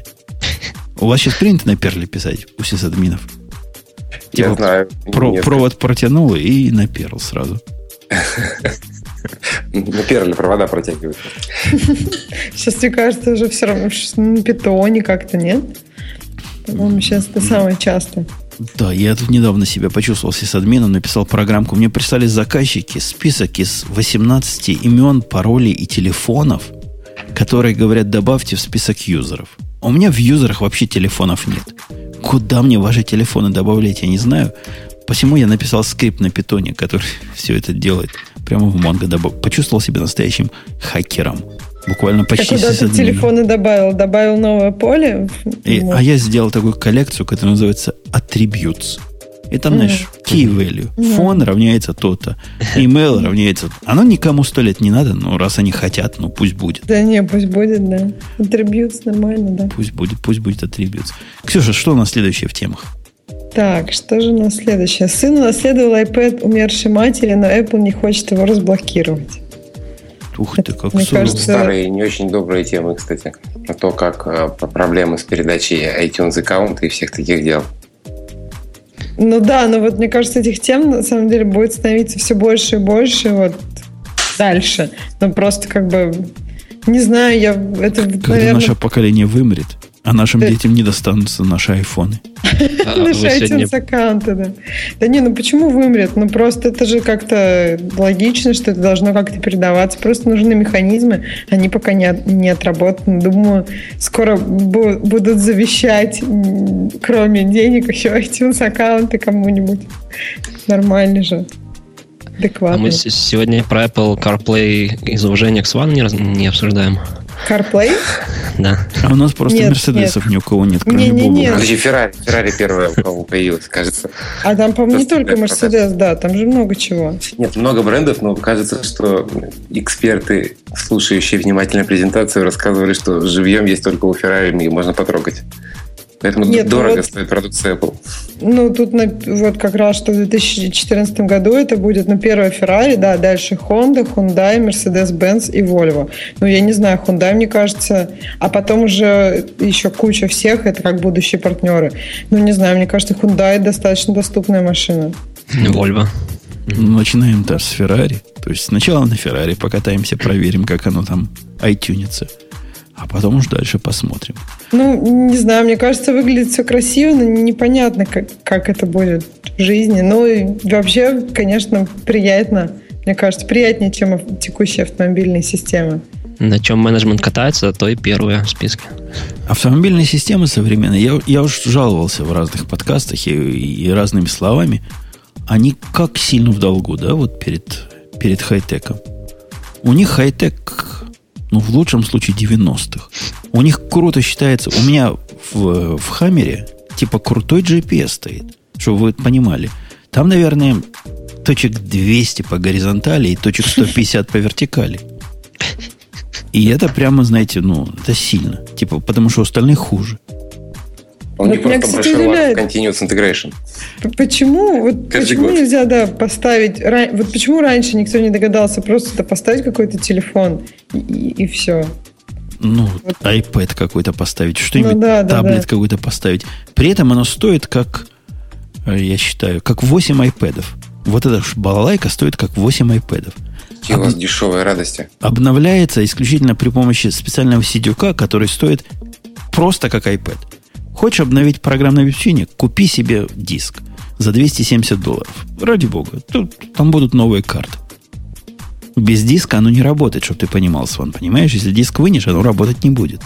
У вас сейчас принято на перле писать у сисадминов? Я типа знаю. Про, провод протянул и на перл сразу. На перли провода протягивают. Сейчас, мне кажется, уже все равно на питоне как-то, нет? По-моему, сейчас это самое частое. Да, я тут недавно себя почувствовал сисадмином, написал программку. Мне прислали заказчики список из восемнадцати имен, паролей и телефонов, которые говорят, добавьте в список юзеров. У меня в юзерах вообще телефонов нет. Куда мне ваши телефоны добавлять, я не знаю. Посему я написал скрипт на питоне, который все это делает прямо в Mongo. Почувствовал себя настоящим хакером. Буквально почти сисадмином. Куда ты телефоны добавил? Добавил новое поле? И, вот. А я сделал такую коллекцию, которая называется Attributes. И там, mm-hmm. знаешь, key value. Mm-hmm. Фон равняется то-то. Email mm-hmm. равняется... Оно никому сто лет не надо, но раз они хотят, ну пусть будет. Да не, пусть будет, да. Attributes нормально, да. Пусть будет, пусть будет Attributes. Ксюша, что у нас следующее в темах? Так, что же у нас следующее? Сын унаследовал iPad умершей матери, но Apple не хочет его разблокировать. Ух ты, как мне кажется... Старые, не очень добрые темы, кстати. Про то, как э, проблемы с передачей iTunes аккаунта и всех таких дел. Ну да, но вот мне кажется, этих тем на самом деле будет становиться все больше и больше вот дальше. Ну просто как бы... Не знаю, я... Это, когда наверное... наше поколение вымрет, а нашим да. детям не достанутся наши айфоны. Наши iTunes-аккаунты, да. Да не, ну почему вымрет? Ну просто это же как-то логично, что это должно как-то передаваться. Просто нужны механизмы, они пока не отработаны. Думаю, скоро будут завещать, кроме денег, еще iTunes-аккаунты кому-нибудь. Нормально же. Адекватно. А мы сегодня про Apple CarPlay из уважения к Свану не, раз... не обсуждаем. CarPlay? Да. А у нас просто мерседесов ни у кого нет, кроме Бобука. Подожди, Феррари. Феррари первая у кого появилась, кажется. А там, по-моему, не только Мерседес, да, там же много чего. Нет, много брендов, но кажется, что эксперты, слушающие внимательно презентацию, рассказывали, что живьем есть только у Феррари, и можно потрогать. Поэтому Нет, дорого вот, стоит продукция Apple. Ну, тут на, вот как раз, что в две тысячи четырнадцатом году это будет, ну, первая Ferrari, да, дальше Honda, Hyundai, Mercedes-Benz и Volvo. Ну, я не знаю, Hyundai, мне кажется, а потом уже еще куча всех, это как будущие партнеры. Ну, не знаю, мне кажется, Hyundai достаточно доступная машина. Volvo. Начинаем даже с Ferrari. То есть сначала на Ferrari покатаемся, проверим, как оно там айтюнится. А потом уж дальше посмотрим. Ну, не знаю, мне кажется, выглядит все красиво, но непонятно, как, как это будет в жизни. Ну, и вообще, конечно, приятно. Мне кажется, приятнее, чем текущие автомобильные системы. На чем менеджмент катается, то и первые в списке. Автомобильные системы современные. Я, я уж жаловался в разных подкастах и, и разными словами. они как сильно в долгу, да, вот перед, перед хай-теком. У них хай-тек, ну, в лучшем случае, девяностых. У них круто считается... У меня в, в Хаммере типа крутой джи пи эс стоит, чтобы вы понимали. Там, наверное, точек двести по горизонтали и точек сто пятьдесят по вертикали. И это прямо, знаете, ну, это сильно. Типа, потому что у остальных хуже. У них вот просто большой лаг continuous integration. Почему? Вот почему год. Нельзя, да, поставить... Вот почему раньше никто не догадался просто поставить какой-то телефон и, и, и все? Ну, вот. iPad какой-то поставить, что-нибудь, ну, да, таблет да, да. какой-то поставить. При этом оно стоит как, я считаю, как восемь айпэдов. Вот эта балалайка стоит как восемь айпэдов. Об... у вас дешевые радости. Обновляется исключительно при помощи специального сидюка, который стоит просто как iPad. Хочешь обновить программное обеспечение? Купи себе диск за двести семьдесят долларов. Ради бога. Тут, там будут новые карты. Без диска оно не работает, чтобы ты понимал, Сван. Понимаешь? Если диск вынешь, оно работать не будет.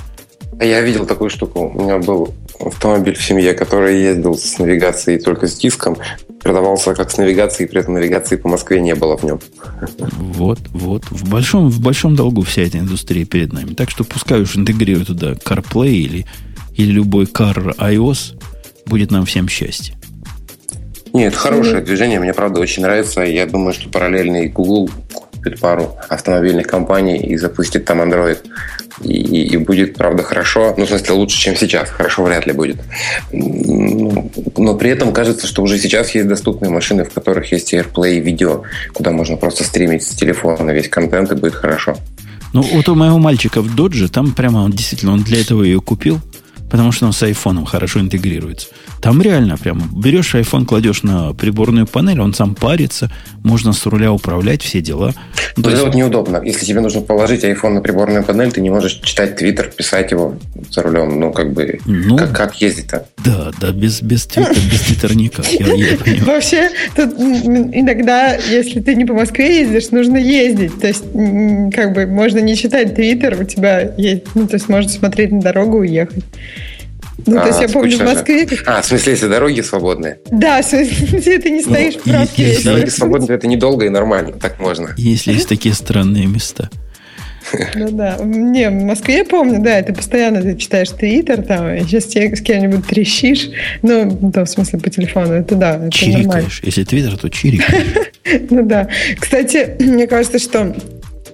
Я видел такую штуку. У меня был автомобиль в семье, который ездил с навигацией только с диском. Продавался как с навигацией, при этом навигации по Москве не было в нем. Вот, вот. В большом, в большом долгу вся эта индустрия перед нами. Так что пускай уж интегрируют туда CarPlay или... или любой car iOS, будет нам всем счастье. Нет, хорошее движение, мне правда очень нравится. Я думаю, что параллельно и Google купит пару автомобильных компаний и запустит там Android. И, и, и будет, правда, хорошо. Ну, в смысле, лучше, чем сейчас. Хорошо вряд ли будет. Но при этом кажется, что уже сейчас есть доступные машины, в которых есть AirPlay и видео, куда можно просто стримить с телефона весь контент, и будет хорошо. Ну, вот у моего мальчика в Dodge, там прямо он действительно, он для этого ее купил. Потому что он с айфоном хорошо интегрируется. Там реально прямо берешь айфон, кладешь на приборную панель, он сам парится, можно с руля управлять, все дела. Но то это есть... вот неудобно. Если тебе нужно положить айфон на приборную панель, ты не можешь читать твиттер, писать его за рулем. Ну, как бы, ну, как, как ездить-то? Да, да, без твиттера, без твиттера никак. Вообще, тут иногда, если ты не по Москве ездишь, нужно ездить. То есть, как бы, можно не читать твиттер, у тебя есть, ну, то есть, можно смотреть на дорогу и уехать. Ну, а, то есть, я помню, в Москве... Же. А, в смысле, если дороги свободные? Да, в смысле, ты не стоишь ну, в пробке. Если дороги свободные, это недолго и нормально, так можно. Если есть такие странные места. Ну, да. Не, в Москве, я помню, да, ты постоянно ты читаешь твиттер, там, и сейчас с кем-нибудь трещишь. Ну, да, в смысле, по телефону, это да, это чирикаешь. Нормально. Если твиттер, то чирикаешь. Ну, да. Кстати, мне кажется, что...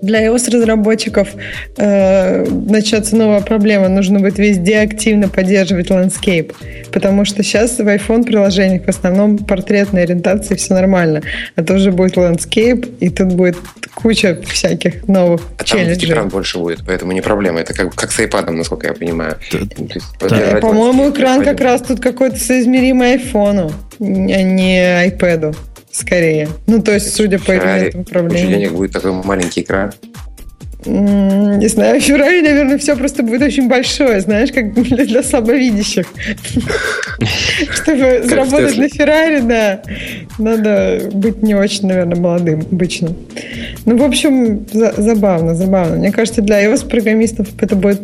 Для iOS-разработчиков э, начнется новая проблема. Нужно будет везде активно поддерживать ландскейп. Потому что сейчас в iPhone-приложениях в основном портретной ориентации все нормально. А тут же будет ландскейп, и тут будет куча всяких новых а челленджей. А там экран больше будет, поэтому не проблема. Это как, как с iPad, насколько я понимаю. Да. По-моему, экран как раз тут какой-то соизмеримый iPhone, а не iPad. Скорее. Ну, то есть, судя по элементам управления. Очень денег будет такой маленький экран. М-м, не знаю, в феврале, наверное, все просто будет очень большое, знаешь, как для, для слабовидящих. Чтобы заработать на Феррари, да, надо быть не очень, наверное, молодым обычно. Ну, в общем, за- забавно, забавно. Мне кажется, для iOS-программистов это будет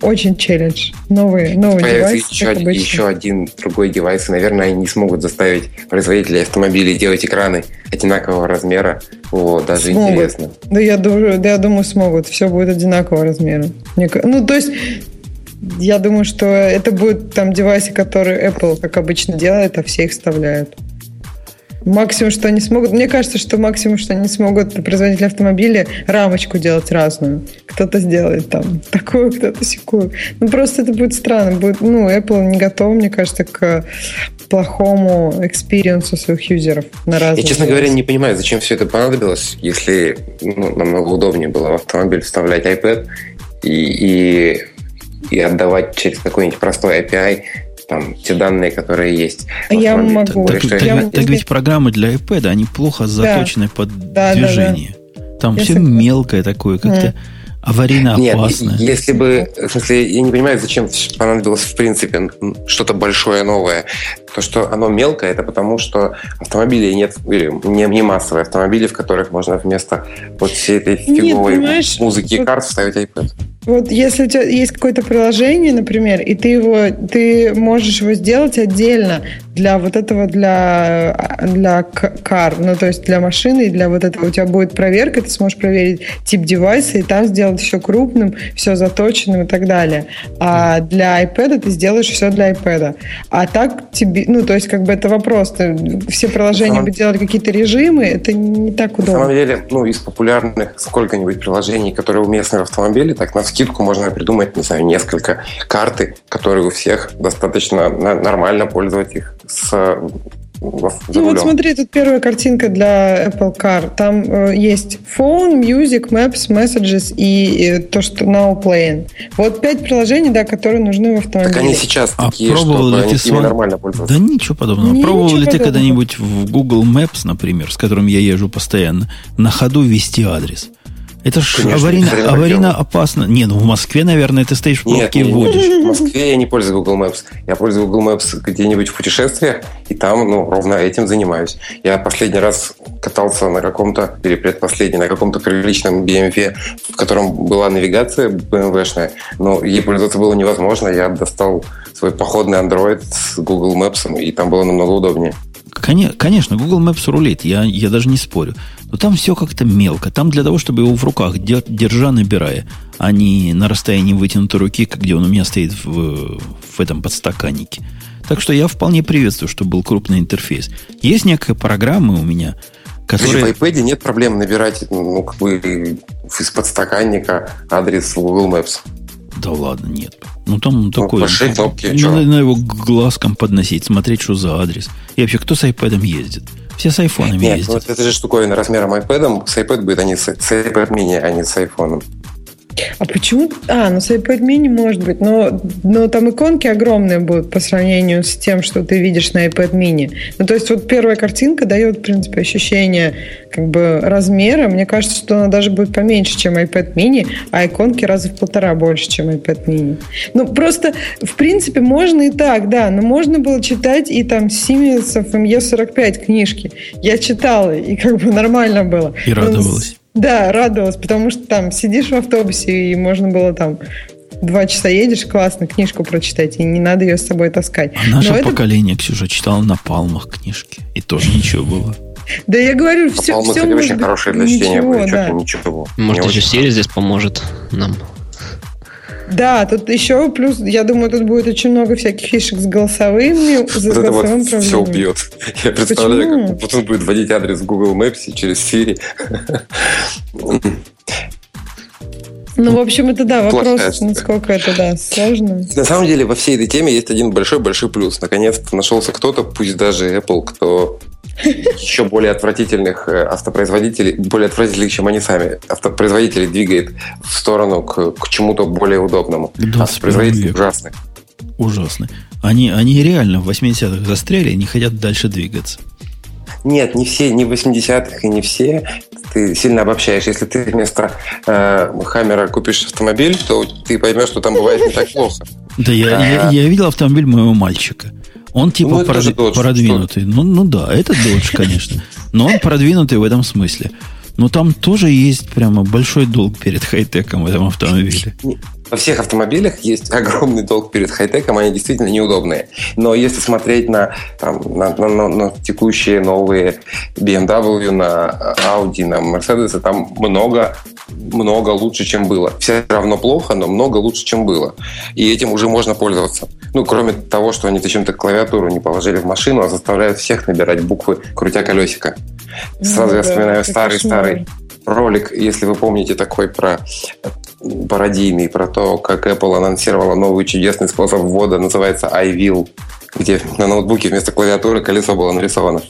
очень челлендж. Новый, новый девайс, еще, как обычно. Еще один другой девайс. Наверное, они не смогут заставить производителей автомобилей делать экраны одинакового размера. Вот, даже смогут. Интересно. Да я, думаю, да, я думаю, смогут. Все будет одинакового размера. Ну, то есть... Я думаю, что это будут там девайсы, которые Apple, как обычно, делает, а все их вставляют. Максимум, что они смогут... Мне кажется, что максимум, что они смогут производители автомобиля рамочку делать разную. Кто-то сделает там такую, кто-то секую. Ну, просто это будет странно. Будет, ну, Apple не готов, мне кажется, к плохому экспириенсу своих юзеров на разные. Я, честно говоря, не понимаю, зачем все это понадобилось, если ну, намного удобнее было в автомобиль вставлять iPad и... и... и отдавать через какой-нибудь простой эй пи ай там, те данные, которые есть. Я вот, могу. Так, так, я... так ведь программы для iPad, они плохо заточены да. под да, движение. Да, да. Там я все согласна. Мелкое такое, как-то а. аварийно опасное. Нет, если бы... В смысле, я не понимаю, зачем понадобилось в принципе что-то большое, новое. То, что оно мелкое, это потому, что автомобилей нет, или не, не массовые автомобили, в которых можно вместо вот всей этой фиговой нет, музыки и вот... карт вставить iPad. Вот если у тебя есть какое-то приложение, например, и ты его, ты можешь его сделать отдельно для вот этого, для, для кар, ну то есть для машины, и для вот этого у тебя будет проверка, ты сможешь проверить тип девайса и там сделать все крупным, все заточенным и так далее. А для iPad ты сделаешь все для iPad. А так тебе, ну то есть как бы это вопрос, все приложения самом... бы делали какие-то режимы, это не так удобно. На самом деле, ну из популярных сколько-нибудь приложений, которые уместны в автомобиле, так на вскидку можно придумать, не знаю, несколько карты, которые у всех достаточно нормально пользовать их с... Ну вот смотри, тут первая картинка для Apple Car. Там э, есть Phone, Music, Maps, Messages и э, то, что Now Playing. Вот пять приложений, да, которые нужны в автомобиле. Так они сейчас а такие, чтобы они ими нормально пользоваться. Да ничего подобного. Не, пробовал ничего ли подобного. Ты когда-нибудь в Google Maps, например, с которым я езжу постоянно, на ходу ввести адрес? Это ж аварийно, аварийно опасно. Не, ну в Москве, наверное, ты стоишь в пробке и водишь. В Москве я не пользуюсь Google Maps. Я пользуюсь Google Maps где-нибудь в путешествиях, и там, ну, ровно этим занимаюсь. Я последний раз катался на каком-то, или предпоследний, на каком-то приличном би эм ви, в котором была навигация би эм ви-шная, но ей пользоваться было невозможно. Я достал свой походный Android с Google Maps, и там было намного удобнее. Конечно, Google Maps рулит, я, я даже не спорю. Но там все как-то мелко. Там для того, чтобы его в руках держа, набирая, а не на расстоянии вытянутой руки, где он у меня стоит в, в этом подстаканнике. Так что я вполне приветствую, чтобы был крупный интерфейс. Есть некая программа у меня, которая... В iPad нет проблем набирать, ну, как бы из подстаканника адрес Google Maps. Да ладно, нет. Ну там ну, такое. Большие кнопки. Не надо его глазком подносить, смотреть, что за адрес. И вообще, кто с iPad'ом ездит? Все с айфонами нет, ездят. Нет, вот это же штуковина размером iPad'ом. С iPad будет, а не с, с iPad mini, а не с iPhone'ом. А почему? А, ну с iPad mini может быть, но, но там иконки огромные будут по сравнению с тем, что ты видишь на iPad mini. Ну то есть вот первая картинка дает, в принципе, ощущение как бы размера. Мне кажется, что она даже будет поменьше, чем iPad mini, а иконки раза в полтора больше, чем iPad mini. Ну просто, в принципе, можно и так, да, но можно было читать и там Симминсов эм е сорок пять книжки. Я читала, и как бы нормально было. И радовалась. Да, радовалась, потому что там сидишь в автобусе, и можно было там два часа едешь, классно, книжку прочитать, и не надо ее с собой таскать. А наше Но поколение, это... Ксюша, читала на палмах книжки, и тоже ничего было. Да я говорю, все, а все может быть хорошее для чтения, ничего, да. Ничего. Может, еще серия здесь поможет нам. Да, тут еще плюс, я думаю, тут будет очень много всяких фишек с голосовыми, с вот голосовым вот все убьет. Я представляю, почему? Как потом будет вводить адрес в Google Maps и через Siri. Ну, в общем, это да, вопрос, плохая, насколько это да, сложно. На самом деле, во всей этой теме есть один большой-большой плюс. Наконец-то нашелся кто-то, пусть даже Apple, кто еще более отвратительных автопроизводителей, более отвратительных, чем они сами, автопроизводителей двигает в сторону к, к чему-то более удобному. Да, автопроизводители ужасны. Ужасны. Они, они реально в восьмидесятых застряли и не хотят дальше двигаться. Нет, не все, не в восьмидесятых и не все. Ты сильно обобщаешь. Если ты вместо э, Хаммера купишь автомобиль, то ты поймешь, что там бывает не так плохо. Да, я, я, я видел автомобиль моего мальчика. Он типа ну, прод... додж, продвинутый. Ну, ну да, это Dodge, конечно. Но он продвинутый в этом смысле. Но там тоже есть прямо большой долг перед хай-теком в этом автомобиле. Во всех автомобилях есть огромный долг перед хай-теком, они действительно неудобные. Но если смотреть на, там, на, на, на, на текущие новые би эм дабл ю, на Audi, на Mercedes, там много, много лучше, чем было. Все равно плохо, но много лучше, чем было. И этим уже можно пользоваться. Ну, кроме того, что они зачем-то клавиатуру не положили в машину, а заставляют всех набирать буквы, крутя колесико. Сразу ну, я вспоминаю старый-старый да, ролик, если вы помните такой про... пародийный, про то, как Apple анонсировала новый чудесный способ ввода, называется iWheel, где на ноутбуке вместо клавиатуры колесо было нарисовано.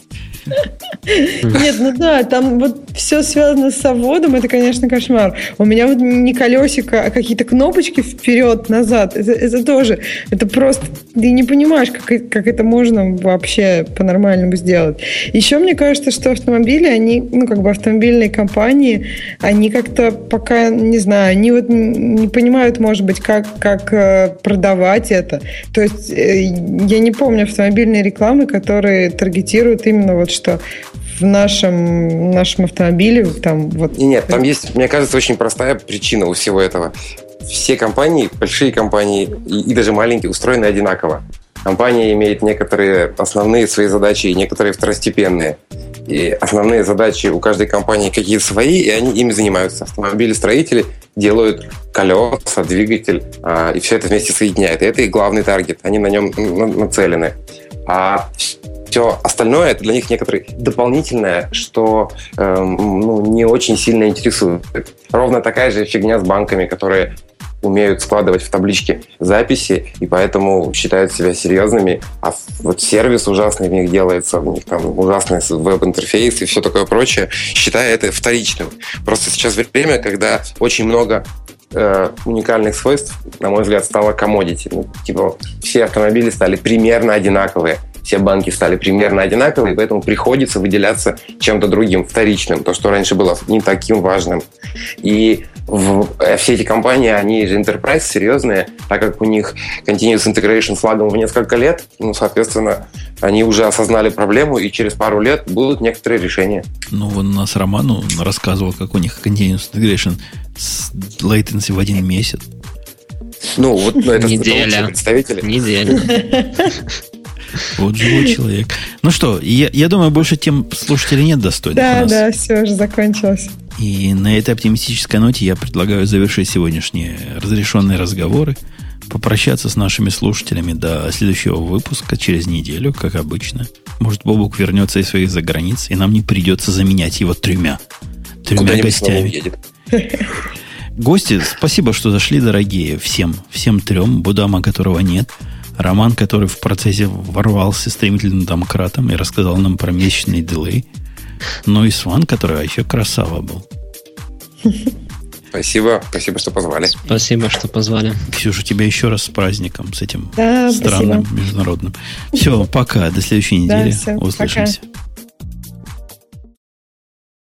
Нет, ну да, там вот все связано со вводом, это, конечно, кошмар. У меня вот не колесико, а какие-то кнопочки вперед-назад. Это, это тоже, это просто, ты не понимаешь, как, как это можно вообще по-нормальному сделать. Еще мне кажется, что автомобили, они, ну, как бы автомобильные компании, они как-то пока, не знаю, они вот не понимают, может быть, как, как продавать это. То есть, я не помню автомобильные рекламы, которые таргетируют именно вот что в нашем, нашем автомобиле там вот... Нет, там есть, мне кажется, очень простая причина у всего этого. все компании, большие компании и, и даже маленькие, устроены одинаково. Компания имеет некоторые основные свои задачи и некоторые второстепенные. И основные задачи у каждой компании какие-то свои, и они ими занимаются. Автомобилестроители делают колеса, двигатель, и все это вместе соединяет. И это их главный таргет, они на нем нацелены. А все остальное — это для них некоторое дополнительное, что эм, ну, не очень сильно интересует. Ровно такая же фигня с банками, которые умеют складывать в таблички записи и поэтому считают себя серьезными, а вот сервис ужасный в них делается, у них там ужасный веб-интерфейс и все такое прочее, считая это вторичным. Просто сейчас время, когда очень много э, уникальных свойств, на мой взгляд, стало commodity. Ну, типа все автомобили стали примерно одинаковые, все банки стали примерно одинаковые, поэтому приходится выделяться чем-то другим, вторичным, то, что раньше было не таким важным. И в, все эти компании, они же enterprise, серьезные, так как у них continuous integration с лагом в несколько лет, ну, соответственно, они уже осознали проблему, и через пару лет будут некоторые решения. Ну, вон у нас Роману рассказывал, как у них continuous integration с latency в один месяц. Ну, вот это лучшие представители. Неделя. Вот живой человек. Ну что, я, я думаю, больше тем слушателей нет достойных. Да, да, все уже закончилось. И на этой оптимистической ноте я предлагаю завершить сегодняшние разрешенные разговоры, попрощаться с нашими слушателями до следующего выпуска через неделю, как обычно. Может, Бобук вернется из своих заграниц, и нам не придется заменять его тремя, тремя гостями. Гости, спасибо, что зашли, дорогие, всем, всем трем, Будама, которого нет, Роман, который в процессе ворвался стремительным домкратом и рассказал нам про месячный дилей. Ну и Сван, который еще красава был. Спасибо, спасибо, что позвали. Спасибо, что позвали. Ксюша, тебя еще раз с праздником, с этим да, странным, спасибо. Международным. Все, пока, до следующей недели. Да, все, услышимся. Пока.